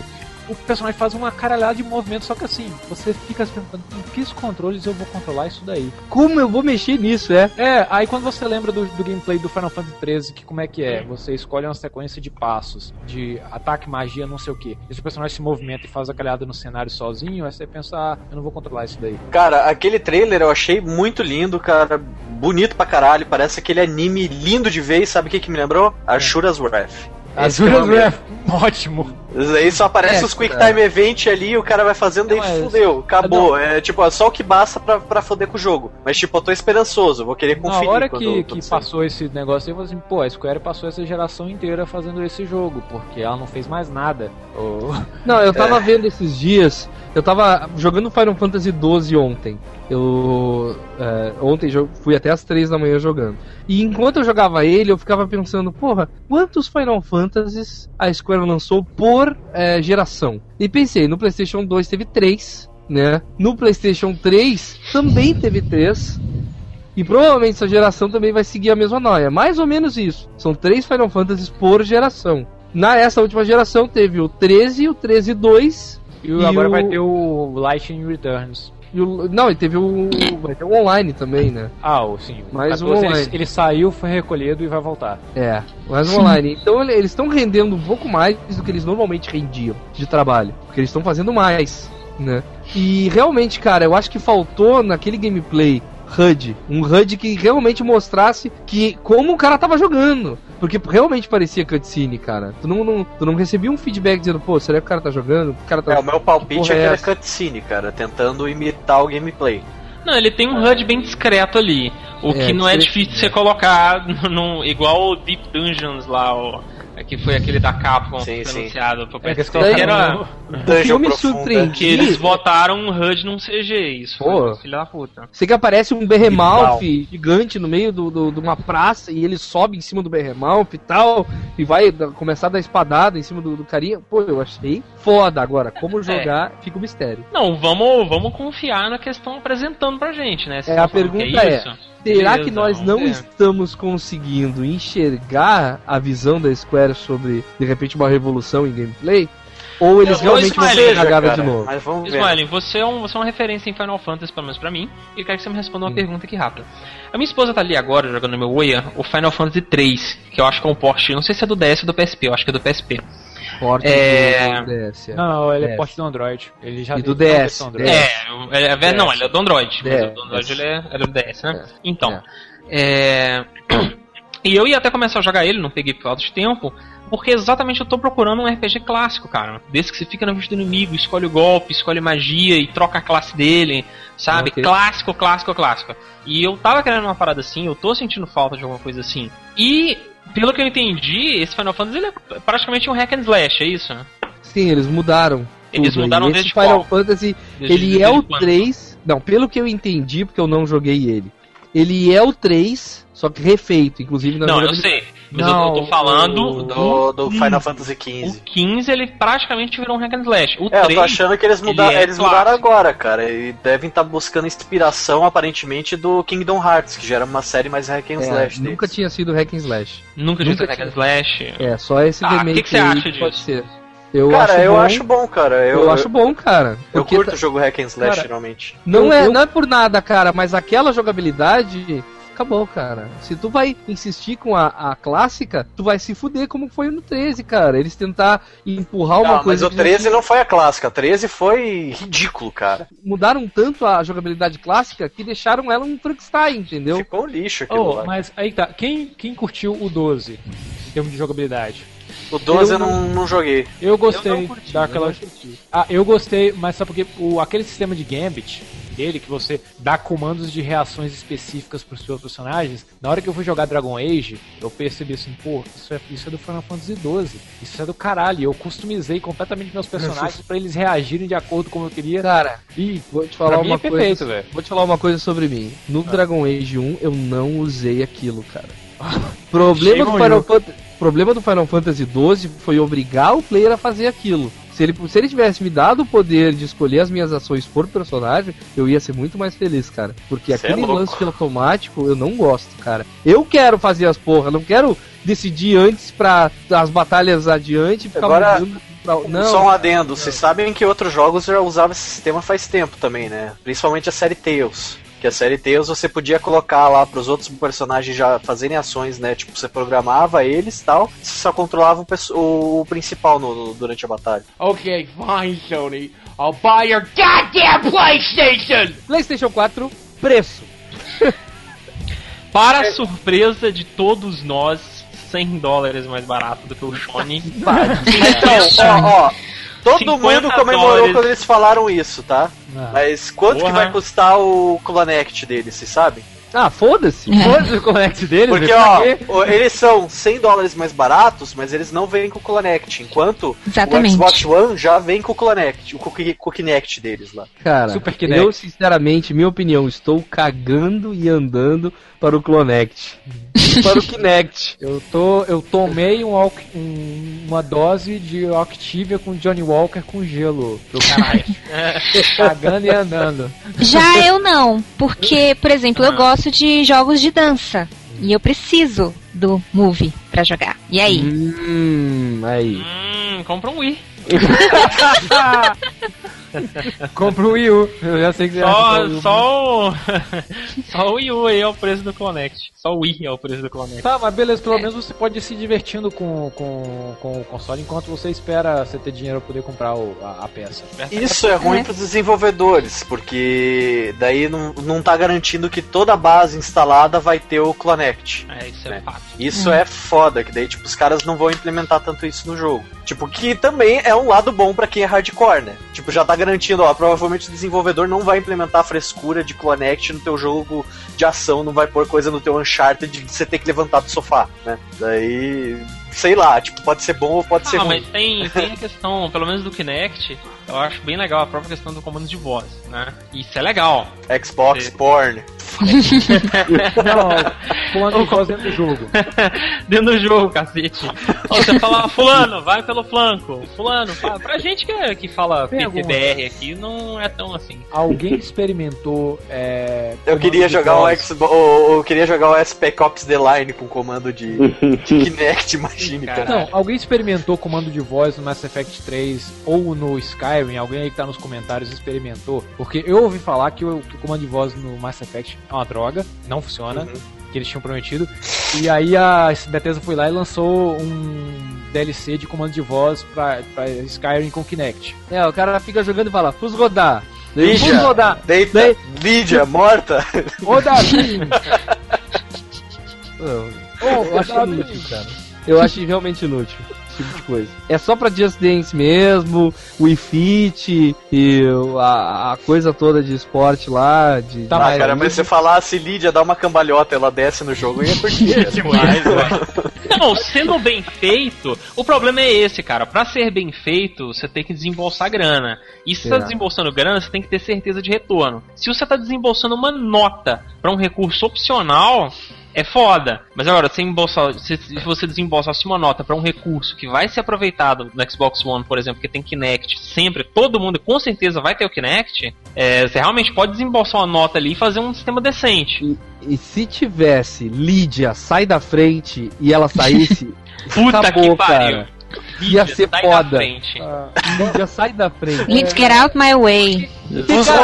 O personagem faz uma caralhada de movimento, só que assim, você fica se perguntando com que controles eu vou controlar isso daí? Como eu vou mexer nisso, é? É, aí quando você lembra do, do gameplay do Final Fantasy treze, que como é que é? Você escolhe uma sequência de passos, de ataque, magia, não sei o que. Esse personagem se movimenta e faz a caralhada no cenário sozinho, aí você pensa, ah, eu não vou controlar isso daí. Cara, aquele trailer eu achei muito lindo, cara, bonito pra caralho, parece aquele anime lindo de vez, sabe o que que me lembrou? Ashura's Wrath. Azura's Wrath, ótimo. Aí só aparece é, os Quick Time Event ali, o cara vai fazendo, daí é fudeu, acabou. Não. É tipo, é só o que basta pra, pra foder com o jogo. Mas tipo, eu tô esperançoso, vou querer conferir. Na hora que, que passou esse negócio aí, eu falei assim, pô, a Square passou essa geração inteira fazendo esse jogo, porque ela não fez mais nada. Oh. Não, eu tava é. vendo esses dias, eu tava jogando Final Fantasy doze ontem. Eu é, ontem fui até as três da manhã jogando. E enquanto eu jogava ele, eu ficava pensando, porra, quantos Final Fantasies a Square lançou por é, geração? E pensei, no PlayStation dois teve três, né? No PlayStation três também teve três. E provavelmente essa geração também vai seguir a mesma noia. Mais ou menos isso. São três Final Fantasies por geração. Na essa última geração teve o treze, o treze dois e, e agora o... vai ter o Lightning Returns. E o, não, e teve o, o, o online também, né? Ah, sim. Mas o online. Ele, ele saiu, foi recolhido e vai voltar. É, mas o online. Então eles estão rendendo um pouco mais do que eles normalmente rendiam de trabalho. Porque eles estão fazendo mais, né? E realmente, cara, eu acho que faltou naquele gameplay H U D. Um H U D que realmente mostrasse que como o cara tava jogando. Porque realmente parecia cutscene, cara. Tu não, não, tu não recebia um feedback dizendo, pô, será que o cara tá jogando? O cara tá... É, o meu palpite é que era cutscene, cara, tentando imitar o gameplay. Não, ele tem um H U D bem discreto ali. O é, que não é difícil de você colocar no, igual o Deep Dungeons lá, ó. Que foi aquele da Capcom sim, anunciado sim. Pra P S P. É, era... O que eu me surpreendi que eles botaram um H U D num C G I. Isso foi filho da puta. Você que aparece um Behemoth gigante no meio do, do, de uma praça e ele sobe em cima do Behemoth e tal e vai da, começar a dar espadada em cima do, do carinha. Pô, eu achei foda. Agora, como jogar, é. fica o mistério. Não, vamos, vamos confiar na questão apresentando pra gente, né? É, a pergunta é... Isso? é... Será Beleza, que nós não é. estamos conseguindo enxergar a visão da Square sobre, de repente, uma revolução em gameplay? Ou eles eu, realmente vão ser cagados de novo? Mas vamos ver. Ismael, você, é um, você é uma referência em Final Fantasy, pelo menos pra mim, e eu quero que você me responda uma hum. pergunta aqui rápida. A minha esposa tá ali agora, jogando no meu Oian, o Final Fantasy três, que eu acho que é um porte, não sei se é do D S ou do P S P, eu acho que é do P S P. Porte é... do D S. É. Não, não, ele D S. É porte do Android. Ele já e do D S. Android. É, é, é não, ele é do Android. Mas o do Android ele é, é do D S, né? É. Então, é. É... E eu ia até começar a jogar ele, não peguei por falta de tempo, porque exatamente eu tô procurando um R P G clássico, cara. Desse que você fica na vista do inimigo, escolhe o golpe, escolhe magia e troca a classe dele, sabe? Okay. Clássico, clássico, clássico. E eu tava querendo uma parada assim, eu tô sentindo falta de alguma coisa assim. E, pelo que eu entendi, esse Final Fantasy ele é praticamente um hack and slash, é isso? Sim, eles mudaram. Eles tudo. mudaram desde Final qual? Fantasy, desde ele desde é o quando? três... Não, pelo que eu entendi, porque eu não joguei ele. Ele é o três, só que refeito, inclusive na Não, eu sei. Mas não, eu tô falando o, do, do Final Fantasy quinze. O quinze ele praticamente virou um hack and slash. O é, três, eu tô achando que eles mudaram, ele é eles mudaram agora, cara. E devem estar tá buscando inspiração, aparentemente, do Kingdom Hearts, que já era uma série mais hack and é, slash. Nunca deles. Tinha sido hack and slash. Nunca, nunca tinha sido hack and slash. É, só esse ah, remake. O que você acha disso? Pode ser. Eu cara, acho eu bom, acho bom, cara. Eu, eu acho bom, cara. Eu curto o jogo hack and slash, cara, geralmente. Não, eu, é, eu... não é por nada, cara, mas aquela jogabilidade... Acabou, cara. Se tu vai insistir com a, a clássica, tu vai se fuder como foi no treze, cara. Eles tentar empurrar uma não, coisa... Mas o treze já... não foi a clássica. O treze foi ridículo, cara. Mudaram tanto a jogabilidade clássica que deixaram ela um Frankenstein, entendeu? Ficou lixo aquilo oh, lá. Mas aí tá. Quem, quem curtiu o doze em termos de jogabilidade? O doze eu não, não joguei. Eu gostei. Eu não curti, daquela... eu não curti. Ah, eu gostei, mas só porque o, aquele sistema de Gambit... dele, que você dá comandos de reações específicas para os seus personagens. Na hora que eu fui jogar Dragon Age, eu percebi assim, pô, isso é, isso é do Final Fantasy doze, isso é do caralho. Eu customizei completamente meus personagens para eles reagirem de acordo com eu queria. Cara, e vou te falar uma é coisa, perfeito, velho. Vou te falar uma coisa sobre mim. No ah. Dragon Age um, eu não usei aquilo, cara. Problema do Final Fantasy, problema do Final Fantasy doze foi obrigar o player a fazer aquilo. Se ele, se ele tivesse me dado o poder de escolher as minhas ações por personagem, eu ia ser muito mais feliz, cara. Porque Cê aquele é lance automático, eu não gosto, cara. Eu quero fazer as porra, não quero decidir antes pra as batalhas adiante e ficar Agora... mudando. Não, só um adendo, não. Vocês sabem que outros jogos já usavam esse sistema faz tempo também, né? Principalmente a série Tales. Que a série Tales você podia colocar lá pros outros personagens já fazerem ações, né? Tipo, você programava eles e tal, você só controlava o, o principal no, no, durante a batalha. Ok, fine, Sony. I'll buy your goddamn PlayStation! PlayStation quatro, preço. Para a surpresa de todos nós, cem dólares mais barato do que o Sony. Então, ó, ó. Todo mundo comemorou dólares. Quando eles falaram isso, tá? Ah, mas quanto porra. Que vai custar o Connect deles, vocês sabem? Ah, foda-se! Foda-se o Connect deles! Porque, ó, eles são cem dólares mais baratos, mas eles não vêm com o Connect, enquanto Exatamente. O Xbox One já vem com o Connect, com o Kinect deles lá. Cara, Super Kinect. Eu, sinceramente, minha opinião, estou cagando e andando para o Connect. Para o Kinect. Eu, tô, eu tomei um, um, uma dose de Octavia com Johnny Walker com gelo. Pro caralho. Cagando e andando. Já eu não, porque, por exemplo, eu gosto de jogos de dança. E eu preciso do Move pra jogar. E aí? Hum, aí. Hum, compra um Wii. Compra um Wii U. Eu já sei que você só, já só, o... só o Wii U aí é o preço do Connect. Só o Wii é o preço do Connect. Tá, mas beleza, pelo é. menos você pode ir se divertindo com, com, com o console enquanto você espera você ter dinheiro pra poder comprar o, a, a peça. Isso é ruim é. pros desenvolvedores, porque daí não, não tá garantindo que toda a base instalada vai ter o Connect. É, isso é, é. fato. Isso hum. é foda, que daí tipo, os caras não vão implementar tanto isso no jogo. Tipo, que também é um lado bom pra quem é hardcore, né? Tipo, já tá garantindo, ó, provavelmente o desenvolvedor não vai implementar a frescura de Connect no teu jogo de ação, não vai pôr coisa no teu Uncharted de você ter que levantar do sofá, né? Daí, sei lá, tipo, pode ser bom ou pode ah, ser ruim. Ah, mas tem, tem a questão, pelo menos do Kinect, eu acho bem legal a própria questão do comando de voz, né? Isso é legal. Xbox, e... porn... Não, o comando dentro do jogo. Dentro do jogo, cacete. Você fala, fulano, vai pelo flanco. Fulano, fala. Pra gente que, que fala P T B R aqui, não é tão assim. Alguém experimentou. É, eu queria jogar o Xbox. Eu queria jogar o Spec Ops The Line com comando de, de Kinect, imagine, cara. Não, alguém experimentou comando de voz no Mass Effect três ou no Skyrim? Alguém aí que tá nos comentários experimentou? Porque eu ouvi falar que o, que o comando de voz no Mass Effect é uma droga, não funciona, uhum. que eles tinham prometido. E aí a Bethesda foi lá e lançou um D L C de comando de voz pra, pra Skyrim com Kinect. É, o cara fica jogando e fala, pus rodar, pus rodar, deita, deita, Lídia, morta, rodadinho. Oh, eu acho inútil, cara. Eu acho realmente inútil. Tipo de coisa. É só pra Just Dance mesmo, o Wii Fit e a, a coisa toda de esporte lá. De, tá, ah, cara, mas se você falasse Lídia, dá uma cambalhota, ela desce no jogo e é porque é demais, velho. Não, sendo bem feito, o problema é esse, cara. Pra ser bem feito, você tem que desembolsar grana. E se você tá desembolsando grana, você tem que ter certeza de retorno. Se você tá desembolsando uma nota pra um recurso opcional, é foda. Mas agora, se você desembolsasse uma nota pra um recurso que vai ser aproveitado no Xbox One, por exemplo, que tem Kinect sempre, todo mundo com certeza vai ter o Kinect, é, você realmente pode desembolsar uma nota ali e fazer um sistema decente. E, e se tivesse Lídia, sai da frente, e ela saísse, puta acabou, que pariu. Cara. Lídia, ia ser foda. Ah, Lídia, sai da frente. Let's get out my way.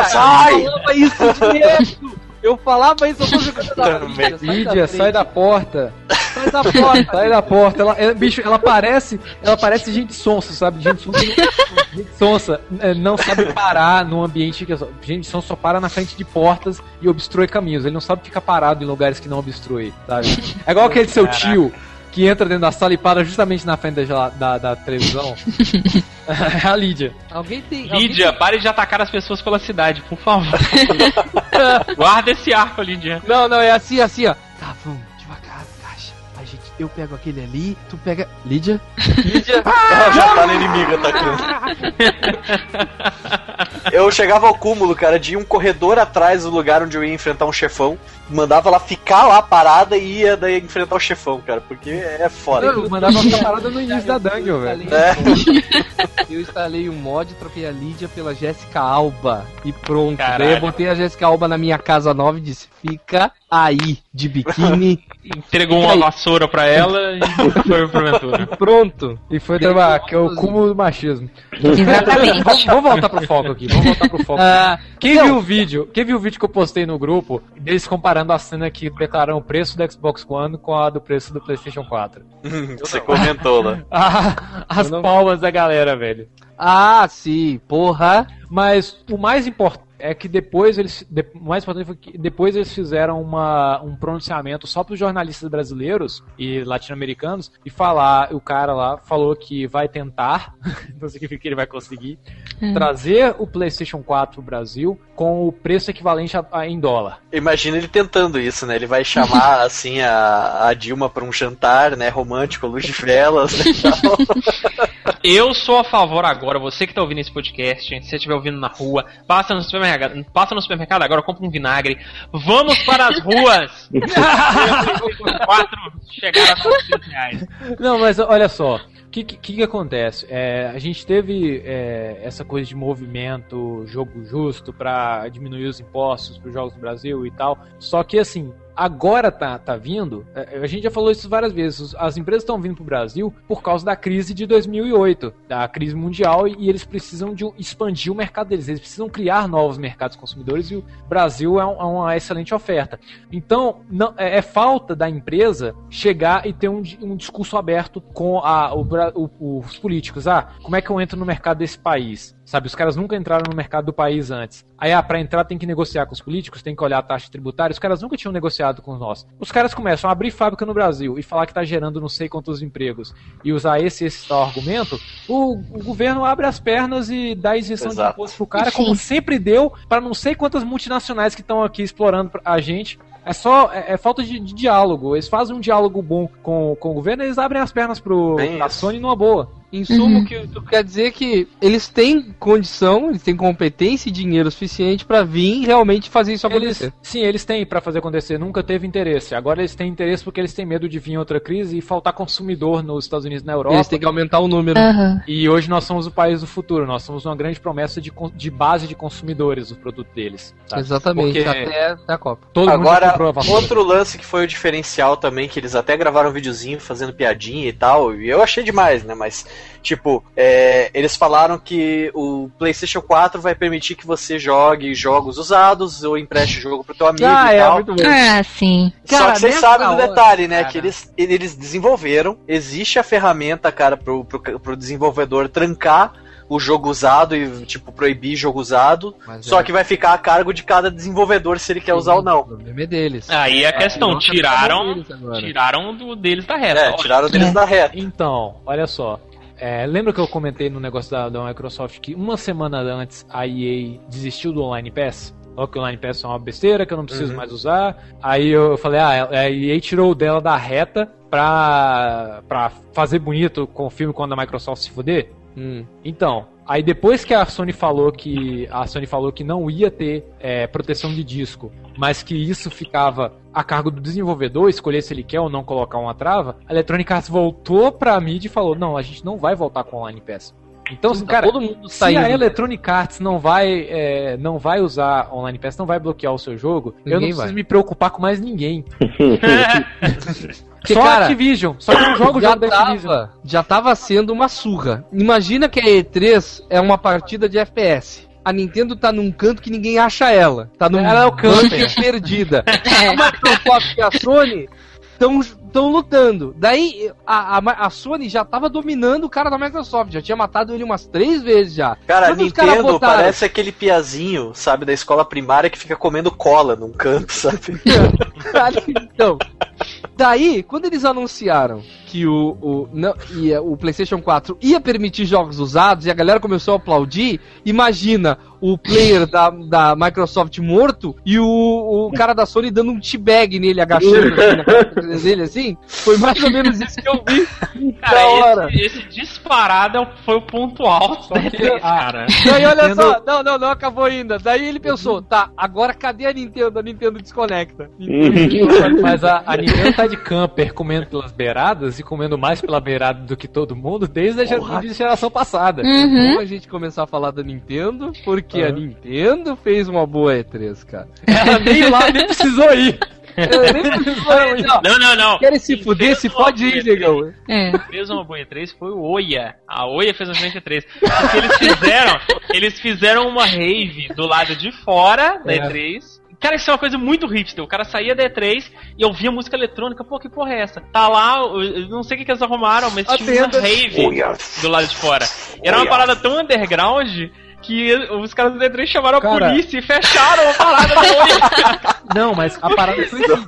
Sai! Isso direto! Eu falava isso, eu tô jogando da Lídia, sai, Lídia da sai da porta. Sai da porta, sai da porta. Ela, ela, bicho, ela parece, ela parece gente sonsa, sabe? Gente sonsa, gente sonsa não sabe parar num ambiente que... Gente sonsa só para na frente de portas e obstrui caminhos. Ele não sabe ficar parado em lugares que não obstrui, sabe? É igual aquele seu tio que entra dentro da sala e para justamente na frente da, da, da televisão. É a Lídia. Alguém tem, Lídia, alguém tem... pare de atacar as pessoas pela cidade, por favor. Guarda esse arco, Lídia. Não, não, é assim, assim, ó. Tá, vamos, devagar, caixa. A gente, eu pego aquele ali, tu pega... Lídia? Lídia? Ah, já tá na inimiga, tá aqui. Eu chegava ao cúmulo, cara, de ir um corredor atrás do lugar onde eu ia enfrentar um chefão. Mandava ela ficar lá parada e ia daí enfrentar o chefão, cara, porque é foda. Eu mandava ficar parada no início da dungeon, velho. É. Eu instalei o mod, troquei a Lídia pela Jéssica Alba e pronto. Caralho. Eu botei a Jéssica Alba na minha casa nova e disse, fica aí, de biquíni. Entregou uma vassoura pra ela e foi pra aventura. Pronto. E foi trabalhar, que é o cúmulo do machismo. Exatamente. Vamos, vamos voltar pro foco aqui, vamos voltar pro foco. Ah, quem, viu o vídeo, quem viu o vídeo que eu postei no grupo, eles compararam a cena que declararam o preço do Xbox One com a do preço do PlayStation quatro. Você comentou, né? Ah, as não... palmas da galera, velho. Ah, sim, porra. Mas o mais importante é que depois eles, de, o mais importante foi que depois eles fizeram uma, um pronunciamento só para os jornalistas brasileiros e latino-americanos e falar, o cara lá falou que vai tentar, não significa que ele vai conseguir, hum. trazer o PlayStation quatro pro Brasil com o preço equivalente a, a, em dólar. Imagina ele tentando isso, né? Ele vai chamar assim a, a Dilma para um jantar, né? Romântico, luz de velas e tal. Eu sou a favor agora, você que tá ouvindo esse podcast, se você estiver ouvindo na rua, passa no supermercado. Passa no supermercado agora, compra um vinagre. Vamos para as ruas! quatro chegaram a quatrocentos reais. Não, mas olha só. O que, que, que acontece? É, a gente teve é, essa coisa de movimento, jogo justo para diminuir os impostos para os jogos do Brasil e tal. Só que assim, agora tá, tá vindo, a gente já falou isso várias vezes, as empresas estão vindo para o Brasil por causa da crise de dois mil e oito, da crise mundial, e eles precisam de expandir o mercado deles, eles precisam criar novos mercados consumidores e o Brasil é, um, é uma excelente oferta. Então, não, é, é falta da empresa chegar e ter um, um discurso aberto com a, o Brasil. O, os políticos, ah, como é que eu entro no mercado desse país? Sabe, os caras nunca entraram no mercado do país antes. Aí, ah, pra entrar tem que negociar com os políticos, tem que olhar a taxa tributária, os caras nunca tinham negociado com nós. Os caras começam a abrir fábrica no Brasil e falar que tá gerando não sei quantos empregos e usar esse esse tal argumento, o, o governo abre as pernas e dá isenção de imposto pro cara, como sempre deu pra não sei quantas multinacionais que estão aqui explorando a gente. É só é, é falta de, de diálogo. Eles fazem um diálogo bom com, com o governo e eles abrem as pernas pro a Sony numa boa. Em suma, uhum. que, quer dizer que eles têm condição, eles têm competência e dinheiro suficiente pra vir realmente fazer isso acontecer. Eles, sim, eles têm pra fazer acontecer. Nunca teve interesse. Agora eles têm interesse porque eles têm medo de vir outra crise e faltar consumidor nos Estados Unidos e na Europa. Eles têm que aumentar o número. Uhum. E hoje nós somos o país do futuro. Nós somos uma grande promessa de, de base de consumidores do produto deles. Tá? Exatamente. Porque até a Copa. Todo Agora, mundo outro lance que foi o diferencial também, que eles até gravaram um videozinho fazendo piadinha e tal. E eu achei demais, né? Mas... Tipo, é, eles falaram que o PlayStation quatro vai permitir que você jogue jogos usados ou empreste jogo pro teu amigo ah, e tal. É, muito bom. Ah, sim. Só cara, que vocês sabem do detalhe, né? Cara. Que eles, eles desenvolveram, existe a ferramenta, cara, pro, pro, pro desenvolvedor trancar o jogo usado e, tipo, proibir jogo usado, mas só é. que vai ficar a cargo de cada desenvolvedor se ele quer Sim, usar ou não. O problema é deles. Aí a questão, é, tiraram, tiraram do deles da reta. É, tiraram deles é. da reta. Então, olha só. É, lembra que eu comentei no negócio da, da Microsoft que uma semana antes a E A desistiu do Online Pass? Falou que o Online Pass é uma besteira, que eu não preciso uhum. mais usar. Aí eu falei, ah, a E A tirou dela da reta pra, pra fazer bonito com o filme quando a Microsoft se fuder? Hum. Então, aí depois que a Sony falou que a Sony falou que não ia ter é, proteção de disco, mas que isso ficava a cargo do desenvolvedor, escolher se ele quer ou não colocar uma trava, a Electronic Arts voltou pra mídia e falou, não, a gente não vai voltar com Online Pass. Então, então cara, todo mundo se saindo. A Electronic Arts não vai, é, não vai usar Online Pass, não vai bloquear o seu jogo, ninguém eu não preciso vai. me preocupar com mais ninguém. Porque, só cara, Activision, só que eu jogo o jogo da Activision. Já tava sendo uma surra. Imagina que a E três é uma partida de F P S. A Nintendo tá num canto que ninguém acha ela. Tá num ela é o canto perdida. A Microsoft e a Sony estão lutando. Daí a, a, a Sony já tava dominando o cara da Microsoft. Já tinha matado ele umas três vezes já. Cara, a Nintendo botaram... parece aquele piazinho, sabe, da escola primária que fica comendo cola num canto, sabe? Então... Daí, quando eles anunciaram que o, o, não, ia, o PlayStation quatro ia permitir jogos usados e a galera começou a aplaudir, imagina o player da, da Microsoft morto e o, o cara da Sony dando um teabag nele, agachando assim, na cara dele, assim. Foi mais ou menos isso que eu vi. Cara, hora. Esse, esse disparado foi o ponto alto da E três, cara. Daí, olha só, não, não, não acabou ainda. Daí ele pensou, tá, agora cadê a Nintendo? A Nintendo desconecta. Nintendo, mas a, a Nintendo tá de camper comendo pelas beiradas e comendo mais pela beirada do que todo mundo desde a geração, geração passada. Uhum. É bom a gente começar a falar da Nintendo, porque uhum. a Nintendo fez uma boa E três, cara. Ela nem lá, nem precisou ir. Eu nem falei, não. não, não, não. Querem se fuder, se pode ir, negão. Quem fez uma boa E três foi o Oia. A Oia fez uma E três. O que eles fizeram? Eles fizeram uma rave do lado de fora da é. E três. Cara, isso é uma coisa muito hipster. O cara saía da E três e ouvia música eletrônica. Pô, que porra é essa? Tá lá, eu não sei o que, que eles arrumaram, mas tinha uma rave Oia. do lado de fora. Era uma Oia. parada tão underground... que os caras do D três chamaram cara, a polícia e fecharam a parada da polícia. Não, mas a parada foi assim.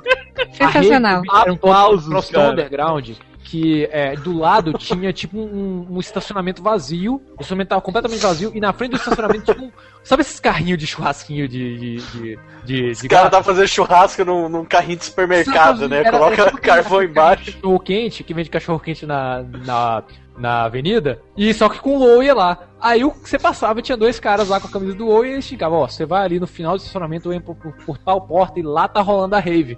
Sensacional. Aplausos, cara. Underground, que é, do lado tinha tipo um, um estacionamento vazio, o estacionamento tava completamente vazio, e na frente do estacionamento tinha um... Sabe esses carrinhos de churrasquinho de... de, de, de, de cara tá fazendo churrasco num, num carrinho de supermercado, Sabe, né? Era, Coloca era, carvão era, embaixo. Cachorro-quente, que vende cachorro-quente na... na... na avenida, e só que com o Oia lá. Aí você passava, tinha dois caras lá com a camisa do Oia e eles ficavam, ó, você vai ali no final do estacionamento, entra por, por, por tal porta e lá tá rolando a rave.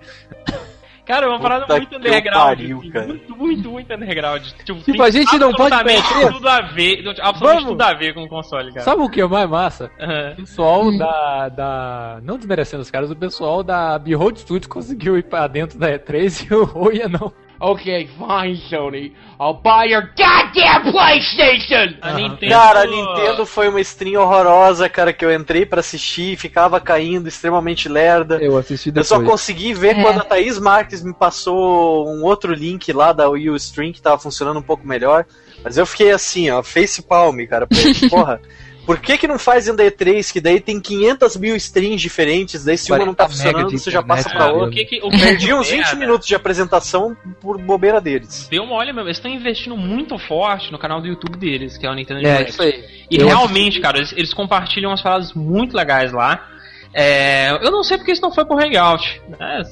Cara, uma parada Puta muito underground. Pariu, assim, muito, muito, muito underground. Tipo, tipo a gente não pode perder. Tudo a ver, absolutamente Vamos. tudo a ver com o console, cara. Sabe o que é mais massa? Uhum. O pessoal hum. da, da... Não desmerecendo os caras, o pessoal da Behold Studios conseguiu ir pra dentro da E três e o Oia não. Okay, fine, Sony. I'll buy your goddamn PlayStation! A Nintendo... Cara, a Nintendo foi uma stream horrorosa, cara, que eu entrei pra assistir e ficava caindo, extremamente lerda. Eu assisti depois. Eu só consegui ver é. quando a Thaís Marques me passou um outro link lá da Ustream, que tava funcionando um pouco melhor. Mas eu fiquei assim, ó, face palm, cara, porra... Por que que não faz ainda E três, que daí tem quinhentas mil streams diferentes, daí se uma não tá funcionando, você já passa pra outra. Perdi uns vinte minutos de apresentação por bobeira deles. Deu uma olha, meu, eles estão investindo muito forte no canal do YouTube deles, que é o Nintendo Direct. É, isso aí. E realmente, cara, eles, eles compartilham umas falas muito legais lá. É, eu não sei porque isso não foi por Hangout, né?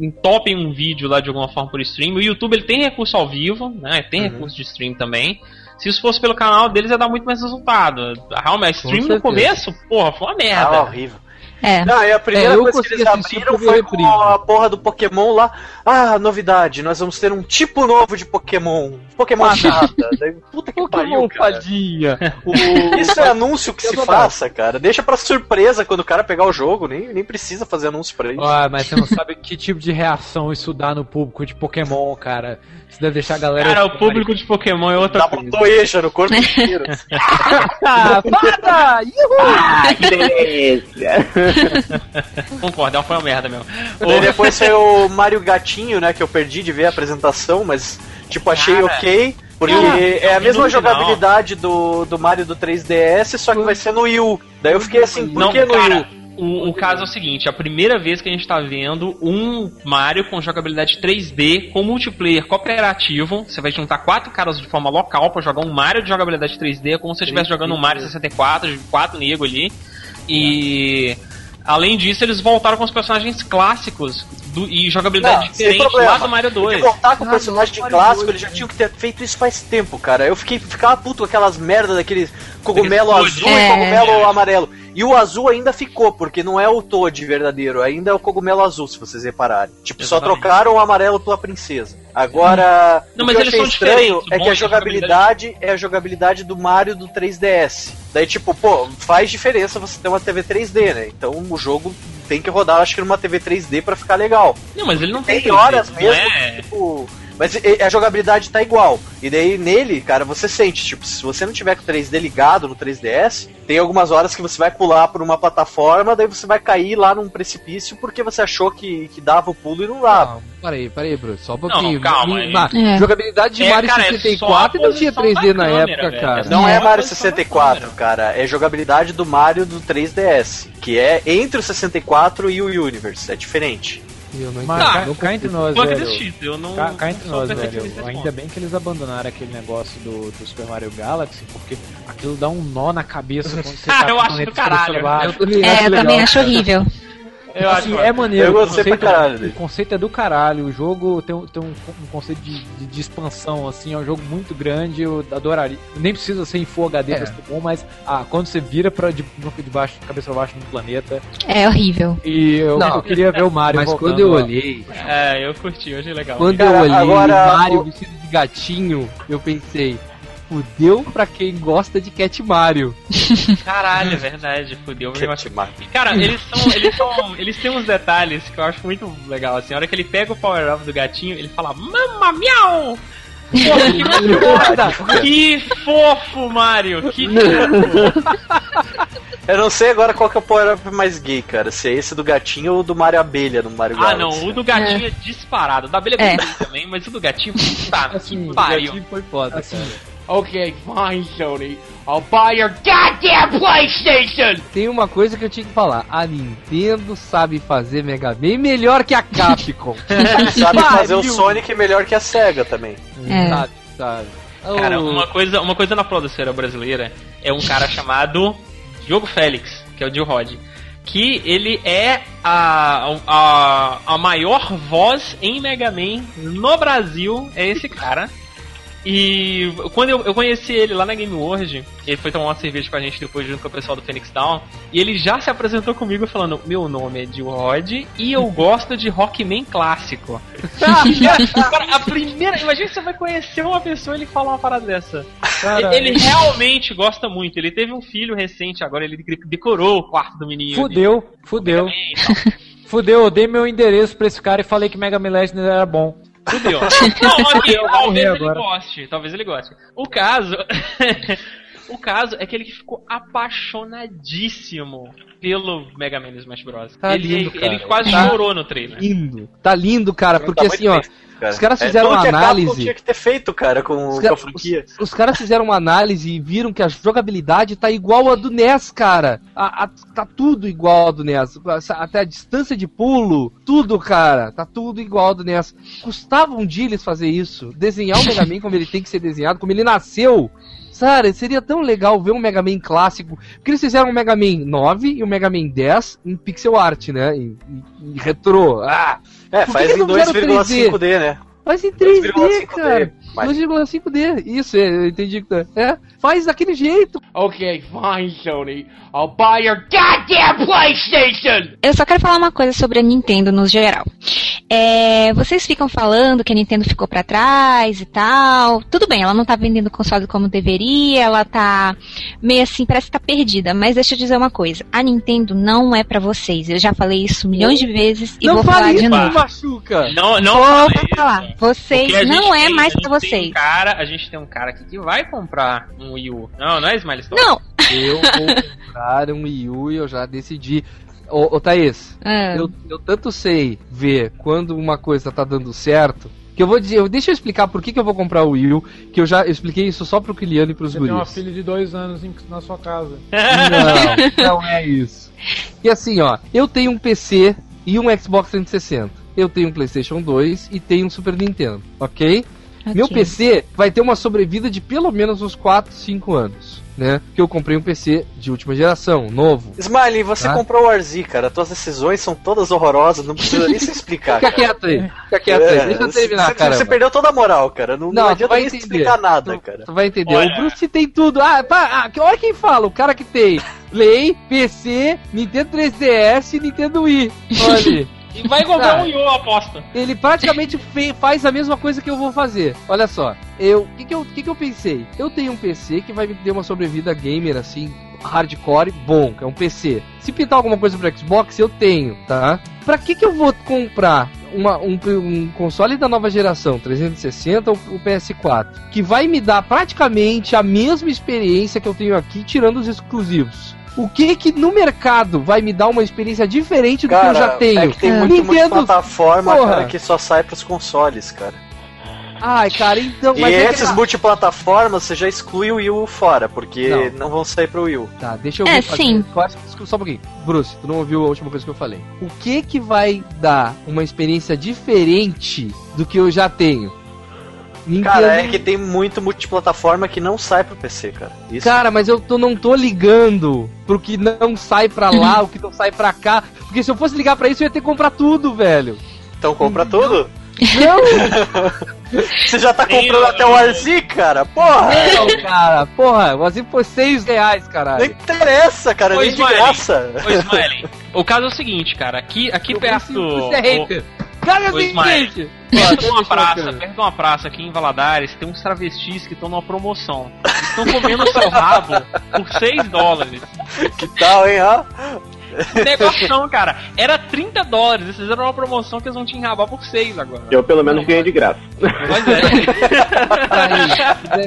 Entopem um vídeo lá de alguma forma por stream. O YouTube ele tem recurso ao vivo, né? Tem uhum. recurso de stream também. Se isso fosse pelo canal deles, ia dar muito mais resultado. Realmente, stream no começo, porra, foi uma merda. Ah, horrível. É. Não, e a primeira é, coisa que eles abriram foi com a porra do Pokémon lá. Ah, novidade, nós vamos ter um tipo novo de Pokémon. Pokémon chata. Puta que pariu, cara. O... Isso é anúncio que se faça, cara. Deixa pra surpresa quando o cara pegar o jogo. Nem, nem precisa fazer anúncio pra isso. Ah, mas você não sabe que tipo de reação isso dá no público de Pokémon, cara. Isso deve deixar a galera... Cara, o público de Pokémon é outra coisa. Dá uma toeja no corpo inteiro. Ah, para! Iuhu! Que delícia! Concordo, foi uma merda mesmo. Daí depois foi o Mario Gatinho, né? Que eu perdi de ver a apresentação, mas tipo, achei Cara, ok. Porque é, é a mesma jogabilidade do, do Mario do três D S, só que vai ser no Wii U. Daí eu fiquei assim, por que no Wii U? O, o caso é o seguinte, a primeira vez que a gente tá vendo um Mario com jogabilidade três D, com multiplayer cooperativo, você vai juntar quatro caras de forma local pra jogar um Mario de jogabilidade três D, como se você estivesse jogando um Mario sessenta e quatro, de quatro nego ali. E... Além disso, eles voltaram com os personagens clássicos do, e jogabilidade não, diferente lá do Mario dois. Porque voltar com o personagem de clássico, eles já tinham que ter feito isso faz tempo, cara. Eu fiquei, ficava puto com aquelas merdas daqueles cogumelo azul é. e cogumelo amarelo. E o azul ainda ficou, porque não é o Toad verdadeiro, ainda é o cogumelo azul, se vocês repararem. Tipo, exatamente. Só trocaram o amarelo pela princesa. Agora, não, o mas que eu achei estranho é que a jogabilidade, jogabilidade é a jogabilidade do Mario do três D S. Daí, tipo, pô, faz diferença você ter uma T V três D, né? Então o jogo tem que rodar, acho que numa T V três D pra ficar legal. Não, mas ele não tem. Tem horas mesmo, é... tipo... Mas a jogabilidade tá igual. E daí nele, cara, você sente, tipo, se você não tiver com o três D ligado no três D S, tem algumas horas que você vai pular por uma plataforma, daí você vai cair lá num precipício porque você achou que, que dava o pulo e não dava. Peraí, peraí, Bruno, só um pouquinho. Não, calma, Ma- é. Jogabilidade de é, Mario cara, sessenta e quatro é não tinha três D na câmera, época, velho. Cara. Não é, é Mario sessenta e quatro, cara. É jogabilidade do Mario do três D S, que é entre o sessenta e quatro e o Universe. É diferente. Eu não entendo. Não cai entre nós, velho. Cai entre nós, velho. Ainda bem que eles abandonaram aquele negócio do, do Super Mario Galaxy, porque aquilo dá um nó na cabeça quando você tá. Eu acho do caralho. É, eu também acho horrível. Eu assim, acho, é maneiro, eu o, conceito, caralho, o conceito é do caralho, o jogo tem, tem um, um conceito de, de, de expansão, assim, é um jogo muito grande, eu adoraria, nem precisa ser em Full H D é. pra ser bom, mas ah, quando você vira pra de, de baixo, cabeça pra baixo no planeta... É horrível. E eu, não, eu queria ver o Mario mas voltando, quando eu olhei... Ó. É, eu curti, eu achei legal. Quando cara, eu olhei agora, o Mario o... vestido de gatinho, eu pensei... Fudeu pra quem gosta de Cat Mario. Caralho, é verdade, fudeu. Cat Mario. Cara, eles são, eles são. Eles têm uns detalhes que eu acho muito legal, assim. A hora que ele pega o power-up do gatinho, ele fala, mamma miau! Porra, que foda! Que fofo, Mario! Que fofo! Eu não sei agora qual que é o power-up mais gay, cara. Se é esse do gatinho ou do Mario Abelha no Mario Galaxy. Ah, não. O do gatinho é, é disparado. O da abelha é bem gay também, mas o do gatinho... Tá, assim, que pariu. O gatinho foi foda, assim. Cara. Ok, fine, Sony. I'll buy your goddamn PlayStation! Tem uma coisa que eu tinha que falar. A Nintendo sabe fazer Mega Man melhor que a Capcom. Sabe fazer o Sonic melhor que a SEGA também. É. Sabe, sabe. Cara, oh. uma, coisa, uma coisa na produção brasileira é um cara chamado Diogo Félix, que é o Dio Rod, que ele é a, a, a maior voz em Mega Man no Brasil, é esse cara. E quando eu, eu conheci ele lá na Game World, ele foi tomar uma cerveja com a gente depois junto com o pessoal do Phoenix Down, e ele já se apresentou comigo falando, meu nome é Dio Rod e eu gosto de Rockman clássico. Cara, a primeira... Imagina que você vai conhecer uma pessoa e ele fala uma parada dessa. Caramba. Ele realmente gosta muito, ele teve um filho recente agora, ele decorou o quarto do menino. Fudeu, dele. fudeu. Fudeu, eu dei meu endereço pra esse cara e falei que Mega Man Legends era bom. Fudeu. Não, okay, talvez ele agora. goste, talvez ele goste. O caso, o caso é que ele ficou apaixonadíssimo pelo Mega Man Smash Bros. Tá ele, lindo, ele, ele quase tá chorou no trailer. Lindo, tá lindo, cara, porque tá assim, ó, difícil, cara. Os caras fizeram é, uma análise. Tinha que ter feito, cara, com, os, cara, com a franquia. Os, os caras fizeram uma análise e viram que a jogabilidade tá igual a do N E S, cara. A, a, tá tudo igual a do N E S. Até a distância de pulo, tudo, cara. Tá tudo igual a do N E S. Custava um dia eles fazer isso. Desenhar o Mega Man como ele tem que ser desenhado, como ele nasceu. Cara, seria tão legal ver um Mega Man clássico. Porque eles fizeram um Mega Man nove e um Mega Man dez em pixel art, né? Em, em, em retrô. Ah! É, faz em dois vírgula cinco D, né? Faz em três D, dois vírgula cinco D, cara. Mas... dois vírgula cinco D. Isso, eu entendi que tá. É, faz daquele jeito. Ok, fine, Sony. I'll buy your goddamn PlayStation! Eu só quero falar uma coisa sobre a Nintendo no geral. É, vocês ficam falando que a Nintendo ficou pra trás e tal. Tudo bem, ela não tá vendendo console como deveria, ela tá meio assim, parece que tá perdida. Mas deixa eu dizer uma coisa. A Nintendo não é pra vocês. Eu já falei isso milhões de vezes e não vou falar isso, de novo. Machuca. Não, não vou falar. Vocês não é tem, mais pra vocês. Um cara, a gente tem um cara aqui que vai comprar um Wii U. Não, não é Smiley Story. Não. Eu vou comprar um Wii U e eu já decidi. Ô, ô Thaís, é. eu, eu tanto sei ver quando uma coisa tá dando certo, que eu vou dizer, eu, deixa eu explicar por que, que eu vou comprar o Wii U, que eu já eu expliquei isso só pro Kiliano e pros Você guris. Você tem uma filha de dois anos em, na sua casa. Não, não é isso. E assim, ó, eu tenho um P C e um Xbox trezentos e sessenta. Eu tenho um PlayStation dois e tenho um Super Nintendo, ok? Okay. Meu P C vai ter uma sobrevida de pelo menos uns quatro, cinco anos. né? Que eu comprei um P C de última geração, novo. Smiley, você tá? comprou o R Z, cara. Tuas decisões são todas horrorosas, não precisa nem se explicar. Fica quieto aí, fica quieto é, aí. Deixa eu terminar, cara. Você perdeu toda a moral, cara. Não, não, não adianta nem explicar nada, tu, cara. Tu vai entender. Olha. O Bruce tem tudo. Ah, pá, ah, olha quem fala, o cara que tem Play, P C, Nintendo três D S e Nintendo Wii. Olha ali. E vai comprar um Yo, aposta. Ele praticamente fe- faz a mesma coisa que eu vou fazer. Olha só, eu, que que eu, que que eu pensei? Eu tenho um P C que vai me ter uma sobrevida gamer, assim, hardcore, bom, que é um P C. Se pintar alguma coisa pro Xbox, eu tenho, tá? Pra que que eu vou comprar uma, um, um console da nova geração, trezentos e sessenta ou o P S quatro, que vai me dar praticamente a mesma experiência que eu tenho aqui, tirando os exclusivos? O que que no mercado vai me dar uma experiência diferente do cara, que eu já tenho? É que tem muito, muita plataforma, cara, que só sai pros consoles, cara. Ai, cara, então... Mas e é esses que... multiplataformas, você já exclui o Wii U fora, porque não, não vão sair pro Wii U. Tá, deixa eu... É, fazer. Sim. Só um pouquinho. Bruce, tu não ouviu a última coisa que eu falei. O que que vai dar uma experiência diferente do que eu já tenho? Nintendo... Cara, é que tem muito multiplataforma que não sai pro P C, cara. Isso. Cara, mas eu tô, não tô ligando pro que não sai pra lá, o que não sai pra cá. Porque se eu fosse ligar pra isso, eu ia ter que comprar tudo, velho. Então compra tudo? Não! Você já tá comprando eu, até o R Z, cara? Porra! Não, cara, porra, o R Z foi seis reais, caralho. Não interessa, cara, nem de graça. Ô, Smiley, o caso é o seguinte, cara, aqui, aqui perto... Você é hater. Cara, ô, gente. Perto de uma praça, perto de uma praça aqui em Valadares, tem uns travestis que estão numa promoção. Estão comendo seu rabo por seis dólares. Que tal, hein, ó? Negociação, cara. Era trinta dólares, eles fizeram uma promoção que eles vão te enrabar por seis agora. Eu pelo menos não, ganhei de graça. Pois é.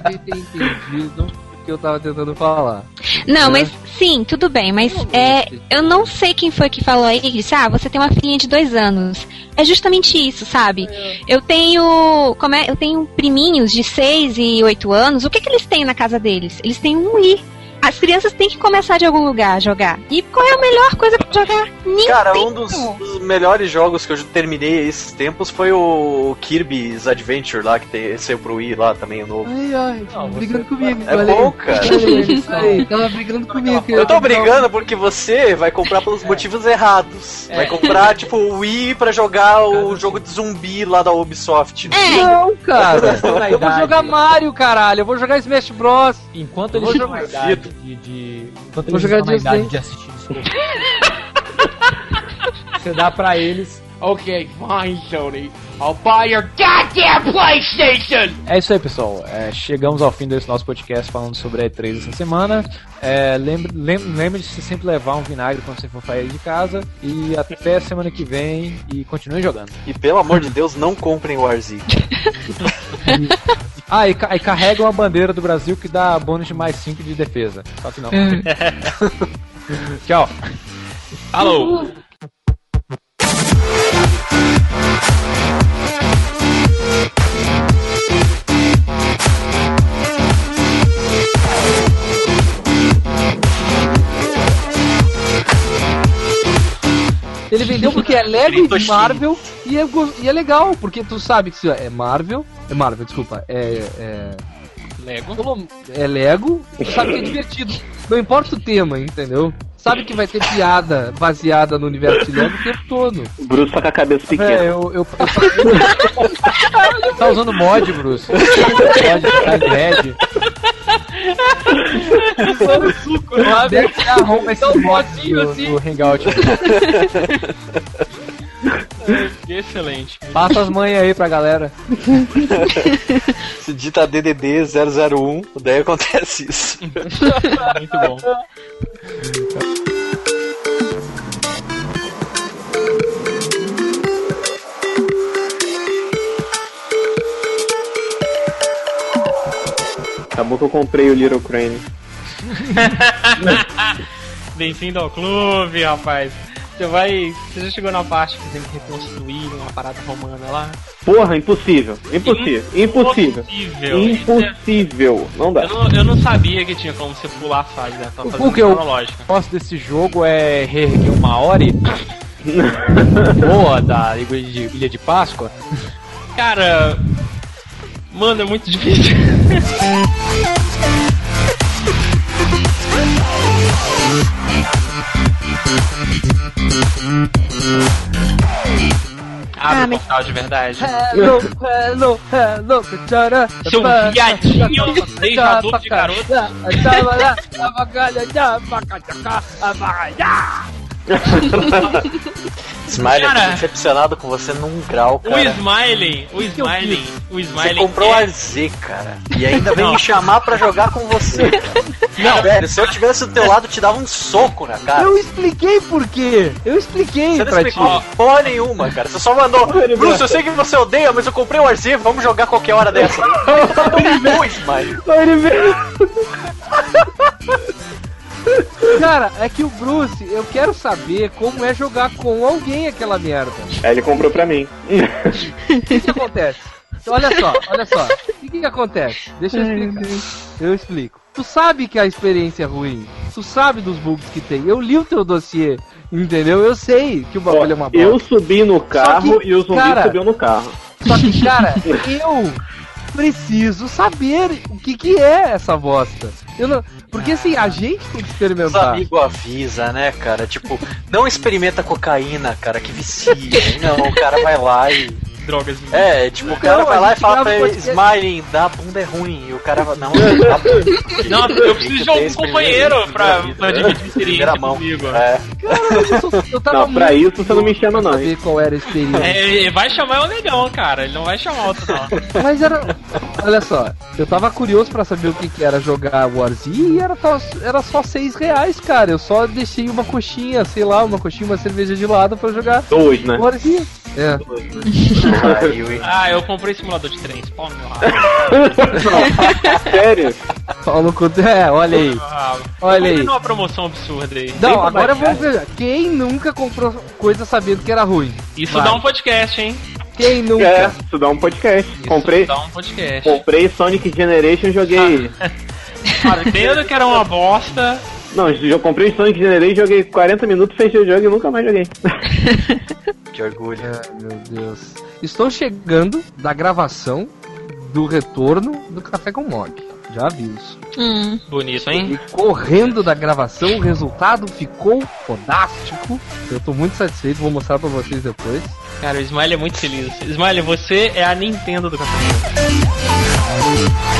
Deve ter entendido o que eu tava tentando falar. Não, mas sim, tudo bem, mas é, eu não sei quem foi que falou aí que disse, ah, você tem uma filhinha de dois anos. É justamente isso, sabe? Eu tenho como é, eu tenho priminhos de seis e oito anos, o que que eles têm na casa deles? Eles têm um Wii. As crianças têm que começar de algum lugar a jogar. E qual é a melhor coisa pra jogar? Nintendo. Cara, um dos, dos melhores jogos que eu terminei esses tempos foi o Kirby's Adventure lá, que tem, saiu pro Wii lá também, o novo. Ai, ai, não, brigando você... comigo. É valeu. Bom, cara. Valeu, tava brigando comigo. Eu tô brigando porque você vai comprar pelos é. motivos errados. É. Vai comprar, tipo, o Wii pra jogar o jogo de zumbi lá da Ubisoft. É. Não, cara. Eu vou jogar Mario, caralho. Eu vou jogar Smash Bros. Enquanto eles estão na idade... De, de... Enquanto eles estão na idade de assistir isso. Você dá pra eles. Ok, fine, Sony. I'll buy your goddamn PlayStation! É isso aí, pessoal. É, chegamos ao fim desse nosso podcast falando sobre a E três essa semana. É, lembre, lembre, lembre de sempre levar um vinagre quando você for sair de casa. E até semana que vem. E continuem jogando. E pelo amor de Deus, não comprem o R Z. Ah, e, ca- e carrega uma bandeira do Brasil que dá bônus de mais cinco de defesa. Só que não. Tchau. Alô! Ele vendeu porque é Lego e Marvel e é, e é legal, porque tu sabe que é Marvel, é Marvel, desculpa, é... é... Lego. É Lego, sabe que é divertido. Não importa o tema, entendeu? Sabe que vai ter piada baseada no universo de Lego o tempo todo. O Bruce tá com a cabeça pequena. É, eu... eu, eu... tá usando mod, Bruce. Mod, Red. Usando suco, lá. Deve ser arruma esse modinho assim. O Hangout. Excelente. Passa as manhas aí pra galera. Se digita D D D zero zero um, daí acontece isso. Muito bom. Acabou que eu comprei o Little Crane. Bem-vindo ao clube, rapaz. Você vai. Você já chegou na parte que tem que reconstruir uma parada romana lá? Porra, impossível. Impossível. Impossível. Impossível. Impossível. Não dá. Eu não, eu não sabia que tinha como você pular a fase, né? Tava fazendo o que eu gosto desse jogo é reerguer o Maori. Boa, da Ilha de Páscoa. Cara. Mano, é muito difícil. abre o portal de verdade. Hello, hello, hello. Seu viadinho, desde adulto de garoto. Smiley, eu tô decepcionado com você num grau, cara. O Smiley, o Smiley, o Smiley. Você comprou é... a Z, cara. E ainda vem me chamar pra jogar com você, cara. Não, velho, se eu tivesse do teu lado, eu te dava um soco na cara. Eu expliquei por quê. Eu expliquei você não pra explicou ti. Porra nenhuma, cara. Você só mandou... Bruce, eu sei que você odeia, mas eu comprei o Arcevo, vamos jogar qualquer hora dessa. Ele veio... Cara, é que o Bruce, eu quero saber como é jogar com alguém aquela merda. É, ele comprou pra mim. O que que acontece? Olha só, olha só. O que que acontece? Deixa eu explicar. Eu explico. Tu sabe que a experiência é ruim. Tu sabe dos bugs que tem. Eu li o teu dossiê, entendeu? Eu sei que o bagulho é uma bosta. Eu subi no carro que, e o zumbi cara, subiu no carro. Só que, cara, eu preciso saber o que que é essa bosta. Eu não... Porque assim, a gente tem que experimentar. Os amigos avisa, né, cara? Tipo, não experimenta cocaína, cara, que vicia. Não, o cara vai lá e... drogas. É, tipo, o cara não, vai lá e fala pra ele, Smiley, dá bunda é ruim, e o cara vai, não, dá bunda. Não, eu preciso de algum companheiro pra, pra dividir experiência comigo. É. Cara, eu, eu tava não, pra isso você não me chama não, hein? Qual era a experiência. É, vai chamar o negão, cara, ele não vai chamar outro não. Mas era, olha só, eu tava curioso pra saber o que que era jogar Warzy e era, era só seis reais, cara, eu só deixei uma coxinha, sei lá, uma coxinha, uma cerveja de lado pra jogar dois, né? Warzy. É. Ah, eu comprei simulador de trens. Pau no meu rabo. Sério? Pau no cu. É, olha aí. Olha aí. Uma promoção absurda aí. Não, agora vamos ver. Quem nunca comprou coisa sabendo que era ruim? Isso vai. Dá um podcast, hein? Quem nunca? É, isso dá um podcast. Isso comprei, dá um podcast. Comprei Sonic Generation e joguei. Sabendo que era uma bosta. Não, eu comprei o Sonic Generation, joguei quarenta minutos, fechei o jogo e nunca mais joguei. Que orgulho. Ai, meu Deus. Estou chegando da gravação do retorno do Café com Mog. Já vi isso. Hum. Bonito, hein? E correndo da gravação, o resultado ficou fodástico. Eu tô muito satisfeito, vou mostrar pra vocês depois. Cara, o Smiley é muito feliz. Smiley, você é a Nintendo do Café com Mog.